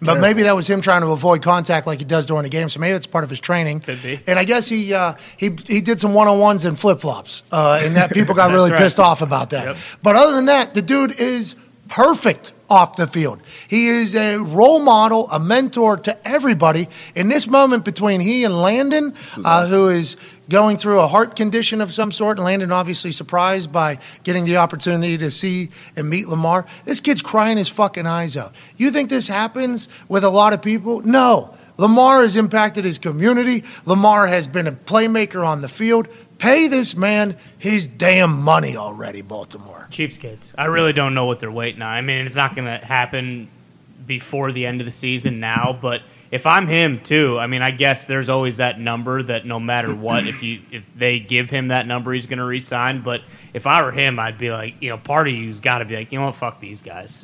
But maybe that was him trying to avoid contact like he does during the game, so maybe that's part of his training. Could be. And I guess he did some one-on-ones and flip-flops, and that people got really pissed off about that. Yep. But other than that, the dude is perfect off the field. He is a role model, a mentor to everybody. In this moment between he and Landon, who is going through a heart condition of some sort, and Landon obviously surprised by getting the opportunity to see and meet Lamar, this kid's crying his fucking eyes out. You think this happens with a lot of people? No. Lamar has impacted his community. Lamar has been a playmaker on the field. Pay this man his damn money already, Baltimore. Cheapskates. I really don't know what they're waiting on. I mean, it's not going to happen before the end of the season now, but if I'm him too, I mean, I guess there's always that number that no matter what, if they give him that number, he's going to re-sign. But if I were him, I'd be like, you know, part of you's got to be like, you know what, fuck these guys.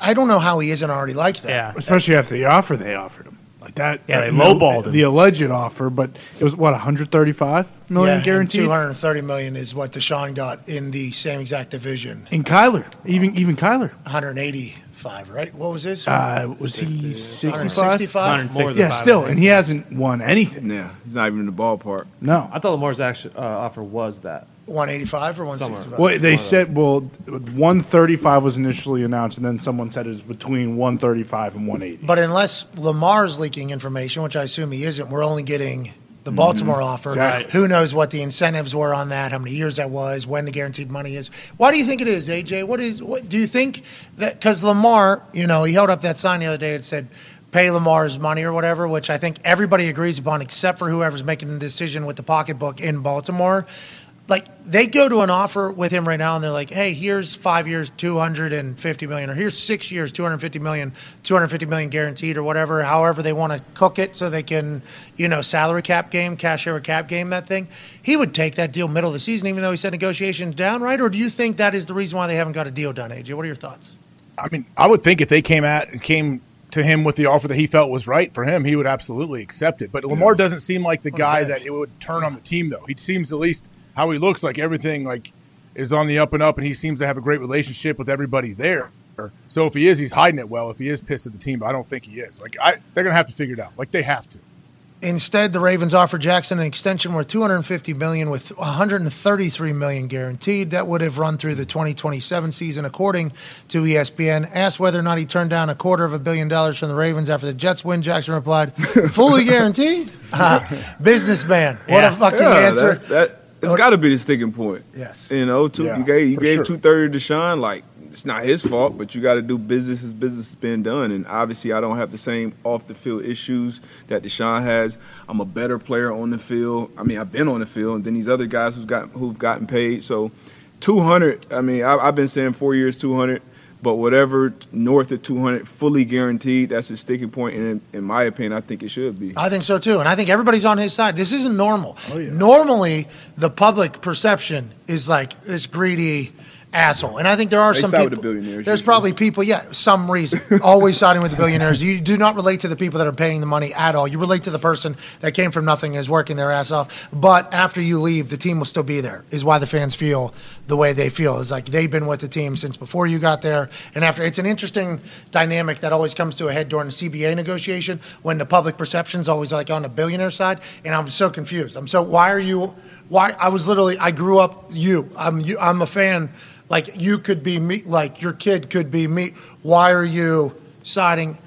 I don't know how he isn't already like that. Yeah. Especially after the offer they offered him. That, yeah, they lowballed him. The alleged offer, but it was, what, $135 million guaranteed? $230 million is what Deshaun got in the same exact division. And Kyler, even Kyler. $185, right? What was his? Was he 65? Yeah, still, and he hasn't won anything. Yeah, he's not even in the ballpark. No. I thought Lamar's actual offer was that. 185 or 165? Well, they said, well, 135 was initially announced, and then someone said it was between 135 and 180. But unless Lamar's leaking information, which I assume he isn't, we're only getting the Baltimore offer. Right. Who knows what the incentives were on that, how many years that was, when the guaranteed money is. Why do you think it is, AJ? What do you think that – because Lamar, you know, he held up that sign the other day and said – pay Lamar's money or whatever, which I think everybody agrees upon except for whoever's making the decision with the pocketbook in Baltimore. Like, they go to an offer with him right now, and they're like, hey, here's 5 years, $250 million, or here's 6 years, $250 million guaranteed or whatever, however they want to cook it so they can, you know, salary cap game, cash over cap game, that thing. He would take that deal middle of the season, even though he said negotiations down, right? Or do you think that is the reason why they haven't got a deal done, AJ? What are your thoughts? I mean, I would think if they came to him with the offer that he felt was right for him, he would absolutely accept it. But Lamar doesn't seem like the guy that it would turn on the team, though. He seems at least – how he looks like everything like is on the up and up, and he seems to have a great relationship with everybody there. So if he is, he's hiding it well. If he is pissed at the team, but I don't think he is. Like they're gonna have to figure it out. Like they have to. Instead, the Ravens offered Jackson an extension worth $250 million with $133 million guaranteed. That would have run through the 2027 season, according to ESPN. Asked whether or not he turned down $250 million from the Ravens after the Jets win, Jackson replied, fully guaranteed? Businessman. What a fucking answer. It's got to be the sticking point. Yes. You know, you gave $230 to Deshaun. Like, it's not his fault, but you got to do business as business has been done. And obviously, I don't have the same off-the-field issues that Deshaun has. I'm a better player on the field. I mean, I've been on the field. And then these other guys who've gotten paid. So, $200, I mean, I've been saying 4 years, $200. But whatever north of $200, fully guaranteed, that's a sticking point. And in my opinion, I think it should be. I think so, too. And I think everybody's on his side. This isn't normal. Oh, yeah. Normally, the public perception is like this greedy asshole. And I think there are some people. With the billionaires, there's probably people, some reason, always siding with the billionaires. You do not relate to the people that are paying the money at all. You relate to the person that came from nothing and is working their ass off. But after you leave, the team will still be there, is why the fans feel the way they feel. It's like they've been with the team since before you got there. And after, it's an interesting dynamic that always comes to a head during the CBA negotiation when the public perception is always like on the billionaire side. And I'm so confused. I grew up you. I'm a fan. Like, you could be me. Like, your kid could be me. Why are you siding?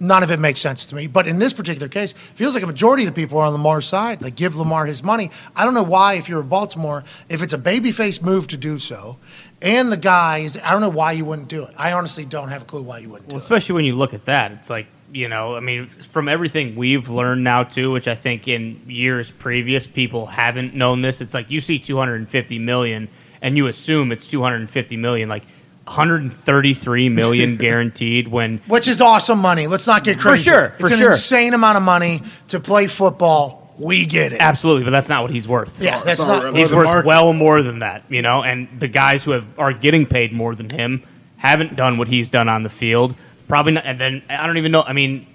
none of it makes sense to me. But in this particular case, it feels like a majority of the people are on Lamar's side. Like, give Lamar his money. I don't know why, if you're in Baltimore, if it's a babyface move to do so, and the guy is, I don't know why you wouldn't do it. I honestly don't have a clue why you wouldn't do it. Well, especially when you look at that, it's like, you know, I mean, from everything we've learned now, too, which I think in years previous, people haven't known this. It's like you see $250 million and you assume it's $250 million. Like, $133 million guaranteed when... Which is awesome money. Let's not get crazy. For sure. It's an insane amount of money to play football. We get it. Absolutely, but that's not what he's worth. Yeah, that's not... He's worth well more than that, you know? And the guys who are getting paid more than him haven't done what he's done on the field. Probably not. And then, I don't even know... I mean,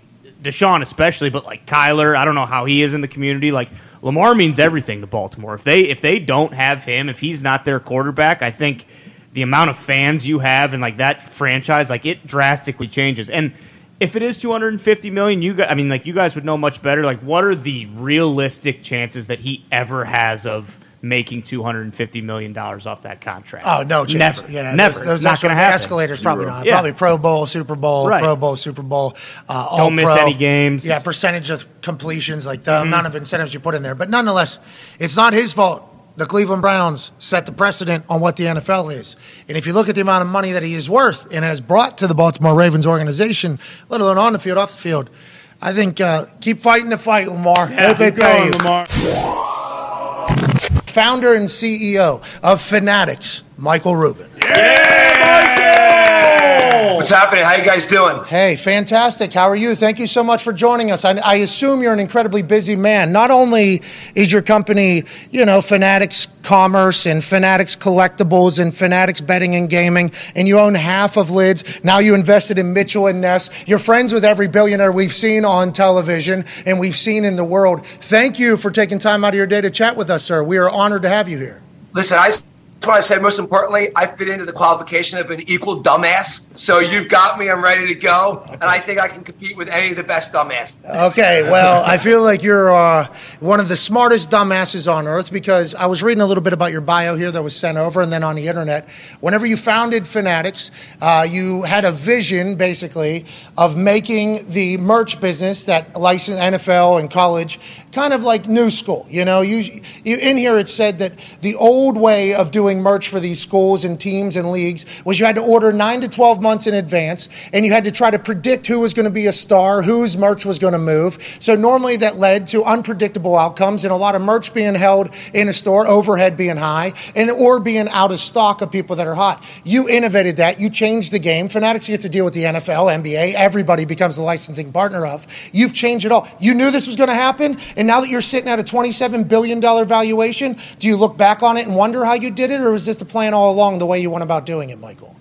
Deshaun especially, but like Kyler, I don't know how he is in the community. Like, Lamar means everything to Baltimore. If they don't have him, if he's not their quarterback, I think... the amount of fans you have and like that franchise, like it drastically changes. And if it is $250 million, you guys would know much better. Like, what are the realistic chances that he ever has of making $250 million off that contract? Oh, no chance. Never. Yeah, never. Those not going to happen. Escalators probably not. Yeah. Probably Pro Bowl, Super Bowl, right. Pro Bowl, Super Bowl. Don't miss any games. Yeah, percentage of completions, like the amount of incentives you put in there. But nonetheless, it's not his fault. The Cleveland Browns set the precedent on what the NFL is. And if you look at the amount of money that he is worth and has brought to the Baltimore Ravens organization, let alone on the field, off the field, I think keep fighting the fight, Lamar. Yeah, hope they pay you. Lamar. Founder and CEO of Fanatics, Michael Rubin. Yeah, Michael! What's happening? How you guys doing? Hey, fantastic. How are you? Thank you so much for joining us. I assume you're an incredibly busy man. Not only is your company, you know, Fanatics Commerce and Fanatics Collectibles and Fanatics Betting and Gaming, and you own half of Lids. Now you invested in Mitchell and Ness. You're friends with every billionaire we've seen on television and we've seen in the world. Thank you for taking time out of your day to chat with us, sir. We are honored to have you here. Listen, that's what I said. Most importantly, I fit into the qualification of an equal dumbass. So you've got me. I'm ready to go. Okay. And I think I can compete with any of the best dumbasses. Okay, well, I feel like you're one of the smartest dumbasses on earth, because I was reading a little bit about your bio here that was sent over and then on the internet. Whenever you founded Fanatics, you had a vision, basically, of making the merch business that licensed NFL and college kind of like new school. You know, you in here it said that the old way of doing merch for these schools and teams and leagues was you had to order 9 to 12 months in advance, and you had to try to predict who was going to be a star, whose merch was going to move. So normally that led to unpredictable outcomes and a lot of merch being held in a store, overhead being high, and or being out of stock of people that are hot. You innovated that. You changed the game. Fanatics gets to deal with the NFL, NBA. Everybody becomes the licensing partner of. You've changed it all. You knew this was going to happen, and now that you're sitting at a $27 billion valuation, do you look back on it and wonder how you did it? Or was this the plan all along, the way you went about doing it, Michael?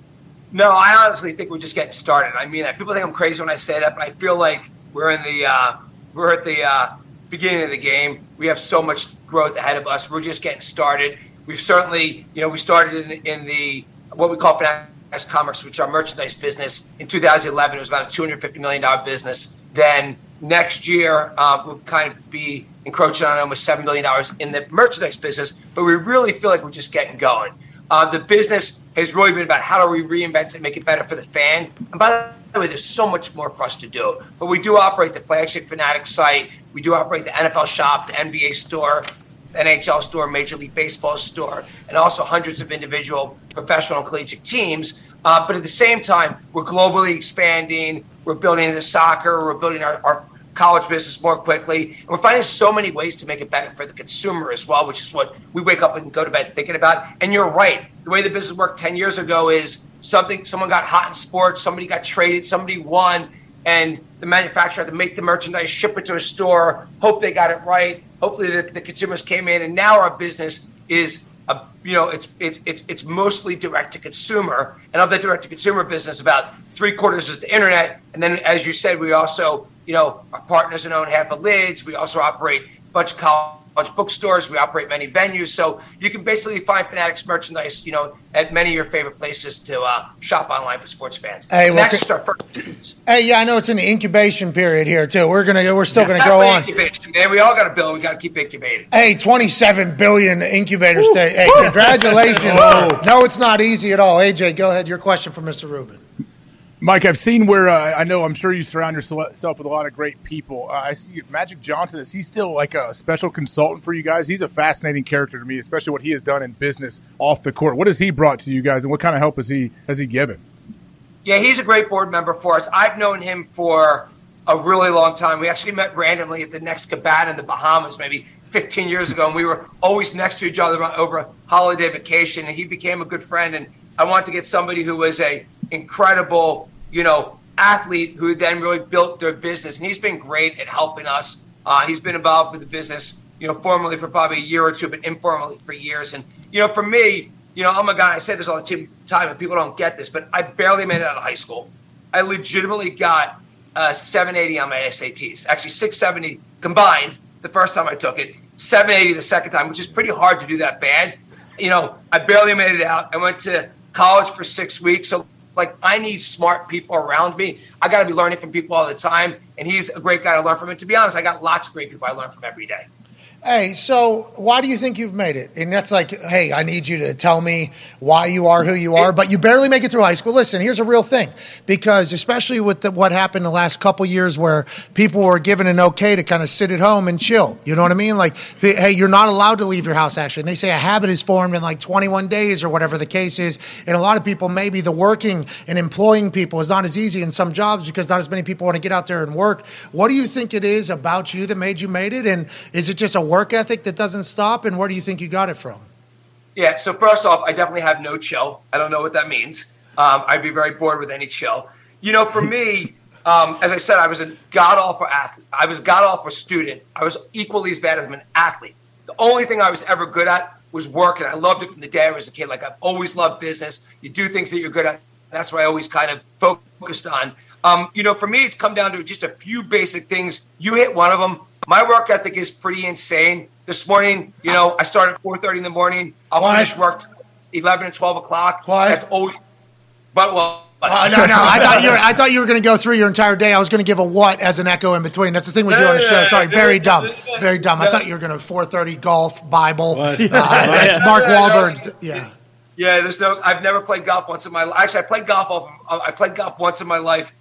No, I honestly think we're just getting started. I mean, people think I'm crazy when I say that, but I feel like we're at the beginning of the game. We have so much growth ahead of us. We're just getting started. We've certainly, you know, we started in the what we call Fanatics Commerce, which is our merchandise business. In 2011, it was about a $250 million business. Then next year, we'll kind of be encroaching on almost $7 million in the merchandise business, but we really feel like we're just getting going. The business has really been about how do we reinvent it and make it better for the fan. And by the way, there's so much more for us to do. But we do operate the flagship Fanatics site. We do operate the NFL shop, the NBA store, NHL store, Major League Baseball store, and also hundreds of individual professional collegiate teams. But at the same time, we're globally expanding. We're building into soccer. We're building our college business more quickly. And we're finding so many ways to make it better for the consumer as well, which is what we wake up and go to bed thinking about. And you're right. The way the business worked 10 years ago is someone got hot in sports, somebody got traded, somebody won, and the manufacturer had to make the merchandise, ship it to a store, hope they got it right. Hopefully the consumers came in, and now our business is, it's mostly direct to consumer. And of the direct to consumer business, about 3/4 is the internet. And then, as you said, we also, you know, our partners and own half of Lids. We also operate a bunch of college bookstores. We operate many venues. So you can basically find Fanatics merchandise, you know, at many of your favorite places to shop online for sports fans. Hey, and that's just our first business. Hey, yeah, I know it's an incubation period here, too. We're still gonna grow on. Incubation, man. We all got to build. We got to keep incubating. Hey, 27 billion incubators. Hey, congratulations. No, it's not easy at all. AJ, go ahead. Your question for Mr. Rubin. Mike, I've seen where I know I'm sure you surround yourself with a lot of great people. I see Magic Johnson. Is he still like a special consultant for you guys? He's a fascinating character to me, especially what he has done in business off the court. What has he brought to you guys, and what kind of help has he given? Yeah, he's a great board member for us. I've known him for a really long time. We actually met randomly at the next cabana in the Bahamas maybe 15 years ago, and we were always next to each other over a holiday vacation, and he became a good friend. And I wanted to get somebody who was a incredible, athlete who then really built their business. And he's been great at helping us. He's been involved with the business, formally for probably a year or two, but informally for years. And, for me, I'm a guy, I say this all the time and people don't get this, but I barely made it out of high school. I legitimately got 780 on my SATs, actually 670 combined the first time I took it, 780 the second time, which is pretty hard to do that bad. I barely made it out. I went to college for 6 weeks. So I need smart people around me. I got to be learning from people all the time. And he's a great guy to learn from. And to be honest, I got lots of great people I learn from every day. Hey, so why do you think you've made it? And that's hey, I need you to tell me why you are who you are, but you barely make it through high school. Listen, here's a real thing, because especially with what happened the last couple years where people were given an okay to kind of sit at home and chill. You know what I mean? Hey, you're not allowed to leave your house, actually. And they say a habit is formed in 21 days or whatever the case is. And a lot of people, maybe the working and employing people is not as easy in some jobs because not as many people want to get out there and work. What do you think it is about you that made it? And is it just a work ethic that doesn't stop, and where do you think you got it from? Yeah, so first off, I definitely have no chill. I don't know what that means. I'd be very bored with any chill. For me, as I said, I was a god-awful athlete. I was a god-awful student. I was equally as bad as an athlete. The only thing I was ever good at was working. I loved it from the day I was a kid. I've always loved business. You do things that you're good at. That's what I always kind of focused on. For me, it's come down to just a few basic things. You hit one of them. My work ethic is pretty insane. This morning, I started at 4:30 in the morning. I'll finish work 11 and 12 o'clock. Why? That's always. But well. No. I thought you were going to go through your entire day. I was going to give a what as an echo in between. That's the thing we do on the show. Sorry, very dumb. I thought you were going to 4:30 golf, Bible. It's Mark Wahlberg. Yeah. Yeah. I've never played golf once in my life. Actually, I played golf once in my life.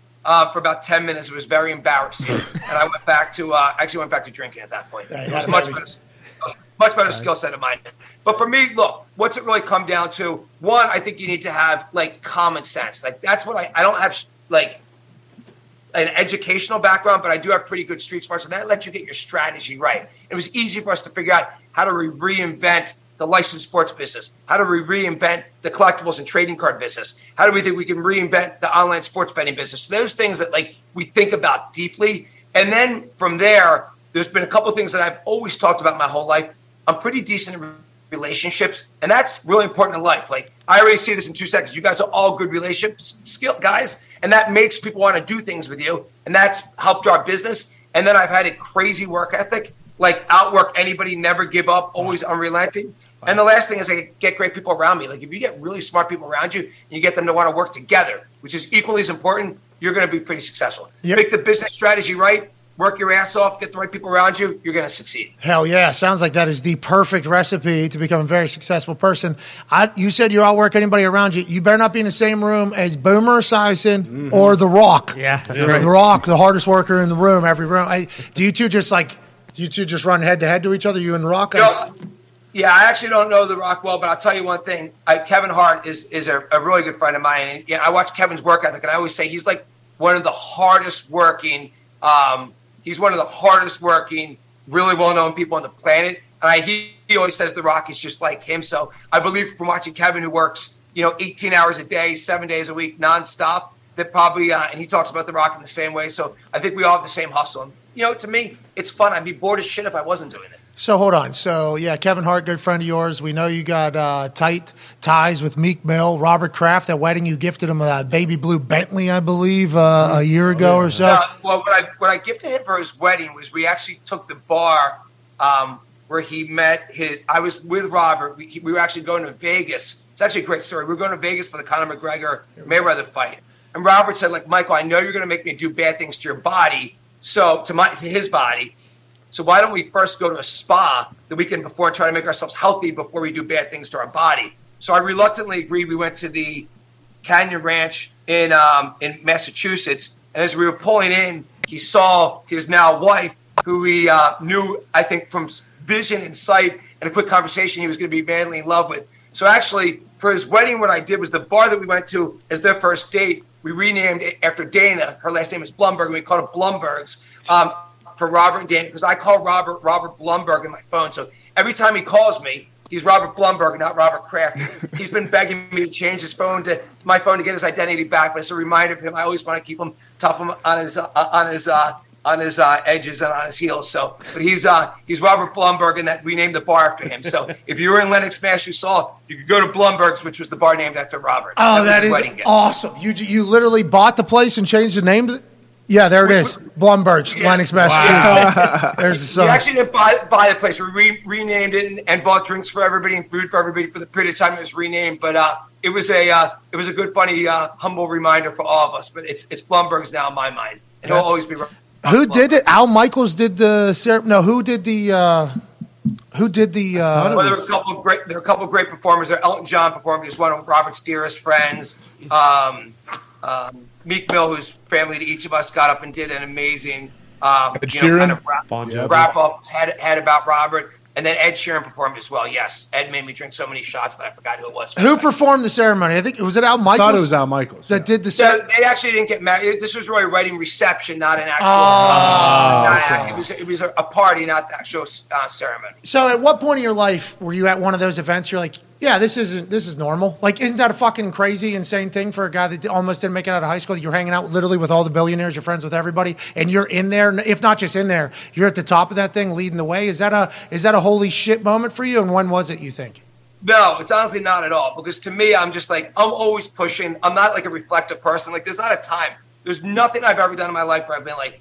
For about 10 minutes. It was very embarrassing. And I went back to drinking at that point. It was much better skill set of mine. But for me, look, what's it really come down to? One, I think you need to have common sense. That's what I don't have an educational background, but I do have pretty good street smarts, and that lets you get your strategy right. It was easy for us to figure out how to reinvent the licensed sports business. How do we reinvent the collectibles and trading card business? How do we think we can reinvent the online sports betting business? So those things that we think about deeply. And then from there's been a couple of things that I've always talked about my whole life. I'm pretty decent at relationships, and that's really important in life. I already see this in 2 seconds. You guys are all good relationship skill guys, and that makes people want to do things with you, and that's helped our business. And then I've had a crazy work ethic, outwork anybody, never give up, always unrelenting. And the last thing is I get great people around me. If you get really smart people around you and you get them to want to work together, which is equally as important, you're going to be pretty successful. Yep. Make the business strategy right. Work your ass off, get the right people around you, you're going to succeed. Hell yeah. Sounds like that is the perfect recipe to become a very successful person. You said you outwork anybody around you. You better not be in the same room as Boomer Esiason or The Rock. Yeah, that's right. The Rock, the hardest worker in the room, every room. Do you two just run head-to-head to each other, you and The Rock? Yeah, I actually don't know The Rock well, but I'll tell you one thing. Kevin Hart is a really good friend of mine. And I watch Kevin's work ethic, and I always say he's one of the hardest working. He's one of the hardest working, really well-known people on the planet. And he always says The Rock is just like him. So I believe from watching Kevin, who works 18 hours a day, 7 days a week, nonstop, that probably and he talks about The Rock in the same way. So I think we all have the same hustle. And, to me, it's fun. I'd be bored as shit if I wasn't doing it. So hold on. So, yeah, Kevin Hart, good friend of yours. We know you got tight ties with Meek Mill, Robert Kraft. That wedding, you gifted him a baby blue Bentley, I believe, a year ago or so. Well, what I gifted him for his wedding was we actually took the bar where he met his – I was with Robert. We were actually going to Vegas. It's actually a great story. We were going to Vegas for the Conor McGregor-Mayweather fight. And Robert said, Michael, I know you're going to make me do bad things to your body, to his body. So why don't we first go to a spa the weekend before and try to make ourselves healthy before we do bad things to our body? So I reluctantly agreed. We went to the Canyon Ranch in Massachusetts. And as we were pulling in, he saw his now wife, who he knew, I think, from vision and sight and a quick conversation he was going to be madly in love with. So actually, for his wedding, what I did was the bar that we went to as their first date, we renamed it after Dana. Her last name is Blumberg, and we called it Blumberg's for Robert and Dana, because I call Robert Blumberg in my phone. So every time he calls me, he's Robert Blumberg, not Robert Kraft. He's been begging me to change his phone to my phone to get his identity back, but it's a reminder of him. I always want to keep him tough on his edges and on his heels. So, but he's Robert Blumberg, and that we named the bar after him. So, if you were in Lenox, Mass, you saw you could go to Blumberg's, which was the bar named after Robert. Oh, that is awesome! You literally bought the place and changed the name to it? Yeah, there it is, Blumberg's, yeah. Lenox, Massachusetts. Wow. There's the song. We actually didn't buy the place. We renamed it and bought drinks for everybody and food for everybody for the period of time it was renamed. But it was a good, funny, humble reminder for all of us. But it's Blumberg's now in my mind, and he'll always be. Who did it? Al Michaels did the – no, who did the – well, there were a couple of great performers there. Elton John performed as one of Robert's dearest friends. Meek Mill, who's family to each of us, got up and did an amazing wrap-up had about Robert. And then Ed Sheeran performed as well. Yes, Ed made me drink so many shots that I forgot who it was. Who performed the ceremony? I think it was Al Michaels. I thought it was Al Michaels that did the ceremony. So they actually didn't get married. This was really a wedding reception, not an actual. It was a party, not the actual ceremony. So, at what point in your life were you at one of those events? You're like, yeah, this is normal. Like, isn't that a fucking crazy, insane thing for a guy that almost didn't make it out of high school? That you're hanging out literally with all the billionaires, you're friends with everybody, and you're in there. If not just in there, you're at the top of that thing, leading the way. Is that a holy shit moment for you? And when was it, you think? No, it's honestly not at all. Because to me, I'm just like, I'm always pushing. I'm not like a reflective person. Like, there's not a time. There's nothing I've ever done in my life where I've been like,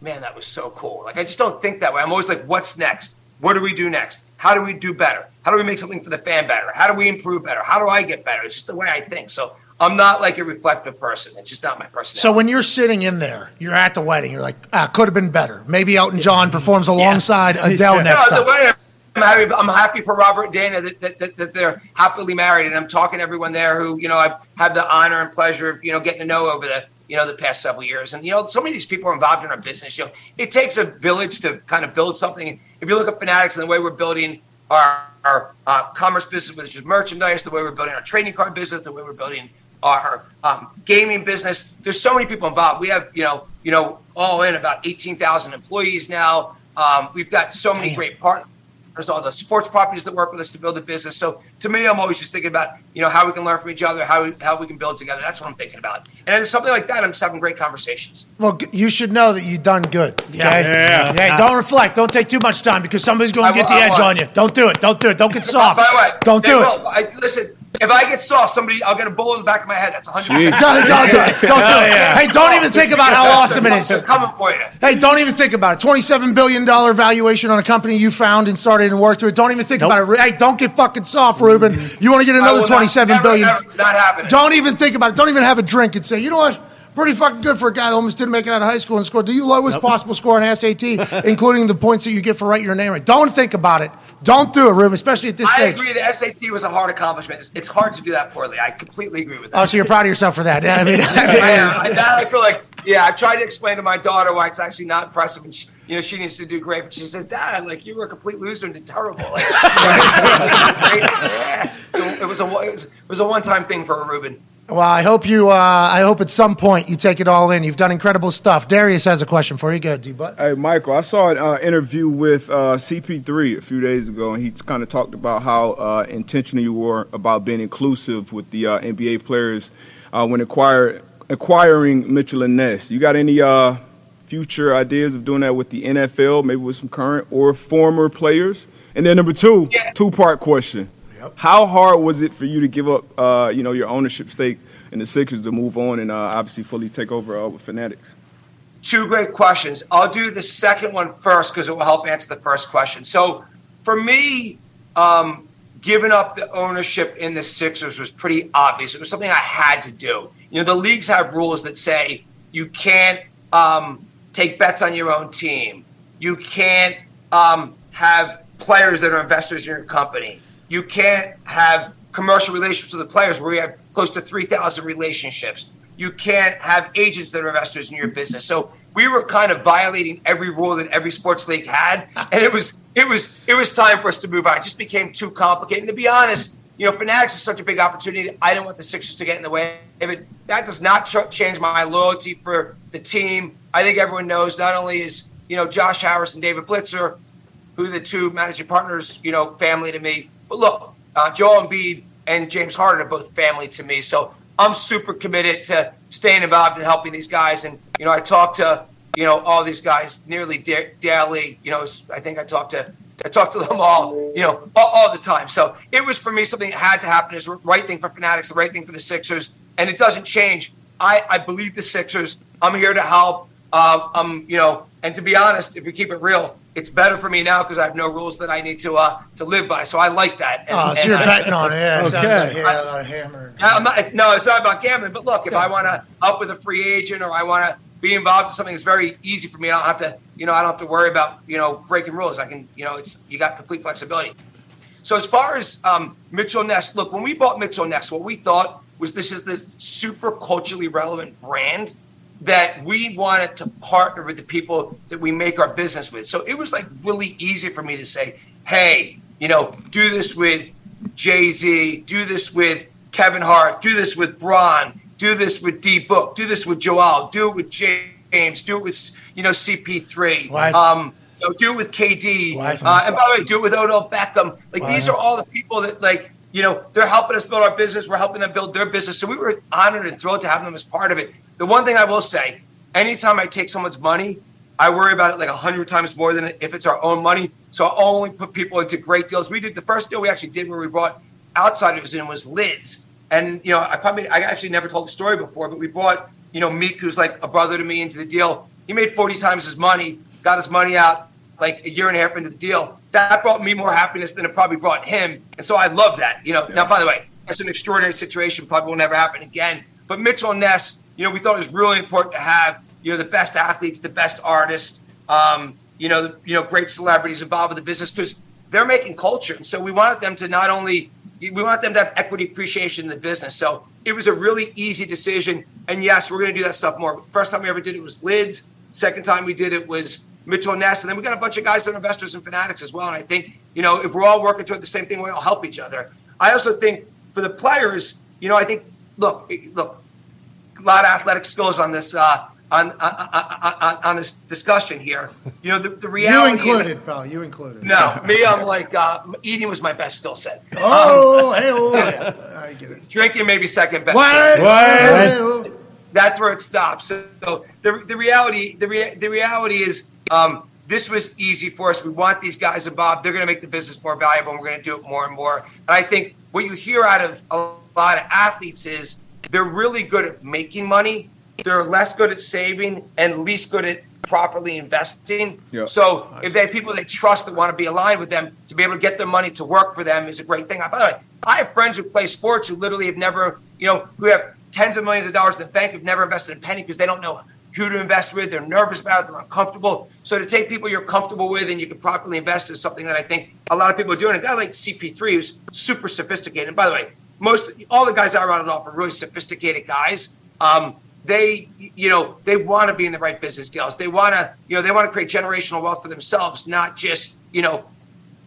man, that was so cool. Like, I just don't think that way. I'm always like, what's next? What do we do next? How do we do better? How do we make something for the fan better? How do we improve better? How do I get better? It's just the way I think. So I'm not like a reflective person. It's just not my personality. So when you're sitting in there, you're at the wedding, you're like, could have been better. Maybe Elton John performs alongside Adele next time. I'm happy for Robert and Dana that they're happily married. And I'm talking to everyone there who, I've had the honor and pleasure of, getting to know over the past several years. And, so many of these people are involved in our business. It takes a village to kind of build something. If you look at Fanatics and the way we're building our commerce business, which is merchandise, the way we're building our trading card business, the way we're building our gaming business, there's so many people involved. We have, all in about 18,000 employees now. We've got so many great partners, all the sports properties that work with us to build a business. So to me, I'm always just thinking about, how we can learn from each other, how we can build together. That's what I'm thinking about. And it's something like that. I'm just having great conversations. Well, you should know that you've done good. Okay? Yeah. Don't reflect. Don't take too much time because somebody's going to get the edge on you. Don't do it. Don't do it. Don't get soft. By the way, don't do it. Listen. If I get soft, I'll get a bullet in the back of my head. That's 100%. Don't do it. Don't do it. Hey, don't even think about how awesome it is. Coming for you. Hey, don't even think about it. $27 billion valuation on a company you found and started and worked through. Don't even think about it. Hey, don't get fucking soft, Ruben. You want to get another $27 billion. Never, it's not happening. Don't even think about it. Don't even have a drink and say, you know what? Pretty fucking good for a guy that almost didn't make it out of high school and scored the lowest possible score on SAT, including the points that you get for writing your name right. Don't think about it. Don't do it, Ruben, especially at this stage. I agree. The SAT was a hard accomplishment. It's hard to do that poorly. I completely agree with that. Oh, so you're proud of yourself for that. Yeah, I mean, I feel like, I've tried to explain to my daughter why it's actually not impressive. And she needs to do great. But she says, Dad, you were a complete loser and did terrible. So it was a one-time thing for a Ruben. Well, I hope at some point you take it all in. You've done incredible stuff. Darius has a question for you. Go ahead, D-Butt. Hey, Michael, I saw an interview with CP3 a few days ago, and he kind of talked about how intentional you were about being inclusive with the NBA players when acquiring Mitchell and Ness. You got any future ideas of doing that with the NFL, maybe with some current or former players? And then number two, two-part question. Yep. How hard was it for you to give up, your ownership stake in the Sixers to move on and obviously fully take over with Fanatics? Two great questions. I'll do the second one first because it will help answer the first question. So for me, giving up the ownership in the Sixers was pretty obvious. It was something I had to do. The leagues have rules that say you can't take bets on your own team. You can't have players that are investors in your company. You can't have commercial relationships with the players where we have close to 3,000 relationships. You can't have agents that are investors in your business. So we were kind of violating every rule that every sports league had. And it was time for us to move on. It just became too complicated. And to be honest, you know, Fanatics is such a big opportunity. I don't want the Sixers to get in the way of it. That does not change my loyalty for the team. I think everyone knows not only is, you know, Josh Harris and David Blitzer, who are the two managing partners, you know, family to me. But look, Joel Embiid and James Harden are both family to me. So I'm super committed to staying involved and helping these guys. And, you know, I talk to, you know, all these guys nearly daily. You know, I think I talk to them all, you know, all the time. So it was, for me, something that had to happen. It's the right thing for Fanatics, the right thing for the Sixers. And it doesn't change. I believe the Sixers. I'm here to help. You know, and to be honest, if we keep it real, it's better for me now because I have no rules that I need to live by. So I like that. And, so you're betting on it. Yeah, okay. Sounds like a lot of hammering. No, it's not about gambling. But look, if I want to up with a free agent or I want to be involved in something that's very easy for me, I don't have to worry about, you know, breaking rules. I can, you know, you got complete flexibility. So as far as Mitchell Ness, look, when we bought Mitchell Ness, what we thought was this is this super culturally relevant brand that we wanted to partner with the people that we make our business with. So it was like really easy for me to say, hey, you know, do this with Jay-Z, do this with Kevin Hart, do this with Bron, do this with D-Book, do this with Joel, do it with James, do it with, you know, CP3, do it with KD, and by the way, do it with Odell Beckham. Like, these are all the people that, like, you know, they're helping us build our business. We're helping them build their business. So we were honored and thrilled to have them as part of it. The one thing I will say, anytime I take someone's money, I worry about it like 100 times more than if it's our own money. So I only put people into great deals. We did the first deal we actually did where we brought outsiders in was Lids. And, you know, I actually never told the story before, but we brought, you know, Meek, who's like a brother to me, into the deal. He made 40 times his money, got his money out like a year and a half into the deal. That brought me more happiness than it probably brought him. And so I love that, you know. Yeah. Now, by the way, that's an extraordinary situation. Probably will never happen again. But Mitchell Ness, you know, we thought it was really important to have, you know, the best athletes, the best artists, great celebrities involved with the business because they're making culture. And so we wanted them to have equity appreciation in the business. So it was a really easy decision. And yes, we're going to do that stuff more. First time we ever did it was Lids. Second time we did it was Mitchell Ness. And then we got a bunch of guys that are investors and Fanatics as well. And I think, you know, if we're all working toward the same thing, we'll help each other. I also think for the players, you know, I think, look, a lot of athletic skills on this on this discussion here. You know, the reality. You included, pal. You included. No, me. I'm like eating was my best skill set. I get it. Drinking maybe second best. What? That's where it stops. So the reality is this was easy for us. We want these guys involved. They're going to make the business more valuable, and we're going to do it more and more. And I think what you hear out of a lot of athletes is, they're really good at making money. They're less good at saving and least good at properly investing. Yep. So if they have people they trust that want to be aligned with them, to be able to get their money to work for them is a great thing. By the way, I have friends who play sports who literally have never, you know, who have tens of millions of dollars in the bank, who've never invested a penny because they don't know who to invest with. They're nervous about it. They're uncomfortable. So to take people you're comfortable with and you can properly invest is something that I think a lot of people are doing. A guy like CP3 who's super sophisticated. And by the way, all the guys I rounded off are really sophisticated guys. They want to be in the right business deals. They want to create generational wealth for themselves, not just, you know,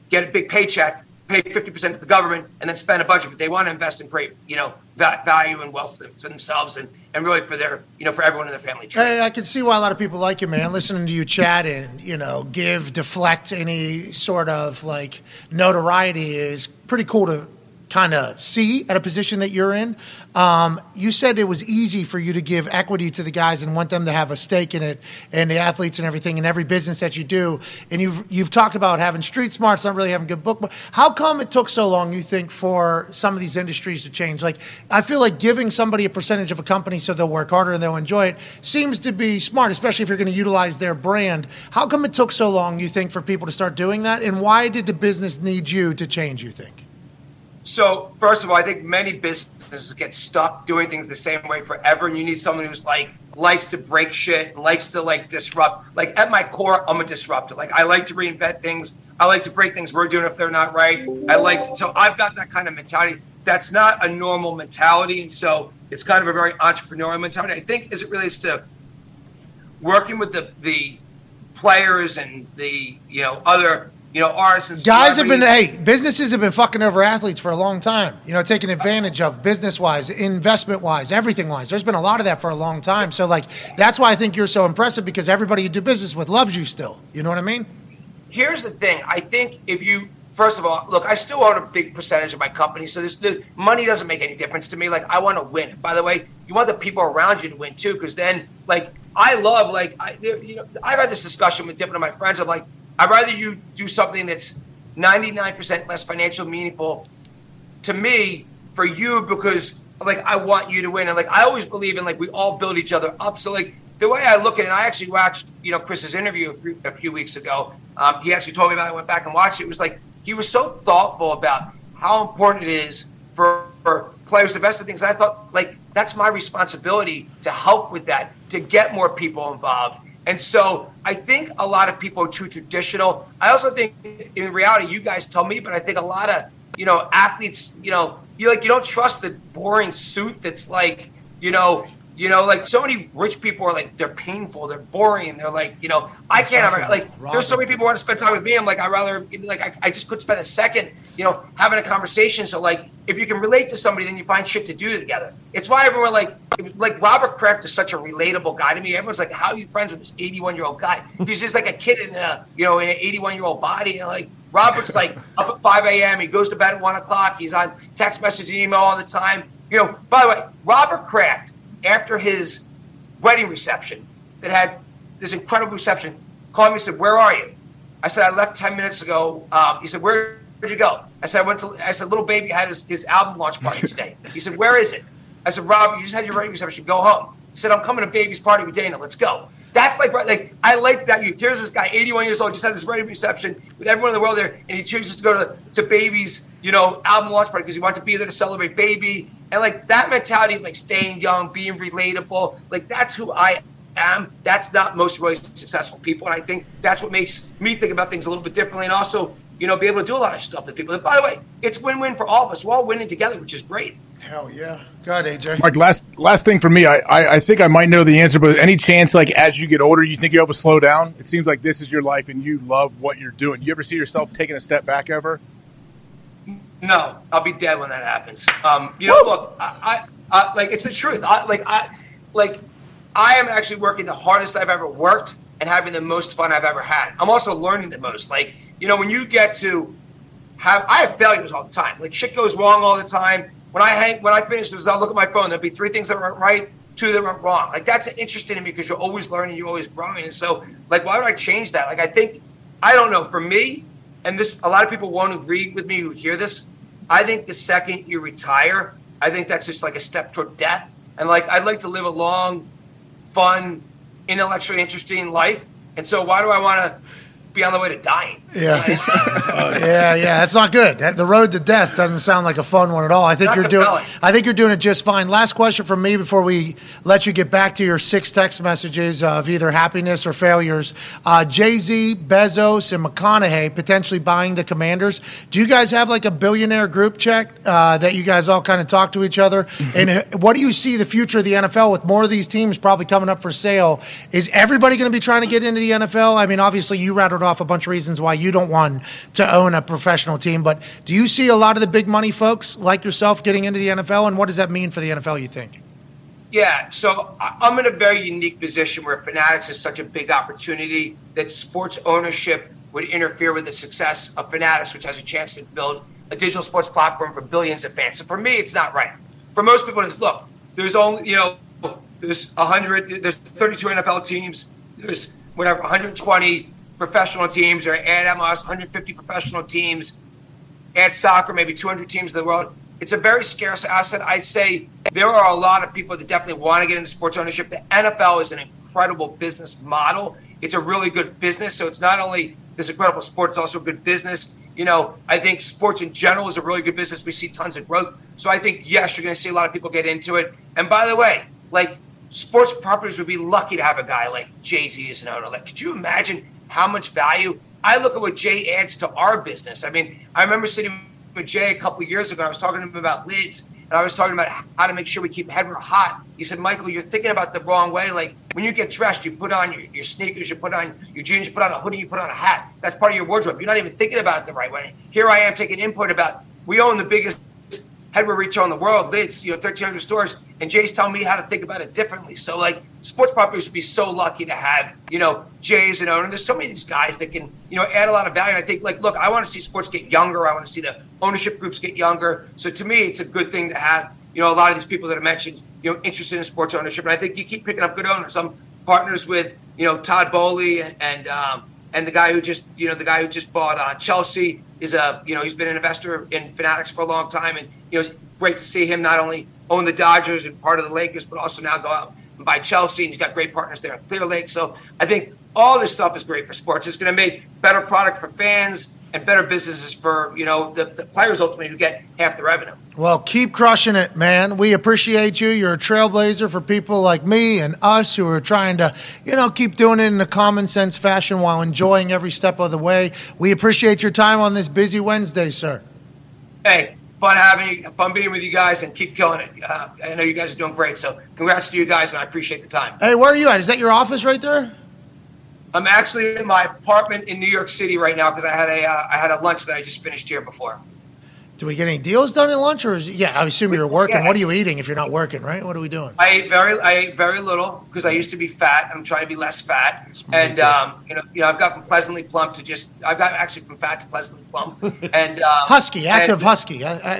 get a big paycheck, pay 50% to the government, and then spend a bunch of it. They want to invest and create, you know, value and wealth for themselves and really for their, you know, for everyone in their family tree. Hey, I can see why a lot of people like you, man. Listening to you chat and, you know, deflect any sort of like notoriety is pretty cool to kind of see at a position that you're in. You said it was easy for you to give equity to the guys and want them to have a stake in it, and the athletes and everything, and every business that you do. And you've talked about having street smarts, not really having good book. How come it took so long, you think, for some of these industries to change? Like, I feel like giving somebody a percentage of a company so they'll work harder and they'll enjoy it seems to be smart, especially if you're going to utilize their brand. How come it took so long, you think, for people to start doing that? And why did the business need you to change, you think? So, first of all, I think many businesses get stuck doing things the same way forever, and you need someone who's likes to break shit, likes to disrupt. Like, at my core, I'm a disruptor. Like, I like to reinvent things. I like to break things we're doing if they're not right. So I've got that kind of mentality. that's not a normal mentality. And so it's kind of a very entrepreneurial mentality. I think as it relates to working with the players and the, you know, other, you know, artists and guys have been, hey, businesses have been fucking over athletes for a long time, you know, taking advantage of business-wise, investment-wise, everything-wise. There's been a lot of that for a long time. So, like, that's why I think you're so impressive, because everybody you do business with loves you still. You know what I mean? Here's the thing. I think if you – first of all, look, I still own a big percentage of my company, so the money doesn't make any difference to me. Like, I want to win. By the way, you want the people around you to win too, because then, like, I love – like, you know, I've had this discussion with different of my friends. I'm like, I'd rather you do something that's 99% less financially meaningful to me for you, because, like, I want you to win. And, like, I always believe in, like, we all build each other up. So, like, the way I look at it, I actually watched, you know, Chris's interview a few weeks ago. He actually told me about it. I went back and watched it. It was like he was so thoughtful about how important it is for players to invest in things. And I thought, like, that's my responsibility to help with that, to get more people involved. And so I think a lot of people are too traditional. I also think, in reality, you guys tell me, but I think a lot of, you know, athletes, you know, you don't trust the boring suit that's like, you know, like, so many rich people are like, they're painful, they're boring, they're like, you know, I can't have, like, there's so many people who want to spend time with me. I'm like, I'd rather, like, I just couldn't spend a second, you know, having a conversation. So, like, if you can relate to somebody, then you find shit to do together. It's why everyone, like Robert Kraft is such a relatable guy to me. Everyone's like, how are you friends with this 81-year-old guy? He's just like a kid in an 81-year-old body. And, like, Robert's like up at 5 a.m. He goes to bed at 1 o'clock. He's on text message and email all the time. You know, by the way, Robert Kraft, after his wedding reception that had this incredible reception, called me and said, where are you? I said, I left 10 minutes ago. He said, where'd you go? I said, I said, Little Baby had his album launch party today. He said, where is it? I said, Rob, you just had your wedding reception. Go home. He said, I'm coming to Baby's party with Dana. Let's go. That's like I like that youth. Here's this guy, 81 years old, just had this wedding reception with everyone in the world there, and he chooses to go to Baby's, you know, album launch party because he wanted to be there to celebrate Baby. And, like, that mentality of, like, staying young, being relatable, like, that's who I am. That's not most really successful people. And I think that's what makes me think about things a little bit differently, and also, you know, be able to do a lot of stuff with people. And, by the way, it's win-win for all of us. We're all winning together, which is great. Hell yeah. God, AJ. Mark, last thing for me, I think I might know the answer, but any chance, like, as you get older, you think you're able to slow down? It seems like this is your life and you love what you're doing. You ever see yourself taking a step back ever? No, I'll be dead when that happens. You know, look, I like, it's the truth. I am actually working the hardest I've ever worked and having the most fun I've ever had. I'm also learning the most. Like, you know, when you get to I have failures all the time. Like, shit goes wrong all the time. When I finish this, I'll look at my phone. There'll be 3 things that went right, 2 that went wrong. Like, that's interesting to me because you're always learning, you're always growing. And so, like, why would I change that? Like, I think, I don't know, for me, and this, a lot of people won't agree with me who hear this, I think the second you retire, I think that's just like a step toward death. And, like, I'd like to live a long, fun, intellectually interesting life. And so why do I want to be on the way to dying? Yeah. yeah, that's not good. The road to death doesn't sound like a fun one at all. I think you're doing it just fine. Last question from me before we let you get back to your 6 text messages of either happiness or failures. Jay-Z, Bezos, and McConaughey potentially buying the Commanders. Do you guys have like a billionaire group chat that you guys all kind of talk to each other? Mm-hmm. And what do you see the future of the NFL with more of these teams probably coming up for sale? Is everybody going to be trying to get into the NFL? I mean, obviously you rattled off a bunch of reasons why you don't want to own a professional team, but do you see a lot of the big money folks like yourself getting into the NFL, and what does that mean for the NFL, you think? Yeah, so I'm in a very unique position where Fanatics is such a big opportunity that sports ownership would interfere with the success of Fanatics, which has a chance to build a digital sports platform for billions of fans. So for me, it's not right. For most people, it's, look, there's only, you know, there's 32 NFL teams, there's whatever, 120 professional teams, or add MLS, 150 professional teams, add soccer, maybe 200 teams in the world. It's a very scarce asset. I'd say there are a lot of people that definitely want to get into sports ownership. The NFL is an incredible business model. It's a really good business. So it's not only this incredible sport, it's also a good business. You know, I think sports in general is a really good business. We see tons of growth. So I think, yes, you're going to see a lot of people get into it. And by the way, like, sports properties would be lucky to have a guy like Jay-Z as an owner. Like, could you imagine how much value? I look at what Jay adds to our business. I mean, I remember sitting with Jay a couple of years ago. I was talking to him about Lids, and I was talking about how to make sure we keep Headwear hot. He said, Michael, you're thinking about the wrong way. Like, when you get dressed, you put on your sneakers, you put on your jeans, you put on a hoodie, you put on a hat. That's part of your wardrobe. You're not even thinking about it the right way. Here I am taking input about, we own the biggest headwear retail in the world, Lids, 1,300 stores, and Jay's telling me how to think about it differently. So, like, sports properties would be so lucky to have, Jay as an owner. There's so many of these guys that can, add a lot of value. And I think, look, I want to see sports get younger. I want to see the ownership groups get younger. So, to me, it's a good thing to have, a lot of these people that I mentioned, interested in sports ownership. And I think you keep picking up good owners. I'm partners with, Todd Bowley and the guy who just, bought Chelsea is he's been an investor in Fanatics for a long time. And, it's great to see him not only own the Dodgers and part of the Lakers, but also now go out and buy Chelsea. And he's got great partners there at Clear Lake. So I think all this stuff is great for sports. It's going to make better product for fans and better businesses for, the players ultimately who get half the revenue. Well, keep crushing it, man. We appreciate you. You're a trailblazer for people like me and us who are trying to, keep doing it in a common sense fashion while enjoying every step of the way. We appreciate your time on this busy Wednesday, sir. Hey, fun being with you guys, and keep killing it. I know you guys are doing great, so congrats to you guys, and I appreciate the time. Hey, where are you at? Is that your office right there? I'm actually in my apartment in New York City right now because I had a lunch that I just finished here before. Do we get any deals done at lunch, or I assume you're working. Yeah. What are you eating if you're not working, right? What are we doing? I ate very little because I used to be fat. I'm trying to be less fat, and I've got from pleasantly plump to just from fat to pleasantly plump, and husky, husky. I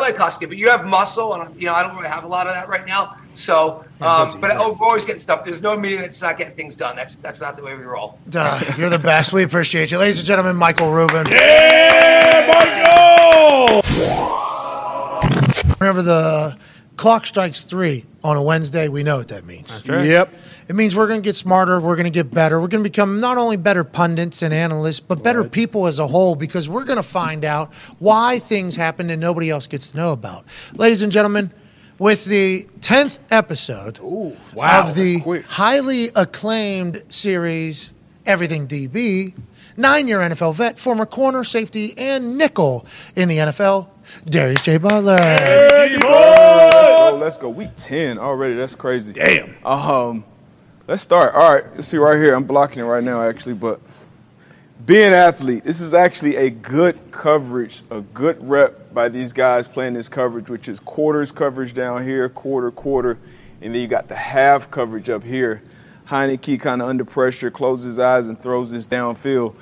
like husky, but you have muscle, and I don't really have a lot of that right now. So, we're always getting stuff. There's no meeting that's not getting things done. That's not the way we roll. You're the best. We appreciate you. Ladies and gentlemen, Michael Rubin. Yeah, Michael! Whenever the clock strikes 3 on a Wednesday, we know what that means. That's right. Yep. It means we're going to get smarter. We're going to get better. We're going to become not only better pundits and analysts, but better people as a whole, because we're going to find out why things happen and nobody else gets to know about. Ladies and gentlemen, with the 10th episode of the highly acclaimed series, Everything DB, 9-year NFL vet, former corner, safety, and nickel in the NFL, Darius J. Butler. Hey, let's go. Week 10 already. That's crazy. Damn. Let's start. All right. Let's see right here. I'm blocking it right now, actually. But being an athlete, this is actually a good coverage, a good rep by these guys playing this coverage, which is quarters coverage down here, quarter, and then you got the half coverage up here. Heineke kind of under pressure, closes his eyes and throws this downfield.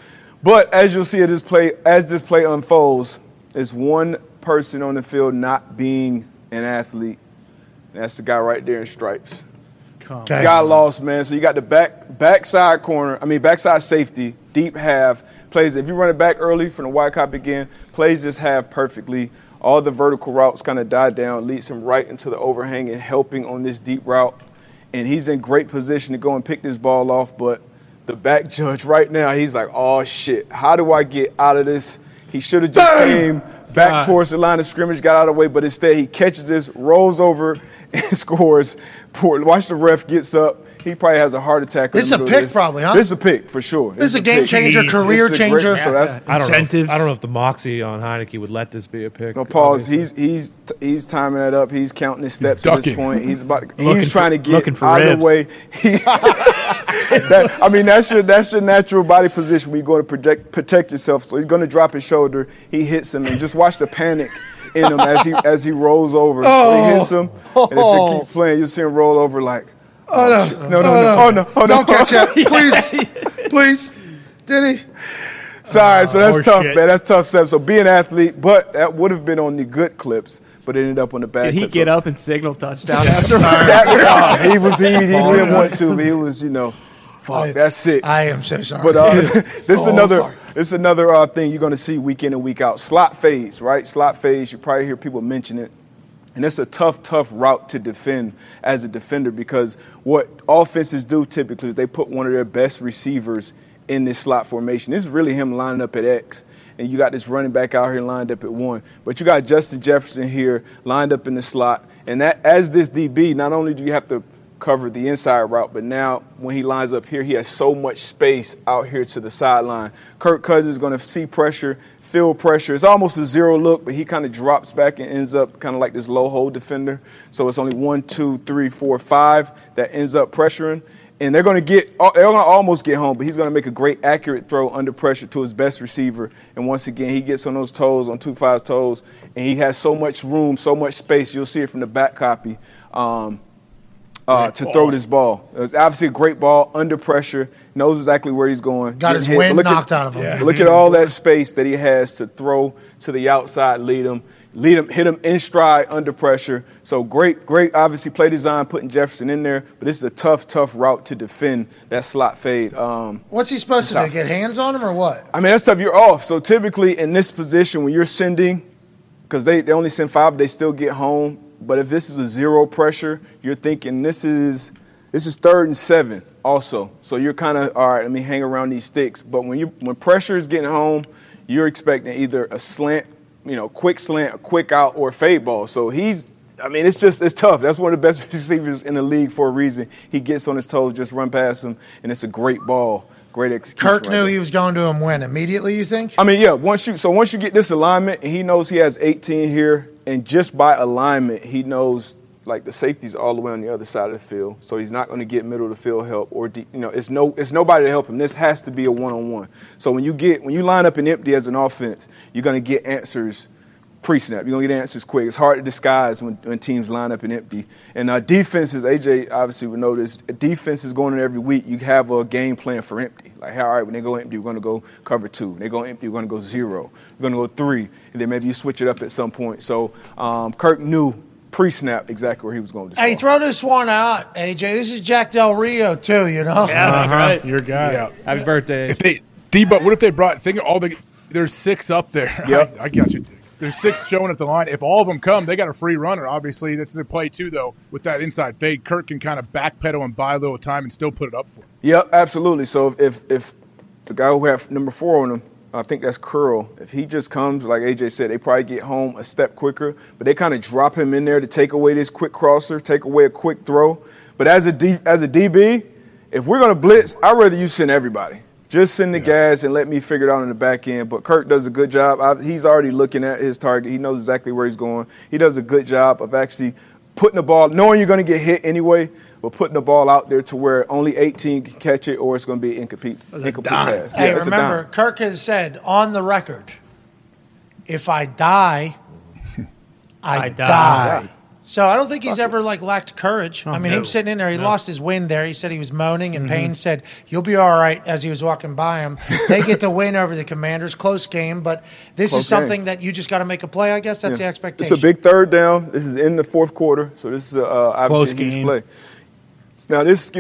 But as you'll see as this play unfolds, it's one person on the field not being an athlete, and that's the guy right there in stripes. Okay. Got lost, man. So you got the backside corner. Backside safety, deep half plays. If you run it back early from the wide cop again, plays this half perfectly. All the vertical routes kind of die down, leads him right into the overhang and helping on this deep route. And he's in great position to go and pick this ball off. But the back judge right now, he's like, "Oh shit, how do I get out of this?" He should have just came back towards the line of scrimmage, got out of the way, but instead he catches this, rolls over, and scores. Watch the ref gets up. He probably has a heart attack. This is a pick, probably, huh? This is a pick for sure. This is a game changer, career changer. I don't know if the moxie on Heineke would let this be a pick. No, pause. He's timing that up. He's counting his steps at this point. He's about. He's trying to get out of the way. That's your natural body position where you're going to protect yourself. So he's going to drop his shoulder. He hits him, and just watch the panic in him as he rolls over. Oh. He hits him, and if they keep playing, you'll see him roll over like, "Oh, no. No. Don't catch that. Please. Did he?" Sorry, so that's tough, shit, man. That's tough stuff. So be an athlete, but that would have been on the good clips, but it ended up on the bad clips. Did he get up and signal touchdown after that? He didn't want to, but he was, fuck, that's it. I am so sorry. But this is another thing you're going to see week in and week out. Slot fades, right? Slot fades, you probably hear people mention it. And it's a tough route to defend as a defender, because what offenses do typically is they put one of their best receivers in this slot formation. This is really him lining up at X. And you got this running back out here lined up at 1. But you got Justin Jefferson here lined up in the slot. And that, as this DB, not only do you have to cover the inside route, but now when he lines up here, he has so much space out here to the sideline. Kirk Cousins is going to see pressure, feel pressure. It's almost a zero look, but he kind of drops back and ends up kind of like this low hole defender. So it's only 1, 2, 3, 4, 5 that ends up pressuring. And they're going to almost get home, but he's going to make a great, accurate throw under pressure to his best receiver. And once again, he gets on those toes, on 2-5's toes, and he has so much room, so much space. You'll see it from the back copy to throw this ball. It was obviously a great ball under pressure, knows exactly where he's going. Got his wind knocked out of him. Yeah. Look at all that space that he has to throw to the outside, lead him, hit him in stride under pressure. So great, obviously, play design, putting Jefferson in there. But this is a tough route to defend that slot fade. What's he supposed to do, get hands on him or what? I mean, that stuff, you're off. So typically in this position, when you're sending, because they only send 5, but they still get home. But if this is a zero pressure, you're thinking this is 3rd and 7 also. So you're kind of, all right, let me hang around these sticks. But when pressure is getting home, you're expecting either a slant, quick slant, a quick out, or a fade ball. So it's tough. That's one of the best receivers in the league for a reason. He gets on his toes, just run past him, and it's a great ball, great execution. Kirk knew he was going to him when? Immediately, you think? I mean, yeah. Once you get this alignment, and he knows he has 18 here, and just by alignment, he knows, like, the safety's all the way on the other side of the field, so he's not going to get middle of the field help or deep. It's nobody to help him. This has to be a one-on-one. So when you line up an empty as an offense, you're going to get answers pre-snap. You're going to get answers quick. It's hard to disguise when teams line up an empty. And defenses, AJ obviously would know this, defenses going in every week, you have a game plan for empty. Like, all right, when they go empty, we're going to go cover 2. When they go empty, we're going to go 0. We're going to go 3. And then maybe you switch it up at some point. So Kirk knew pre-snap exactly where he was going to. Hey, throw this one out, AJ. This is Jack Del Rio too, Yeah, that's right. Your guy. Yeah. Happy birthday. What if they brought? Think of all the. There's 6 up there. Yep. I got you. There's 6 showing at the line. If all of them come, they got a free runner. Obviously, this is a play too, though. With that inside fade, Kirk can kind of backpedal and buy a little time and still put it up for him. Yep, absolutely. So if the guy who had number 4 on him, I think that's Curl. If he just comes, like AJ said, they probably get home a step quicker, but they kind of drop him in there to take away this quick crosser, take away a quick throw. But as a DB, if we're going to blitz, I'd rather you send everybody. Just send the gas and let me figure it out in the back end. But Kirk does a good job. He's already looking at his target. He knows exactly where he's going. He does a good job of actually putting the ball, knowing you're going to get hit anyway, but putting the ball out there to where only 18 can catch it or it's going to be incomplete pass. Hey, remember, Kirk has said on the record, if I die, I die. So I don't think he's ever, lacked courage. Oh, I mean, him sitting in there, he lost his wind there. He said he was moaning, and Payne said, you'll be all right as he was walking by him. They get the win over the Commanders. Close game, but this is something that you just got to make a play, I guess. That's the expectation. It's a big 3rd down. This is in the 4th quarter, so this is obviously a huge play. Now, this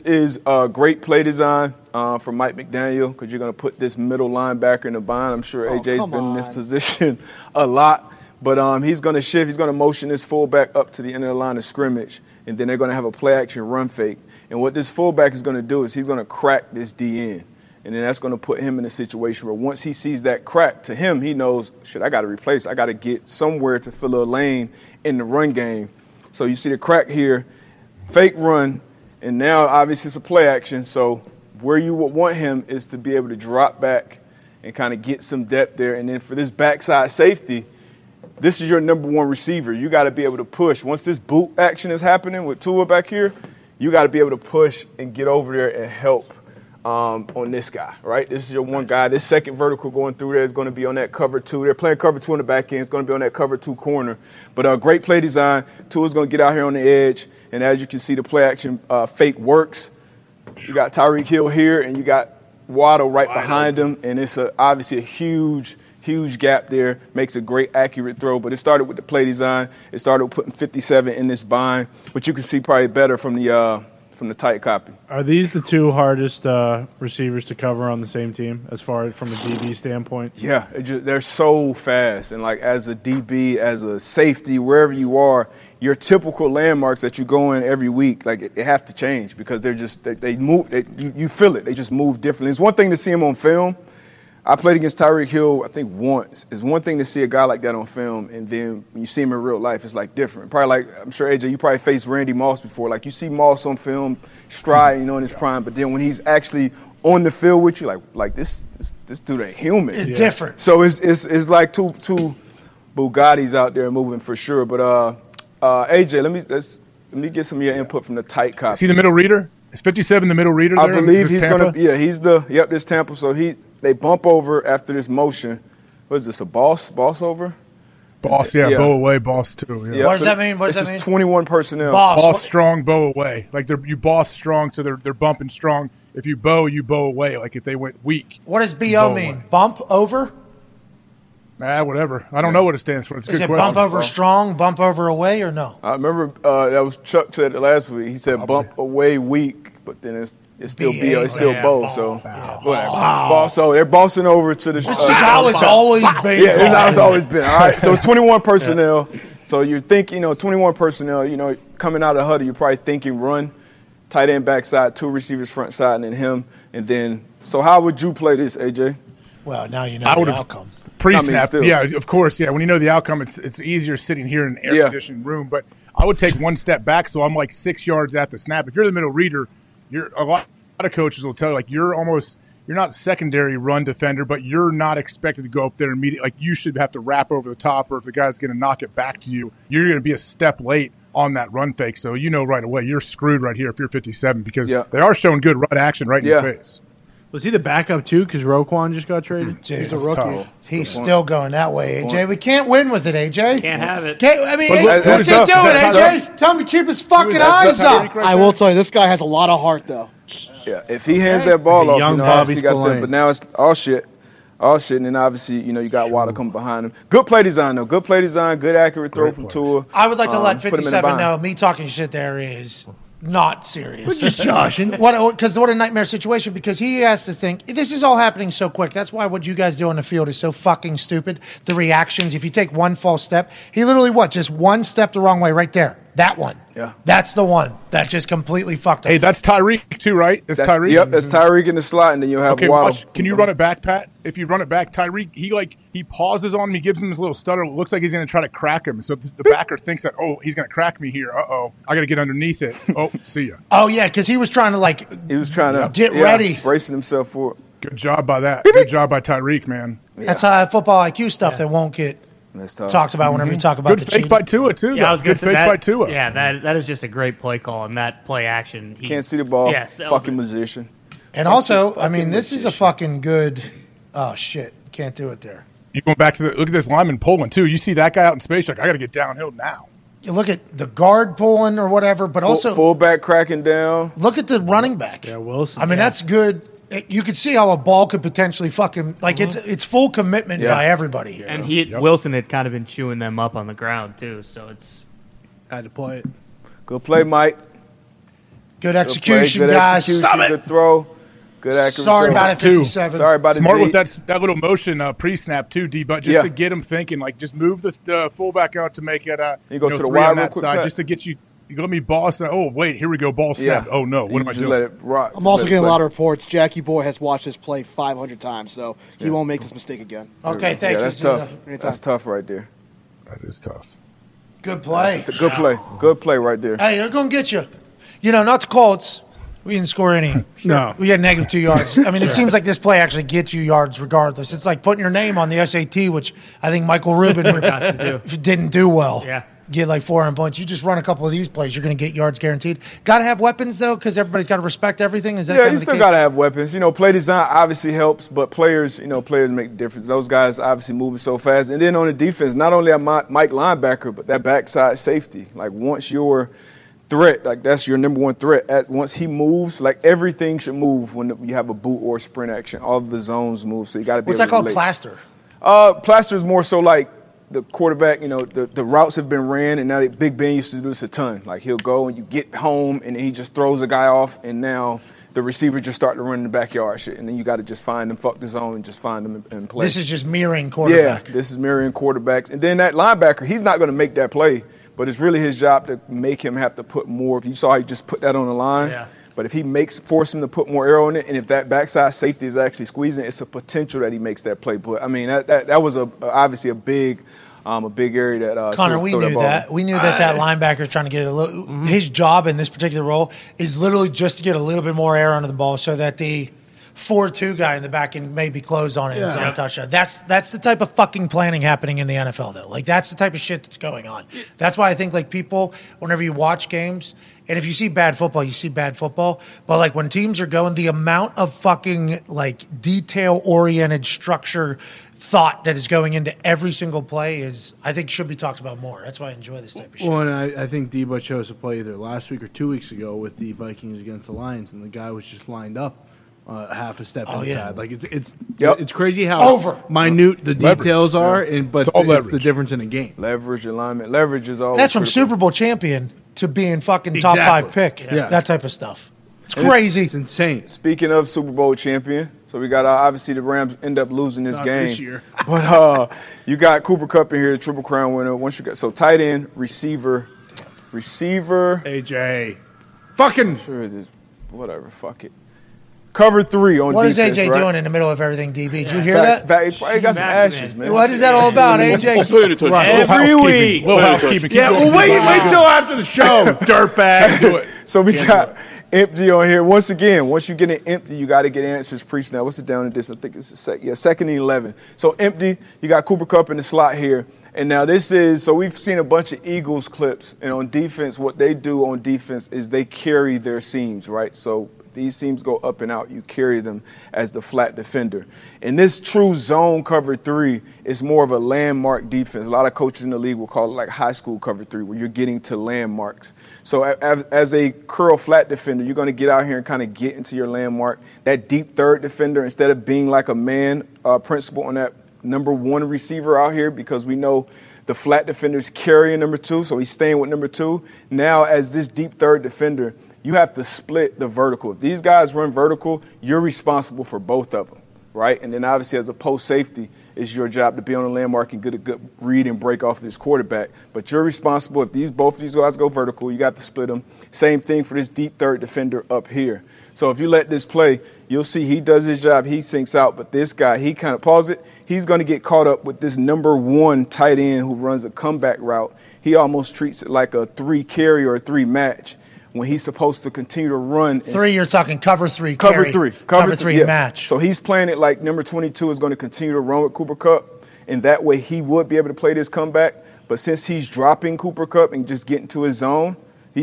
is great play design from Mike McDaniel because you're going to put this middle linebacker in the bind. I'm sure AJ's been in this position a lot. But he's going to shift. He's going to motion this fullback up to the end of the line of scrimmage, and then they're going to have a play-action run fake. And what this fullback is going to do is he's going to crack this DN, and then that's going to put him in a situation where once he sees that crack to him, he knows, shit, I got to replace. I got to get somewhere to fill a lane in the run game. So you see the crack here, fake run, and now obviously it's a play action. So where you would want him is to be able to drop back and kind of get some depth there. And then for this backside safety, this is your number 1 receiver. You got to be able to push. Once this boot action is happening with Tua back here, you got to be able to push and get over there and help on this guy, right? This is your one guy. This second vertical going through there is going to be on that cover 2. They're playing cover 2 in the back end. It's going to be on that cover 2 corner. But a great play design. Tua's going to get out here on the edge, and as you can see, the play action fake works. You got Tyreek Hill here, and you got Waddle right behind him, and it's obviously a huge gap there, makes a great accurate throw, but it started with the play design. It started with putting 57 in this bind, which you can see probably better from the tight copy. Are these the 2 hardest receivers to cover on the same team as far as from a DB standpoint? Yeah, they're so fast. And, as a DB, as a safety, wherever you are, your typical landmarks that you go in every week, they have to change because they're just – they move – you feel it. They just move differently. It's one thing to see them on film. I played against Tyreek Hill, I think, once. It's one thing to see a guy like that on film, and then when you see him in real life, it's, different. Probably I'm sure, AJ, you probably faced Randy Moss before. You see Moss on film, stride, in his prime, but then when he's actually on the field with you, like this dude a human. It's different. So it's like two Bugattis out there moving for sure. But AJ, let me get some of your input from the tight copy. See the middle reader? Is 57 the middle reader? I believe he's going to. Yeah, he's the. Yep, this Tampa. So they bump over after this motion. What is this? A boss? Boss over? Boss, bow away, boss too. Yeah. What does that mean? What does that mean? 21 personnel. Boss strong, bow away. Like you boss strong, so they're bumping strong. If you bow, you bow away. Like if they went weak. What does BO mean? Away. Bump over? Whatever. I don't know what it stands for. It's a good question. Is it bump over strong, bump over away, or no? I remember that was Chuck said it last week. He said bump away weak, but then it's still BO. It's still bow. So So they're bossing over to the. It's how it's always been. Yeah, it's how it's always been. All right. So it's 21 personnel. Yeah. So you think 21 personnel. Coming out of the huddle, you're probably thinking run. Tight end backside, two receivers front side, and then him. And then, so how would you play this, AJ? Well, now you know the outcome. Pre-snap, of course. Yeah, when you know the outcome, it's easier sitting here in an air-conditioned room. But I would take one step back, so I'm like 6 yards at the snap. If you're the middle reader, a lot of coaches will tell you, like, you're not secondary run defender, but you're not expected to go up there immediately. Like, you should have to wrap over the top, or if the guy's going to knock it back to you, you're going to be a step late on that run fake. So right away you're screwed right here if you're 57 because they are showing good run action right in your face. Was he the backup too because Roquan just got traded? He's a rookie. Tough. He's still going that way, AJ. We can't win with it, AJ. Can't have it. What's he doing, AJ? Tell him to keep his fucking eyes up. I will tell you, this guy has a lot of heart, though. Yeah, if he hands that ball off, obviously got thin, but now it's all shit, and then obviously, you got Waddle coming behind him. Good play design, though. Good accurate throw from Tua. I would like to let 57 know me talking shit there is not serious. We're just joshing. Because what a nightmare situation, because he has to think, this is all happening so quick. That's why what you guys do on the field is so fucking stupid. The reactions, if you take one false step, he literally just one step the wrong way right there. That one. Yeah. That's the one that just completely fucked up. Hey, that's Tyreek too, right? That's Tyreek. Yep, that's Tyreek in the slot, and then you'll have Waddle. Watch. Can you run it back, Pat? If you run it back, Tyreek, he pauses on me, gives him his little stutter. It looks like he's going to try to crack him. So the backer thinks that, he's going to crack me here. Uh-oh. I got to get underneath it. See ya. Oh, yeah, because he was trying to, get ready. Bracing himself for it. Good job by that. Good job by Tyreek, man. Yeah. That's high football IQ stuff that won't get – talked about whenever you talk about good the fake cheating. By Tua too. Yeah, I was good fake by Tua. Yeah, that is just a great play call and that play action. He can't see the ball. Yeah, fucking musician. And also, this is a fucking good. Oh shit, can't do it there. You going back to look at this lineman pulling too. You see that guy out in space, I got to get downhill now. You look at the guard pulling or whatever, but also fullback cracking down. Look at the running back. Yeah, Wilson. That's good. You could see how a ball could potentially fucking it's full commitment by everybody here. And Wilson had kind of been chewing them up on the ground too, so it's had to play it. Good play, Mike. Good execution, guys. Stop it. Good throw. Good accuracy. Sorry about it, 57. Sorry about it. Smart with that little motion pre-snap too, D. But just to get him thinking, just move the fullback out to make it. You go to the wide on that side just to get you. You going to be boss. Oh, wait, here we go, ball snap. Yeah. Oh, no, what am I doing? Let it rock. I'm also getting a lot of reports. Jackie Boy has watched this play 500 times, so he won't make this mistake again. Okay, thank you. That's tough. That's tough right there. That is tough. Good play. Good play. Good play right there. Hey, they're going to get you. Not the Colts. We didn't score any. No. We had negative 2 yards. It seems like this play actually gets you yards regardless. It's like putting your name on the SAT, which I think Michael Rubin didn't do well. Yeah. Get 400 points. You just run a couple of these plays, you're going to get yards guaranteed. Got to have weapons, though, because everybody's got to respect everything. Is that you still got to have weapons. Play design obviously helps, but players, players make the difference. Those guys obviously moving so fast. And then on the defense, not only am I Mike linebacker, but that backside safety. Once your threat, that's your number one threat. Once he moves, everything should move when you have a boot or sprint action. All of the zones move, so you got to be able to relate. What's that called, plaster? Plaster is more so the quarterback, the routes have been ran, and now Big Ben used to do this a ton. He'll go and you get home, and then he just throws a guy off, and now the receiver just start to run in the backyard shit, and then you got to just find them, fuck the zone, and just find them and play. This is just mirroring quarterback. Yeah, this is mirroring quarterbacks. And then that linebacker, he's not going to make that play, but it's really his job to make him have to put more. You saw he just put that on the line. Yeah. But if he force him to put more air on it, and if that backside safety is actually squeezing, it's a potential that he makes that play. But that was obviously a big area that Connor. We knew that. We knew that linebacker is trying to get a little. Mm-hmm. His job in this particular role is literally just to get a little bit more air onto the ball, so that the 4-2 guy in the back and maybe close on it and sign a touchdown. That's the type of fucking planning happening in the NFL, though. Like, that's the type of shit that's going on. That's why I think, like, people, whenever you watch games, and if you see bad football, you see bad football. But, like, when teams are going, the amount of fucking, like, detail-oriented structure thought that is going into every single play is, I think, should be talked about more. That's why I enjoy this type of shit. Well, and I think Debo chose a play either last week or 2 weeks ago with the Vikings against the Lions, and the guy was just lined up half a step inside. Yeah. Like, it's crazy how minute the details are, but it's the difference in a game. Leverage, alignment. Leverage is all. That's from Super Bowl champion to being fucking top 5 pick. Yeah. That type of stuff. It's crazy. It's insane. Speaking of Super Bowl champion, so we got obviously the Rams end up losing this game this year. But you got Cooper Kupp in here, the Triple Crown winner. Once you got tight end, receiver, AJ, fucking sure it is, whatever. Fuck it. Cover three on defense. What is AJ doing in the middle of everything, DB? Did you hear that? He probably got some ashes, man. What is that all about, AJ? Every week. Little housekeeping. Yeah, well, wait till after the show, dirtbag. Do it. So we got empty on here. Once again, once you get an empty, you got to get answers. Priest now. What's it down to this? I think it's second and 11. So empty, you got Cooper Kupp in the slot here. And now this is, so we've seen a bunch of Eagles clips. And on defense, what they do on defense is they carry their seams, right? So these seams go up and out. You carry them as the flat defender. And this true zone cover three is more of a landmark defense. A lot of coaches in the league will call it like high school cover three, where you're getting to landmarks. So as a curl flat defender, you're going to get out here and kind of get into your landmark. That deep third defender, instead of being like a man principle on that number one receiver out here, because we know the flat defender's carrying number two, so he's staying with number two. Now as this deep third defender, you have to split the vertical. If these guys run vertical, you're responsible for both of them, right? And then obviously as a post safety, it's your job to be on the landmark and get a good read and break off this quarterback. But you're responsible. If both of these guys go vertical, you got to split them. Same thing for this deep third defender up here. So if you let this play, you'll see he does his job, he sinks out. But this guy, he kind of pauses it. He's going to get caught up with this number one tight end who runs a comeback route. He almost treats it like a three carry or a three match, when he's supposed to continue to run. Three, you're talking cover three. Cover three match. So he's playing it like number 22 is going to continue to run with Cooper Kupp, and that way he would be able to play this comeback. But since he's dropping Cooper Kupp and just getting to his zone,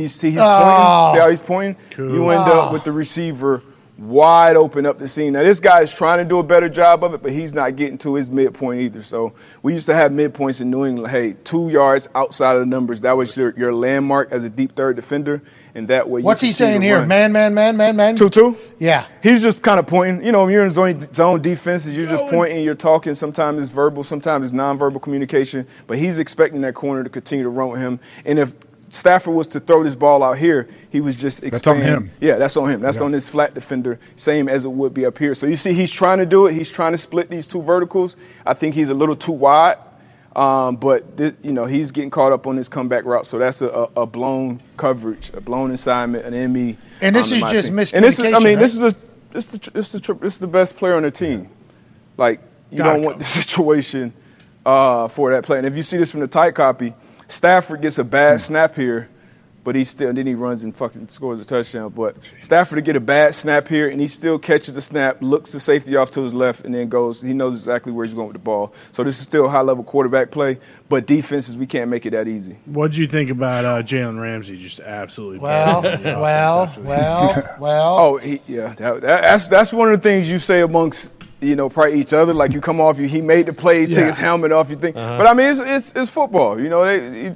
see how he's pointing? Cool. You end up with the receiver wide open up the seam. Now, this guy is trying to do a better job of it, but he's not getting to his midpoint either. So we used to have midpoints in New England. Hey, 2 yards outside of the numbers. That was your landmark as a deep third defender. And that way, what's he saying here? Run. Man. 2-2? Yeah. He's just kind of pointing. You know, when you're in zone defenses, you're just pointing, you're talking. Sometimes it's verbal, sometimes it's nonverbal communication. But he's expecting that corner to continue to run with him. And if Stafford was to throw this ball out here, he was just expanding. That's on him. Yeah, that's on him. That's on this flat defender, same as it would be up here. So you see he's trying to do it. He's trying to split these two verticals. I think he's a little too wide. But he's getting caught up on this comeback route. So that's a blown coverage, a blown assignment, an ME. And this is just miscommunication. And this is the best player on the team. Like, you don't want the situation for that play. And if you see this from the tight copy, Stafford gets a bad snap here, but he runs and fucking scores a touchdown. But Stafford to get a bad snap here, and he still catches the snap, looks the safety off to his left, and then goes. He knows exactly where he's going with the ball. So this is still high-level quarterback play, but defenses, we can't make it that easy. What did you think about Jalen Ramsey? Just absolutely well. Oh, that's one of the things you say amongst – probably each other. Like, you come off, he made the play, he took his helmet off, you think. But, I mean, it's football.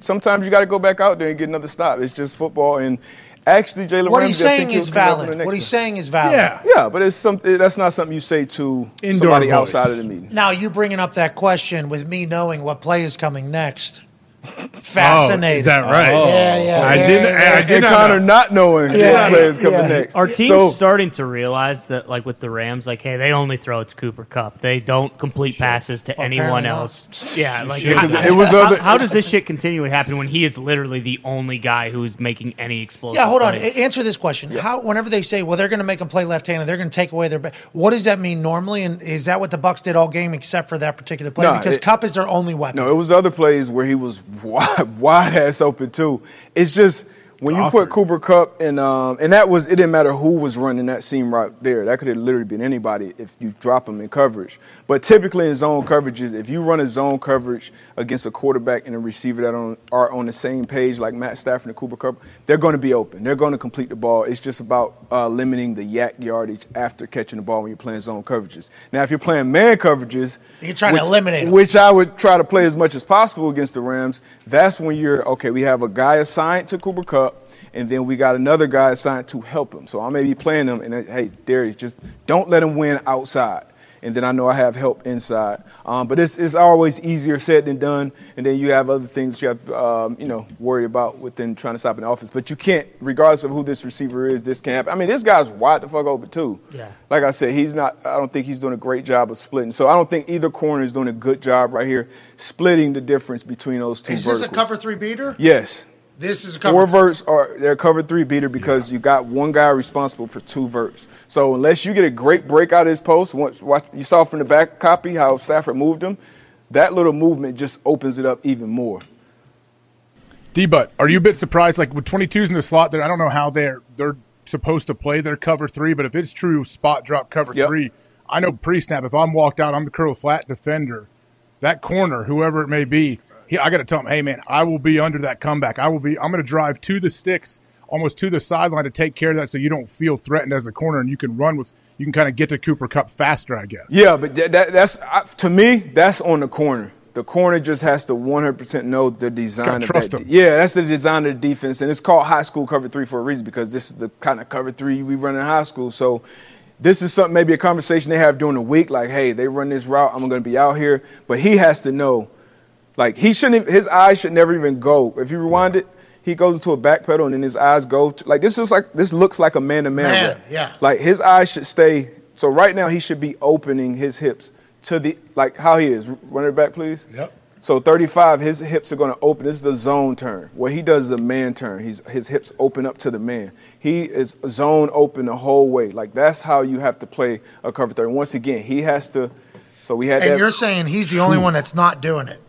Sometimes you got to go back out there and get another stop. It's just football. And actually, Jalen Ramsey, what he's saying is valid. Yeah, but that's not something you say to somebody outside of the meeting. Now, you bringing up that question with me knowing what play is coming next. Fascinating. Oh, is that right? Oh. Yeah. I did Connor not knowing what play is coming next. Our team's starting to realize that, like with the Rams, like, hey, they only throw it to Cooper Kupp. They don't complete passes to anyone else. Yeah, like how does this shit continually happen when he is literally the only guy who is making any explosive? Yeah, hold on. Plays? Answer this question. Yeah. How? Whenever they say, well, they're going to make him play left-handed, they're going to take away their back. What does that mean normally? And is that what the Bucs did all game except for that particular play? Because Kupp is their only weapon. No, it was other plays where he was wide ass open too. It's just When you put Cooper Kupp and that was, it didn't matter who was running that seam right there. That could have literally been anybody if you drop them in coverage. But typically in zone coverages, if you run a zone coverage against a quarterback and a receiver that are on the same page like Matt Stafford and Cooper Kupp, they're going to be open. They're going to complete the ball. It's just about limiting the yak yardage after catching the ball when you're playing zone coverages. Now, if you're playing man coverages, you're trying to eliminate them. Which I would try to play as much as possible against the Rams. That's when you're, okay, we have a guy assigned to Cooper Kupp, and then we got another guy assigned to help him. So I may be playing him, and hey, Darius, just don't let him win outside. And then I know I have help inside. But it's always easier said than done. And then you have other things that you have to worry about within trying to stop an offense. But you can't, regardless of who this receiver is, this can't happen. I mean, this guy's wide the fuck open too. Yeah. Like I said, I don't think he's doing a great job of splitting. So I don't think either corner is doing a good job right here splitting the difference between those two verticals. Is this a cover three beater? Yes. This is a cover verts are they're cover three beater because you got one guy responsible for two verts. So unless you get a great break out of his post, you saw from the back copy how Stafford moved him, that little movement just opens it up even more. D-Butt, are you a bit surprised? Like with 22s in the slot there, I don't know how they're supposed to play their cover three, but if it's true spot drop cover three, I know pre-snap, if I'm walked out, I'm the curl flat defender. That corner, whoever it may be, I got to tell him, hey, man, I will be under that comeback. I'm going to drive to the sticks, almost to the sideline to take care of that so you don't feel threatened as a corner and you can kind of get to Cooper Kupp faster, I guess. Yeah, but to me, that's on the corner. The corner just has to 100% know the design of that. Yeah, that's the design of the defense, and it's called high school cover three for a reason because this is the kind of cover three we run in high school, so – this is something maybe a conversation they have during the week, like, hey, they run this route, I'm going to be out here. But he has to know, like, his eyes should never even go. If you rewind it, he goes into a back pedal and then his eyes go. This looks like a man-to-man route. Yeah. Like, his eyes should stay. So right now he should be opening his hips to the, like, how he is. Run it back, please. Yep. So 35, his hips are going to open. This is a zone turn. What he does is a man turn. His hips open up to the man. He is zone open the whole way. Like, that's how you have to play a cover three. Once again, he has to – so we had and that. And you're saying he's the only one that's not doing it.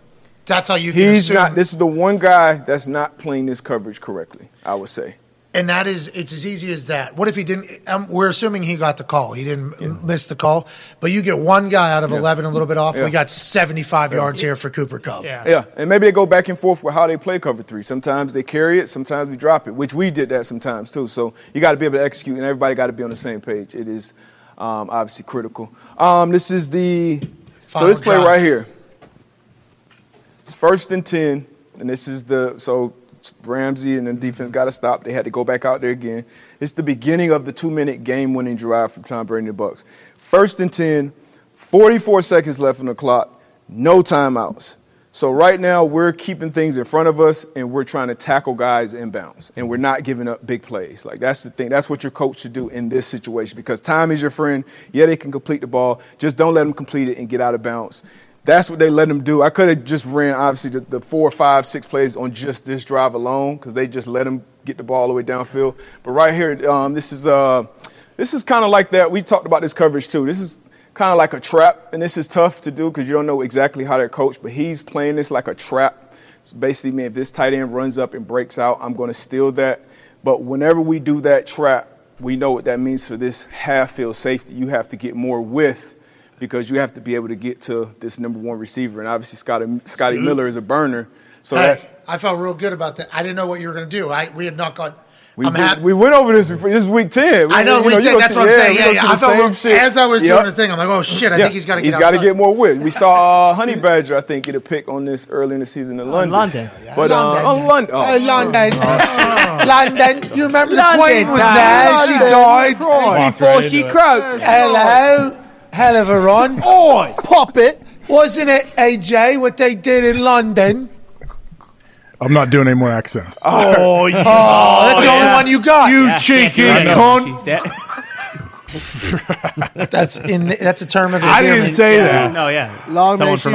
That's how you can assume. This is the one guy that's not playing this coverage correctly, I would say. And it's as easy as that. What if he didn't we're assuming he got the call. He didn't miss the call. But you get one guy out of 11 a little bit off. Yeah. We got 75 yards here for Cooper Kupp. Yeah, and maybe they go back and forth with how they play cover three. Sometimes they carry it. Sometimes we drop it, which we did that sometimes too. So you got to be able to execute, and everybody got to be on the same page. It is obviously critical. This is the final this play right here. It's 1st and 10, and this is the – so Ramsey and the defense got to stop. They had to go back out there again. It's the beginning of the 2-minute game-winning drive from Tom Brady and the Bucs. 1st and 10, 44 seconds left on the clock, no timeouts. So right now we're keeping things in front of us and we're trying to tackle guys inbounds and we're not giving up big plays. Like, that's the thing. That's what your coach should do in this situation because time is your friend. Yeah, they can complete the ball. Just don't let them complete it and get out of bounds. That's what they let them do. I could have just ran, obviously, the 4, 5, 6 plays on just this drive alone because they just let them get the ball all the way downfield. But right here, this is kind of like that. We talked about this coverage too. This is kind of like a trap, and this is tough to do because you don't know exactly how they're coached, but he's playing this like a trap. So basically, man, if this tight end runs up and breaks out, I'm going to steal that. But whenever we do that trap, we know what that means for this half-field safety. You have to get more width, because you have to be able to get to this number one receiver. And obviously, Scotty Miller is a burner. So I felt real good about that. I didn't know what you were going to do. We had not gone. We went over this before. This is week 10. Week 10. That's what I'm saying. I felt real shit. As I was doing the thing, I'm like, oh, shit, I think he's got to get outside. He's got to get more width. We saw Honey Badger, I think, get a pick on this early in the season in London. London. You remember the Queen was there. She died before she croaked. Hello. Hell of a run. Oi! Pop it. Wasn't it, AJ, what they did in London? I'm not doing any more accents. Oh, you that's the only one you got. You cheeky cunt. That's a term of endearment. I didn't say that. No, Someone from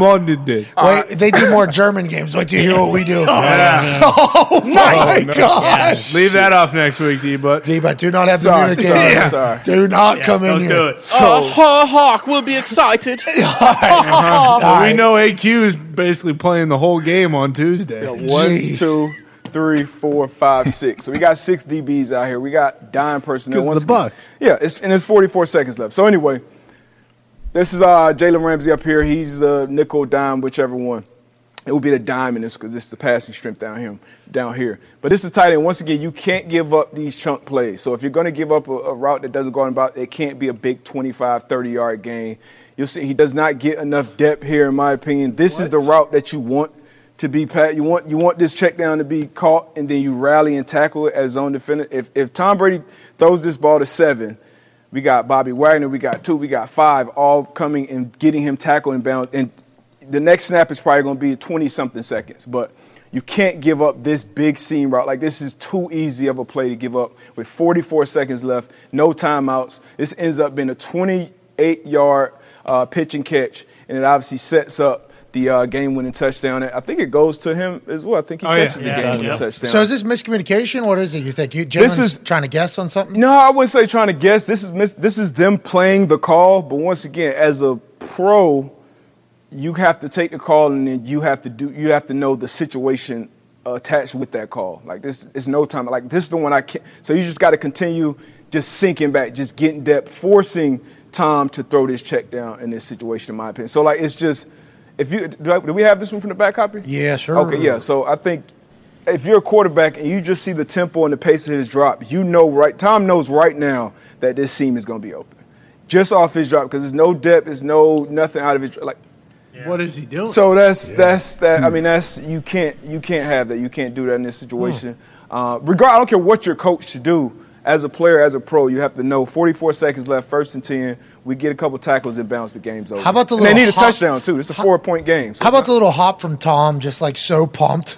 London did. Wait, they do more German games. Wait till you hear what we do. Oh my gosh. Leave that off next week, D-Butt. D-Butt, do not have the Munich game. Yeah. Do not come in here. Don't do it. Hawk will be excited. All right. We know AQ is basically playing the whole game on Tuesday. Yeah, 1, 2... three, four, five, six. So we got six DBs out here. We got dime personnel. Because the Bucs. Yeah, it's 44 seconds left. So anyway, this is Jalen Ramsey up here. He's the nickel, dime, whichever one. It would be the dime in this because it's the passing strength down here. But this is tight end. Once again, you can't give up these chunk plays. So if you're going to give up a route that doesn't go on about, it can't be a big 25, 30-yard gain. You'll see he does not get enough depth here, in my opinion. This is the route that you want to be pat. You want this check down to be caught, and then you rally and tackle it as zone defender. If Tom Brady throws this ball to 7, we got Bobby Wagner, we got 2, we got 5, all coming and getting him tackled and bound. And the next snap is probably going to be 20-something seconds, but you can't give up this big seam route. Like, this is too easy of a play to give up with 44 seconds left, no timeouts. This ends up being a 28-yard pitch and catch, and it obviously sets up the game-winning touchdown. I think it goes to him as well. I think he catches the game-winning touchdown. So is this miscommunication? What is it, you think? This is trying to guess on something? No, I wouldn't say trying to guess. This is them playing the call, but once again, as a pro, you have to take the call, and then you have to know the situation attached with that call. Like, this is no time. Like, this is the one I can't. So you just got to continue just sinking back, just getting depth, forcing Tom to throw this check down in this situation, in my opinion. So, like, it's just if you do we have this one from the back copy? Yeah, sure. Okay, yeah. So I think if you're a quarterback and you just see the tempo and the pace of his drop, you know Tom knows right now that this seam is going to be open just off his drop because there's no depth, there's nothing out of his like. Yeah. What is he doing? So that's that. I mean, that's you can't have that. You can't do that in this situation. I don't care what your coach to do as a player, as a pro. You have to know 44 seconds left, 1st and 10. We get a couple tackles and bounce. The game's over. How about the they need a touchdown too. It's a 4-point game. So how about the little hop from Tom? Just like so pumped.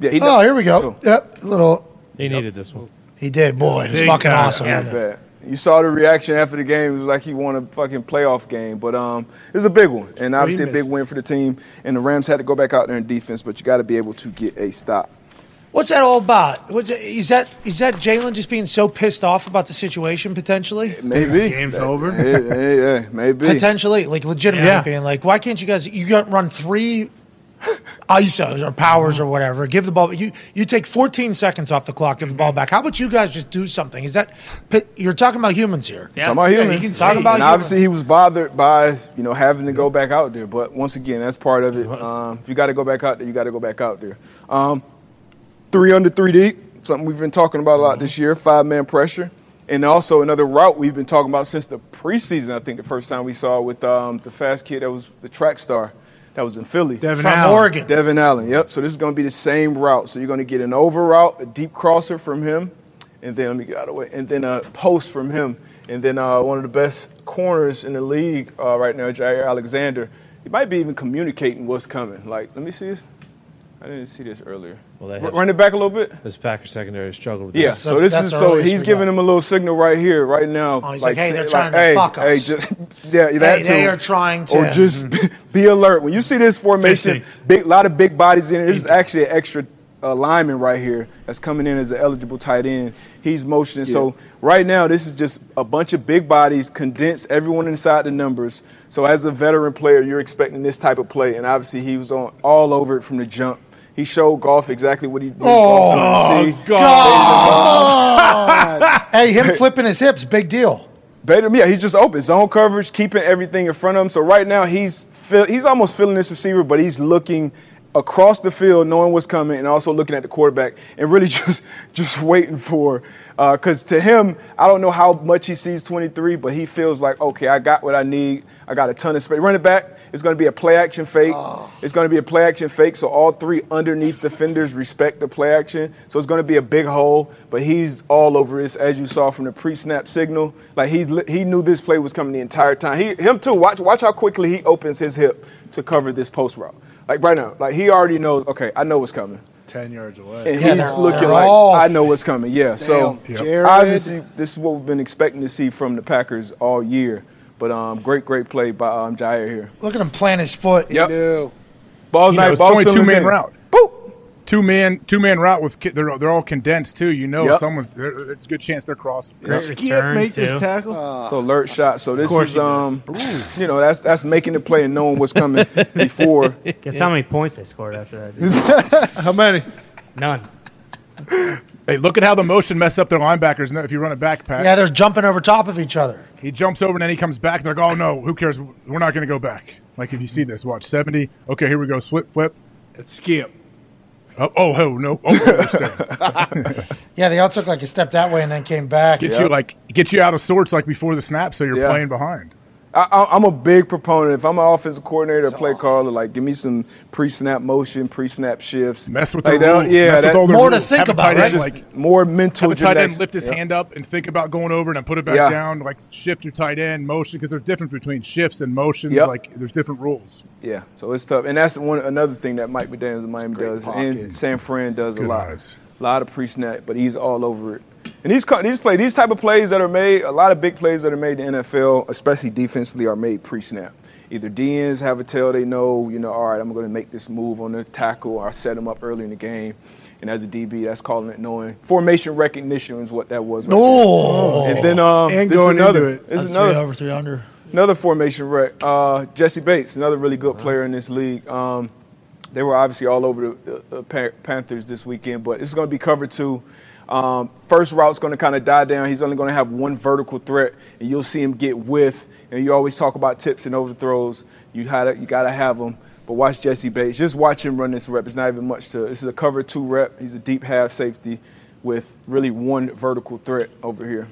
Yeah. Here we go. Yep. He needed this one. He did, boy. It's fucking awesome. Yeah. Not bad. You saw the reaction after the game. It was like he won a fucking playoff game. But it was a big one, and obviously a big win for the team. And the Rams had to go back out there in defense, but you got to be able to get a stop. What's that all about? Is that Jalen just being so pissed off about the situation potentially? Maybe. The game's over. Yeah, maybe. Potentially, like legitimately being like, why can't you guys – you got to run 3 ISOs or powers or whatever. Give the ball. You take 14 seconds off the clock. Give the ball back. How about you guys just do something? Is that you're talking about humans here? Yeah. Talking about humans. You can talk about. And obviously, he was bothered by having to go back out there. But once again, that's part of it. If you got to go back out there, you got to go back out there. 3 under 3 deep, something we've been talking about a lot this year. 5-man pressure, and also another route we've been talking about since the preseason. I think the first time we saw it with the fast kid that was the track star. That was in Philly. From Oregon. Devin Allen, yep. So this is going to be the same route. So you're going to get an over route, a deep crosser from him, and then let me get out of the way, and then a post from him, and then one of the best corners in the league right now, Jair Alexander. He might be even communicating what's coming. Like, let me see this. I didn't see this earlier. Well, run it back a little bit. This Packers secondary struggled with this. Yeah, so this is so he's giving him a little signal right here, right now. Oh, he's like, hey, they're trying to fuck us. They are trying to. Or just be alert. When you see this formation, a lot of big bodies in it. This is actually an extra lineman right here that's coming in as an eligible tight end. He's motioning. Yeah. So right now, this is just a bunch of big bodies condensed, everyone inside the numbers. So as a veteran player, you're expecting this type of play. And obviously, he was on all over it from the jump. He showed Goff exactly what he did. Oh, God. Hey, him flipping his hips, big deal. Bader, yeah, he's just open. Zone coverage, keeping everything in front of him. So right now he's almost feeling this receiver, but he's looking across the field, knowing what's coming, and also looking at the quarterback and really just waiting for because to him, I don't know how much he sees 23, but he feels like, okay, I got what I need. I got a ton of space. Run it back. It's going to be a play-action fake. Oh. It's going to be a play-action fake, so all 3 underneath defenders respect the play-action. So it's going to be a big hole, but he's all over this, as you saw from the pre-snap signal. Like, he knew this play was coming the entire time. Him too. Watch how quickly he opens his hip to cover this post route. Like, right now. Like, he already knows, okay, I know what's coming. 10 yards away. And he's looking like, I know what's coming. Yeah, damn. So obviously this is what we've been expecting to see from the Packers all year. But great play by Jair here. Look at him plant his foot. Yep. Ball's nice. It's only two-man route. Boop. Two-man route with they're all condensed too. You know, there's a good chance they're crossing. Skip makes his tackle. So alert shot. So this is that's making the play and knowing what's coming before. Guess how many points they scored after that? How many? None. Hey, look at how the motion messed up their linebackers if you run it back, Pat. Yeah, they're jumping over top of each other. He jumps over, and then he comes back. They're like, oh, no, who cares? We're not going to go back. Like, if you see this, watch, 70. Okay, here we go. Flip. Let's skip. Oh no. Oh, yeah, they all took like a step that way and then came back. Get you out of sorts like before the snap, so you're playing behind. I'm a big proponent. If I'm an offensive coordinator or play caller, like give me some pre-snap motion, pre-snap shifts. Mess with the rules. Yeah, more to think about, right? Like more mental. Have a tight end lift his hand up and think about going over and then put it back down. Like shift your tight end motion, because there's a difference between shifts and motions. Yep. Like there's different rules. Yeah, so it's tough, and that's another thing that Mike McDaniels in Miami does, and San Fran does a lot. A lot of pre-snap, but he's all over it. And these type of plays that are made, a lot of big plays that are made in the NFL, especially defensively, are made pre-snap. Either DNs have a tell, they know, all right, I'm going to make this move on the tackle, or I set him up early in the game. And as a DB, that's calling it knowing. Formation recognition is what that was. And then another 3 over 3 under. Another formation rec. Jesse Bates, another really good player in this league. They were obviously all over the Panthers this weekend, but it's going to be cover 2. First route's going to kind of die down. He's only going to have one vertical threat, and you'll see him get width. And you always talk about tips and overthrows. You got to have them. But watch Jesse Bates. Just watch him run this rep. It's not even much to – this is a cover 2 rep. He's a deep half safety with really one vertical threat over here.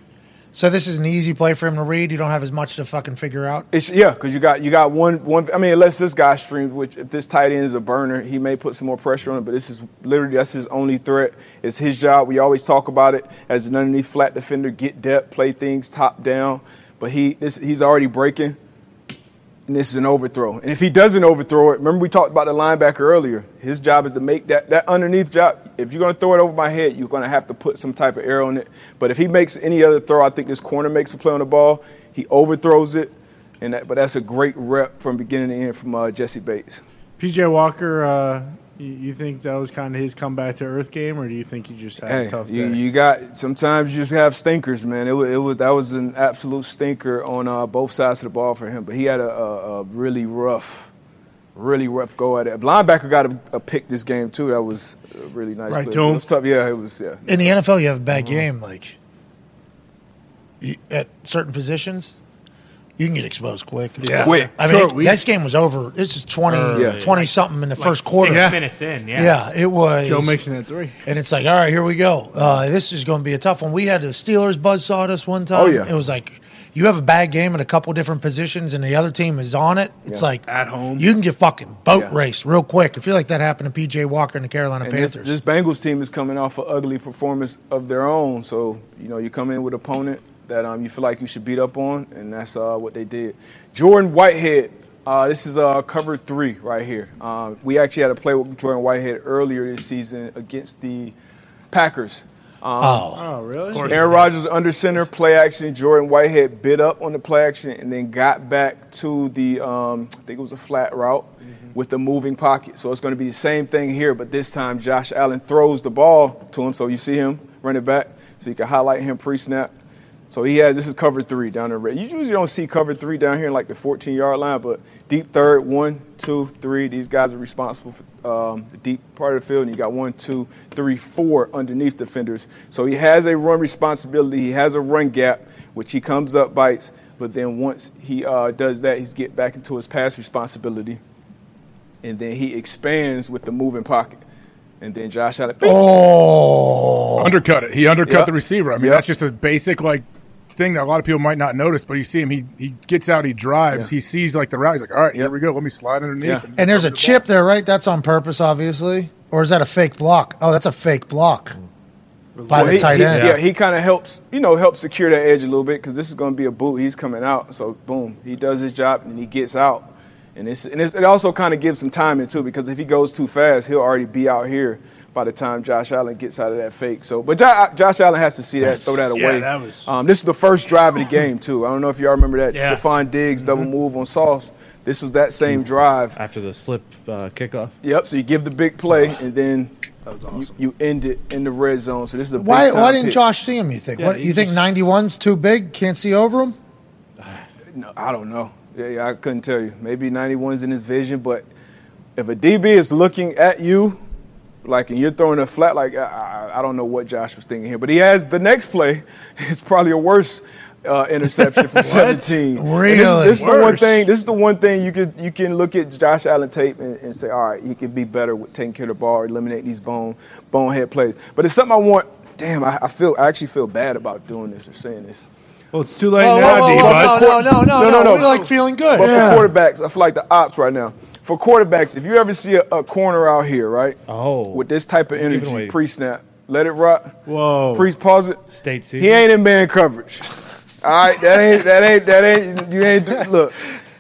So this is an easy play for him to read. You don't have as much to fucking figure out. Because you got one. I mean, unless this guy streams, which if this tight end is a burner, he may put some more pressure on him. But this is literally that's his only threat. It's his job. We always talk about it as an underneath flat defender, get depth, play things top down. But he's already breaking, and this is an overthrow. And if he doesn't overthrow it, remember we talked about the linebacker earlier. His job is to make that underneath job. If you're going to throw it over my head, you're going to have to put some type of air on it. But if he makes any other throw, I think this corner makes a play on the ball. He overthrows it. But that's a great rep from beginning to end from Jesse Bates. P.J. Walker, you think that was kind of his comeback-to-earth game, or do you think you just had a tough day? Sometimes you just have stinkers, man. That was an absolute stinker on both sides of the ball for him, but he had a really rough go at it. Linebacker got a pick this game, too. That was a really nice play. It was tough. Yeah, it was, yeah. In the NFL, you have a bad game, like, at certain positions. You can get exposed quick. Yeah. Quick. I mean, this game was over. This is 20-something in the first quarter. 6 minutes in, yeah. Yeah, it was. Joe Mixon at 3. And it's like, all right, here we go. This is going to be a tough one. We had the Steelers buzzsawed us one time. Oh, yeah. It was like you have a bad game in a couple different positions and the other team is on it. It's like at home. You can get fucking boat raced real quick. I feel like that happened to P.J. Walker and the Carolina Panthers. This Bengals team is coming off an ugly performance of their own. So, you come in with an opponent that you feel like you should beat up on, and that's what they did. Jordan Whitehead, this is cover 3 right here. We actually had a play with Jordan Whitehead earlier this season against the Packers. Really? Aaron Rodgers under center, play action. Jordan Whitehead bit up on the play action and then got back to the, I think it was a flat route with the moving pocket. So it's going to be the same thing here, but this time Josh Allen throws the ball to him, so you see him running back, so you can highlight him pre-snap. So this is cover 3 down the red. You usually don't see cover 3 down here in like the 14-yard line, but deep third, 1, 2, 3. These guys are responsible for the deep part of the field, and you got 1, 2, 3, 4 underneath defenders. So he has a run responsibility. He has a run gap, which he comes up, bites, but then once he does that, he's get back into his pass responsibility, and then he expands with the moving pocket. And then Josh Allen. Undercut it. He undercut the receiver. I mean, that's just a basic, like, thing that a lot of people might not notice, but you see him, he gets out, he drives, he sees like the route, he's like, all right, here we go, let me slide underneath. Yeah. And there's a chip there, right? That's on purpose, obviously. Or is that a fake block? Oh, that's a fake block by the tight end. He kind of helps, helps secure that edge a little bit, because this is going to be a boot. He's coming out, so boom, he does his job and he gets out. And it also kind of gives some timing, too, because if he goes too fast, he'll already be out here by the time Josh Allen gets out of that fake. So, but Josh Allen has to see that, throw that away. That was... this is the first drive of the game, too. I don't know if y'all remember that Stephon Diggs double move on Sauce. This was that same drive. After the slip kickoff. Yep, so you give the big play, and then that was awesome. you end it in the red zone. So this is a big time Why didn't Josh see him, you think? Yeah, you think 91's too big, can't see over him? No, I don't know. Yeah, I couldn't tell you. Maybe 91's in his vision, but if a DB is looking at you, Like, and you're throwing a flat, like, I don't know what Josh was thinking here. But he has the next play. It's probably a worse interception for 17. Really? This is the one thing you can look at Josh Allen tape and say, all right, he can be better with taking care of the ball, eliminate these bonehead plays. But it's something I want. Damn, I actually feel bad about doing this or saying this. Well, it's too late now, D. No. We're like feeling good. But for quarterbacks, I feel like the ops right now. For quarterbacks, if you ever see a corner out here, right? Oh. With this type of energy, pre-snap, let it rock. Whoa. Pause it. Statesy. He ain't in man coverage. All right,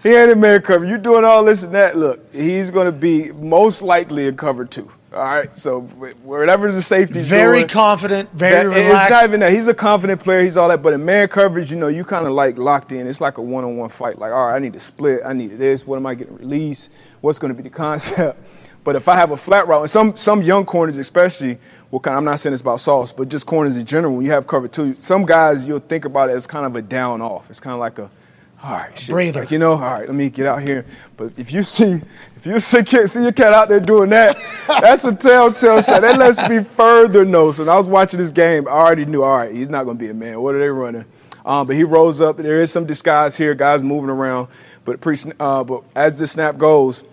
he ain't in man coverage. You doing all this and that. Look, he's going to be most likely a cover two. All right, so wherever the safety's very doing, confident, very relaxed. It's not even that. He's a confident player. He's all that. But in man coverage, you know, you kind of like locked in. It's like a one-on-one fight. Like, all right, I need to split. I need this. What am I getting released? What's going to be the concept? But if I have a flat route, and some young corners especially, I'm not saying it's about Sauce, but just corners in general, when you have cover two, some guys you'll think about it as kind of a down-off. It's kind of like a, all right, shit. Breather. Like, you know, all right, let me get out here. But if you see your cat out there doing that, that's a telltale sign. That lets me further know. So when I was watching this game, I already knew, all right, he's not going to be a man. What are they running? But he rose up. There is some disguise here, guys moving around. But as the snap goes,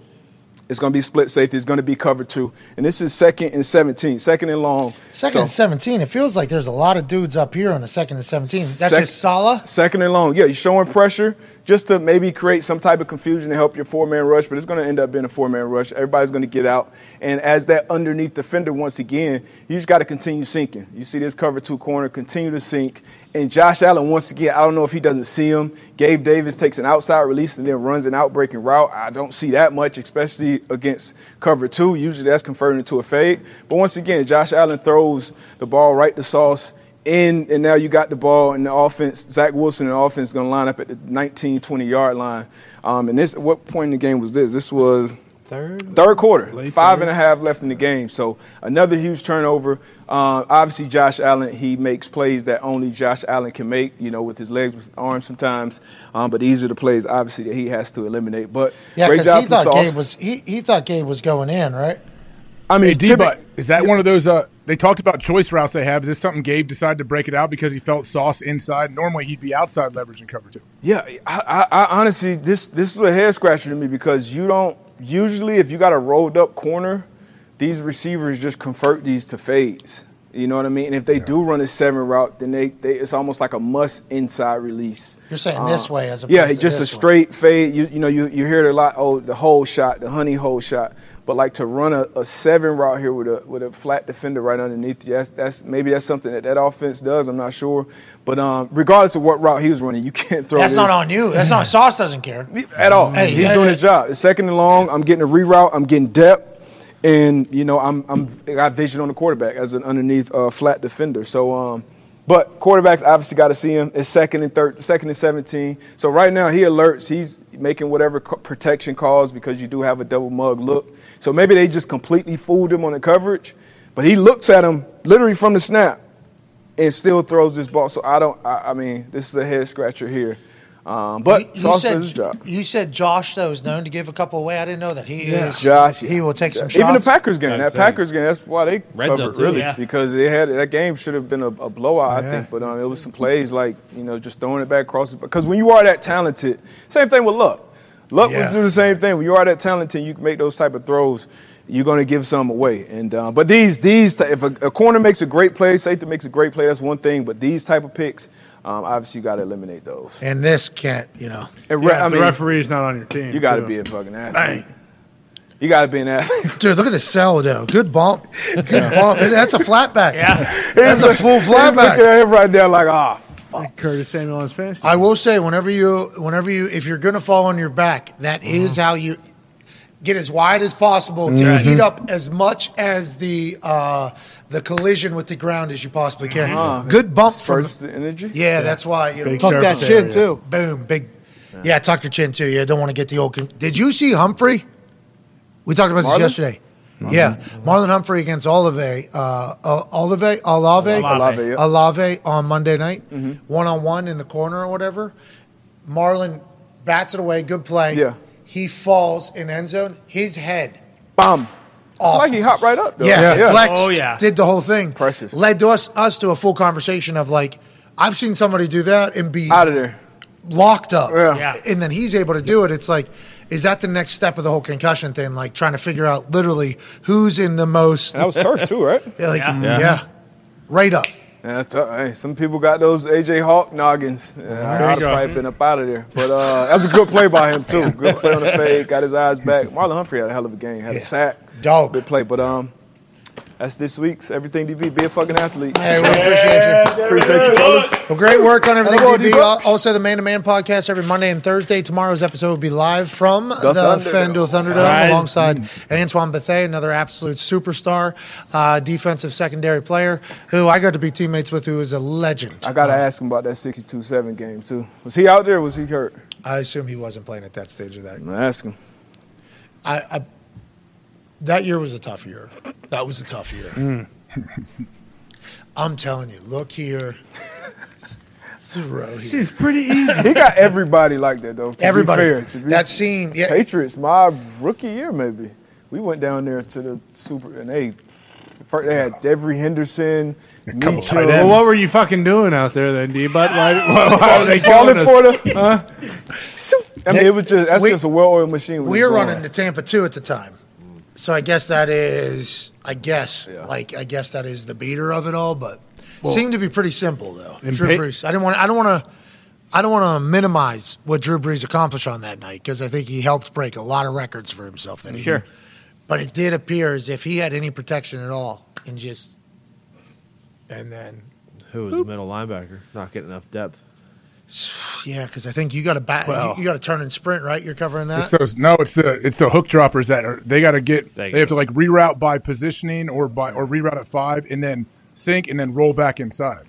it's going to be split safety. It's going to be cover two. And this is 2nd and 17, 2nd and long. Second and 17. It feels like there's a lot of dudes up here on the 2nd and 17. That's just Salah? 2nd and long. Yeah, you're showing pressure just to maybe create some type of confusion to help your four-man rush, but it's going to end up being a four-man rush. Everybody's going to get out. And as that underneath defender once again, you just got to continue sinking. You see this cover two corner continue to sink. And Josh Allen, once again, I don't know if he doesn't see him. Gabe Davis takes an outside release and then runs an out-breaking route. I don't see that much, especially against cover two. Usually that's converted into a fade. But once again, Josh Allen throws the ball right to Sauce in, and now you got the ball in the offense. Zach Wilson in the offense is going to line up at the 19, 20-yard line. And this, what point in the game was this? This was third quarter, 5:30 left in the game. So another huge turnover. Obviously, Josh Allen, he makes plays that only Josh Allen can make, you know, with his legs, with his arms sometimes. But these are the plays, obviously, that he has to eliminate. But yeah, because he thought Gabe was going in, right? I mean, but is that one of those they talked about choice routes they have. Is this something Gabe decided to break it out because he felt Sauce inside? Normally he'd be outside leveraging cover two. Yeah, I honestly, this is a head-scratcher to me because you don't – usually if you got a rolled-up corner, these receivers just convert these to fades. You know what I mean? And if they do run a seven route, then they it's almost like a must inside release. You're saying this way as opposed to this way. Yeah, just a straight fade. You hear it a lot, oh, the hole shot, the honey hole shot. But like to run a seven route here with a flat defender right underneath you, that's something that offense does. I'm not sure, but regardless of what route he was running, you can't throw. That's not on you. That's not Sauce doesn't care at all. Hey, he's doing his job. It's 2nd and long. I'm getting a reroute. I'm getting depth. And you know, I got vision on the quarterback as an underneath flat defender. So, but quarterbacks obviously got to see him. It's 2nd and 3rd, 2nd and 17. So right now he alerts. He's making whatever protection calls because you do have a double mug look. So maybe they just completely fooled him on the coverage, but he looks at him literally from the snap and still throws this ball. So I mean, this is a head scratcher here. But Sauce does his job. You said Josh, though, is known to give a couple away. I didn't know that. He will take some shots. Even the Packers game. Packers game, that's why they covered, really. Yeah. Because they had that game should have been a blowout, I think. But it was some plays like, you know, just throwing it back across. Because when you are that talented, same thing with Luck. Luck would do the same thing. When you are that talented, you can make those type of throws. You're going to give some away. And but these if a corner makes a great play, safety makes a great play, that's one thing. But these type of picks, obviously, you got to eliminate those. And this can't, you know. The referee's not on your team. You got to be a fucking athlete. Dang. You got to be an athlete. Dude, look at this sourdough. Good bump. Good bump. That's a flatback. Yeah. That's a full flatback. He's looking at him right there like, ah. Like Curtis Samuel is fantasy. I will say, whenever you, if you're going to fall on your back, that is how you get as wide as possible to eat up as much as the collision with the ground as you possibly can. Good bump from the energy. Yeah, that's why tuck that chin too. Boom, big. Yeah, tuck your chin too. Yeah, don't want to get the old. Did you see Humphrey? We talked about this yesterday. Marlon Humphrey against Olave. Olave on Monday night, one-on-one in the corner or whatever. Marlon bats it away. Good play. Yeah, he falls in end zone. His head. Bomb. awful. Flacco hopped right up, though. Yeah. Flex did the whole thing. Impressive. Led to us to a full conversation of, like, I've seen somebody do that and be out of there, locked up. Yeah. And then he's able to do it. It's like, is that the next step of the whole concussion thing? Like, trying to figure out literally who's in the most. And that was turf, too, right? Right up. Yeah, hey, some people got those AJ Hawk noggins. Yeah, I'd probably been up out of there. But that was a good play by him, too. Good play on the fade. Got his eyes back. Marlon Humphrey had a hell of a game. Had a sack. Dog. Good play. But that's this week's Everything DB. Be a fucking athlete. Hey, we appreciate you. Appreciate you, fellas. Well, great work on Everything DB. Also, the Man to Man podcast every Monday and Thursday. Tomorrow's episode will be live from the FanDuel Thunderdome alongside Antoine Bethea, another absolute superstar, defensive secondary player who I got to be teammates with, who is a legend. I got to ask him about that 62-7 game, too. Was he out there or was he hurt? I assume he wasn't playing at that stage of that game. Ask him. That year was a tough year. That was a tough year. I'm telling you, look here. This is pretty easy. He got everybody like that, though. Everybody. That scene. Yeah. Patriots, my rookie year, maybe. We went down there to the Super, and they had every Henderson. Well, what were you fucking doing out there then, D? But why were they calling for the? I mean, it was just just a well-oiled machine. We were running to Tampa 2 at the time. So I guess that is, I guess that is the beater of it all, but seemed to be pretty simple though. Drew Brees, I don't want to minimize what Drew Brees accomplished on that night because I think he helped break a lot of records for himself that year. But it did appear as if he had any protection at all, and then who was the middle linebacker not getting enough depth. Yeah, because I think you got to you got to turn and sprint, right? You're covering that. It's the hook droppers that are. They got to get. They have to like reroute by positioning or reroute at 5 and then sink and then roll back inside.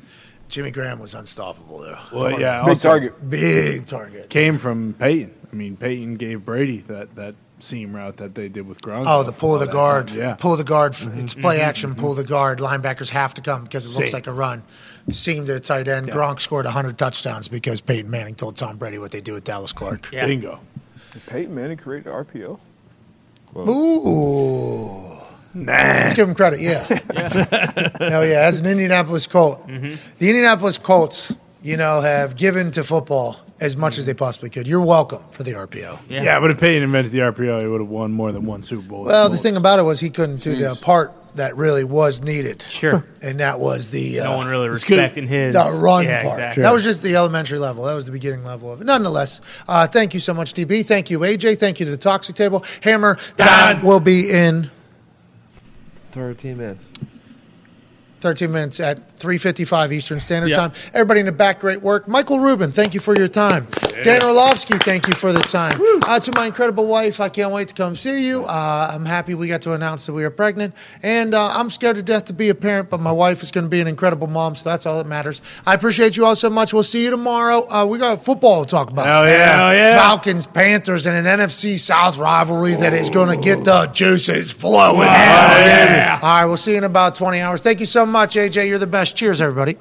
Jimmy Graham was unstoppable there. Well, big target. Came from Peyton. I mean, Peyton gave Brady that seam route that they did with Gronk. Oh, the pull of the guard. Yeah. Pull the guard. It's play action, pull the guard. Linebackers have to come because it looks like a run. Seam to the tight end. Yeah. Gronk scored 100 touchdowns because Peyton Manning told Tom Brady what they do with Dallas Clark. Yeah. Bingo. Did Peyton Manning create the RPO? Whoa. Ooh. Nah. Let's give him credit, Hell yeah, as an Indianapolis Colt. Mm-hmm. The Indianapolis Colts, have given to football as much as they possibly could. You're welcome for the RPO. Yeah, but if Peyton invented the RPO, he would have won more than one Super Bowl. Well, the thing about it was he couldn't do the part that really was needed. Sure. And that was the... no one really respecting the run part. Exactly. Sure. That was just the elementary level. That was the beginning level of it. Nonetheless, thank you so much, DB. Thank you, AJ. Thank you to the Toxic Table. Hammer Don will be in... 13 minutes. 13 minutes at 3:55 Eastern Standard Time. Everybody in the back, great work. Michael Rubin, thank you for your time. Yeah. Dan Orlovsky, thank you for the time. To my incredible wife, I can't wait to come see you. I'm happy we got to announce that we are pregnant. And I'm scared to death to be a parent, but my wife is going to be an incredible mom, so that's all that matters. I appreciate you all so much. We'll see you tomorrow. We got football to talk about. Hell yeah. Falcons, Panthers, and an NFC South rivalry that is going to get the juices flowing. All right, we'll see you in about 20 hours. Thank you so much, AJ. You're the best. Cheers, everybody.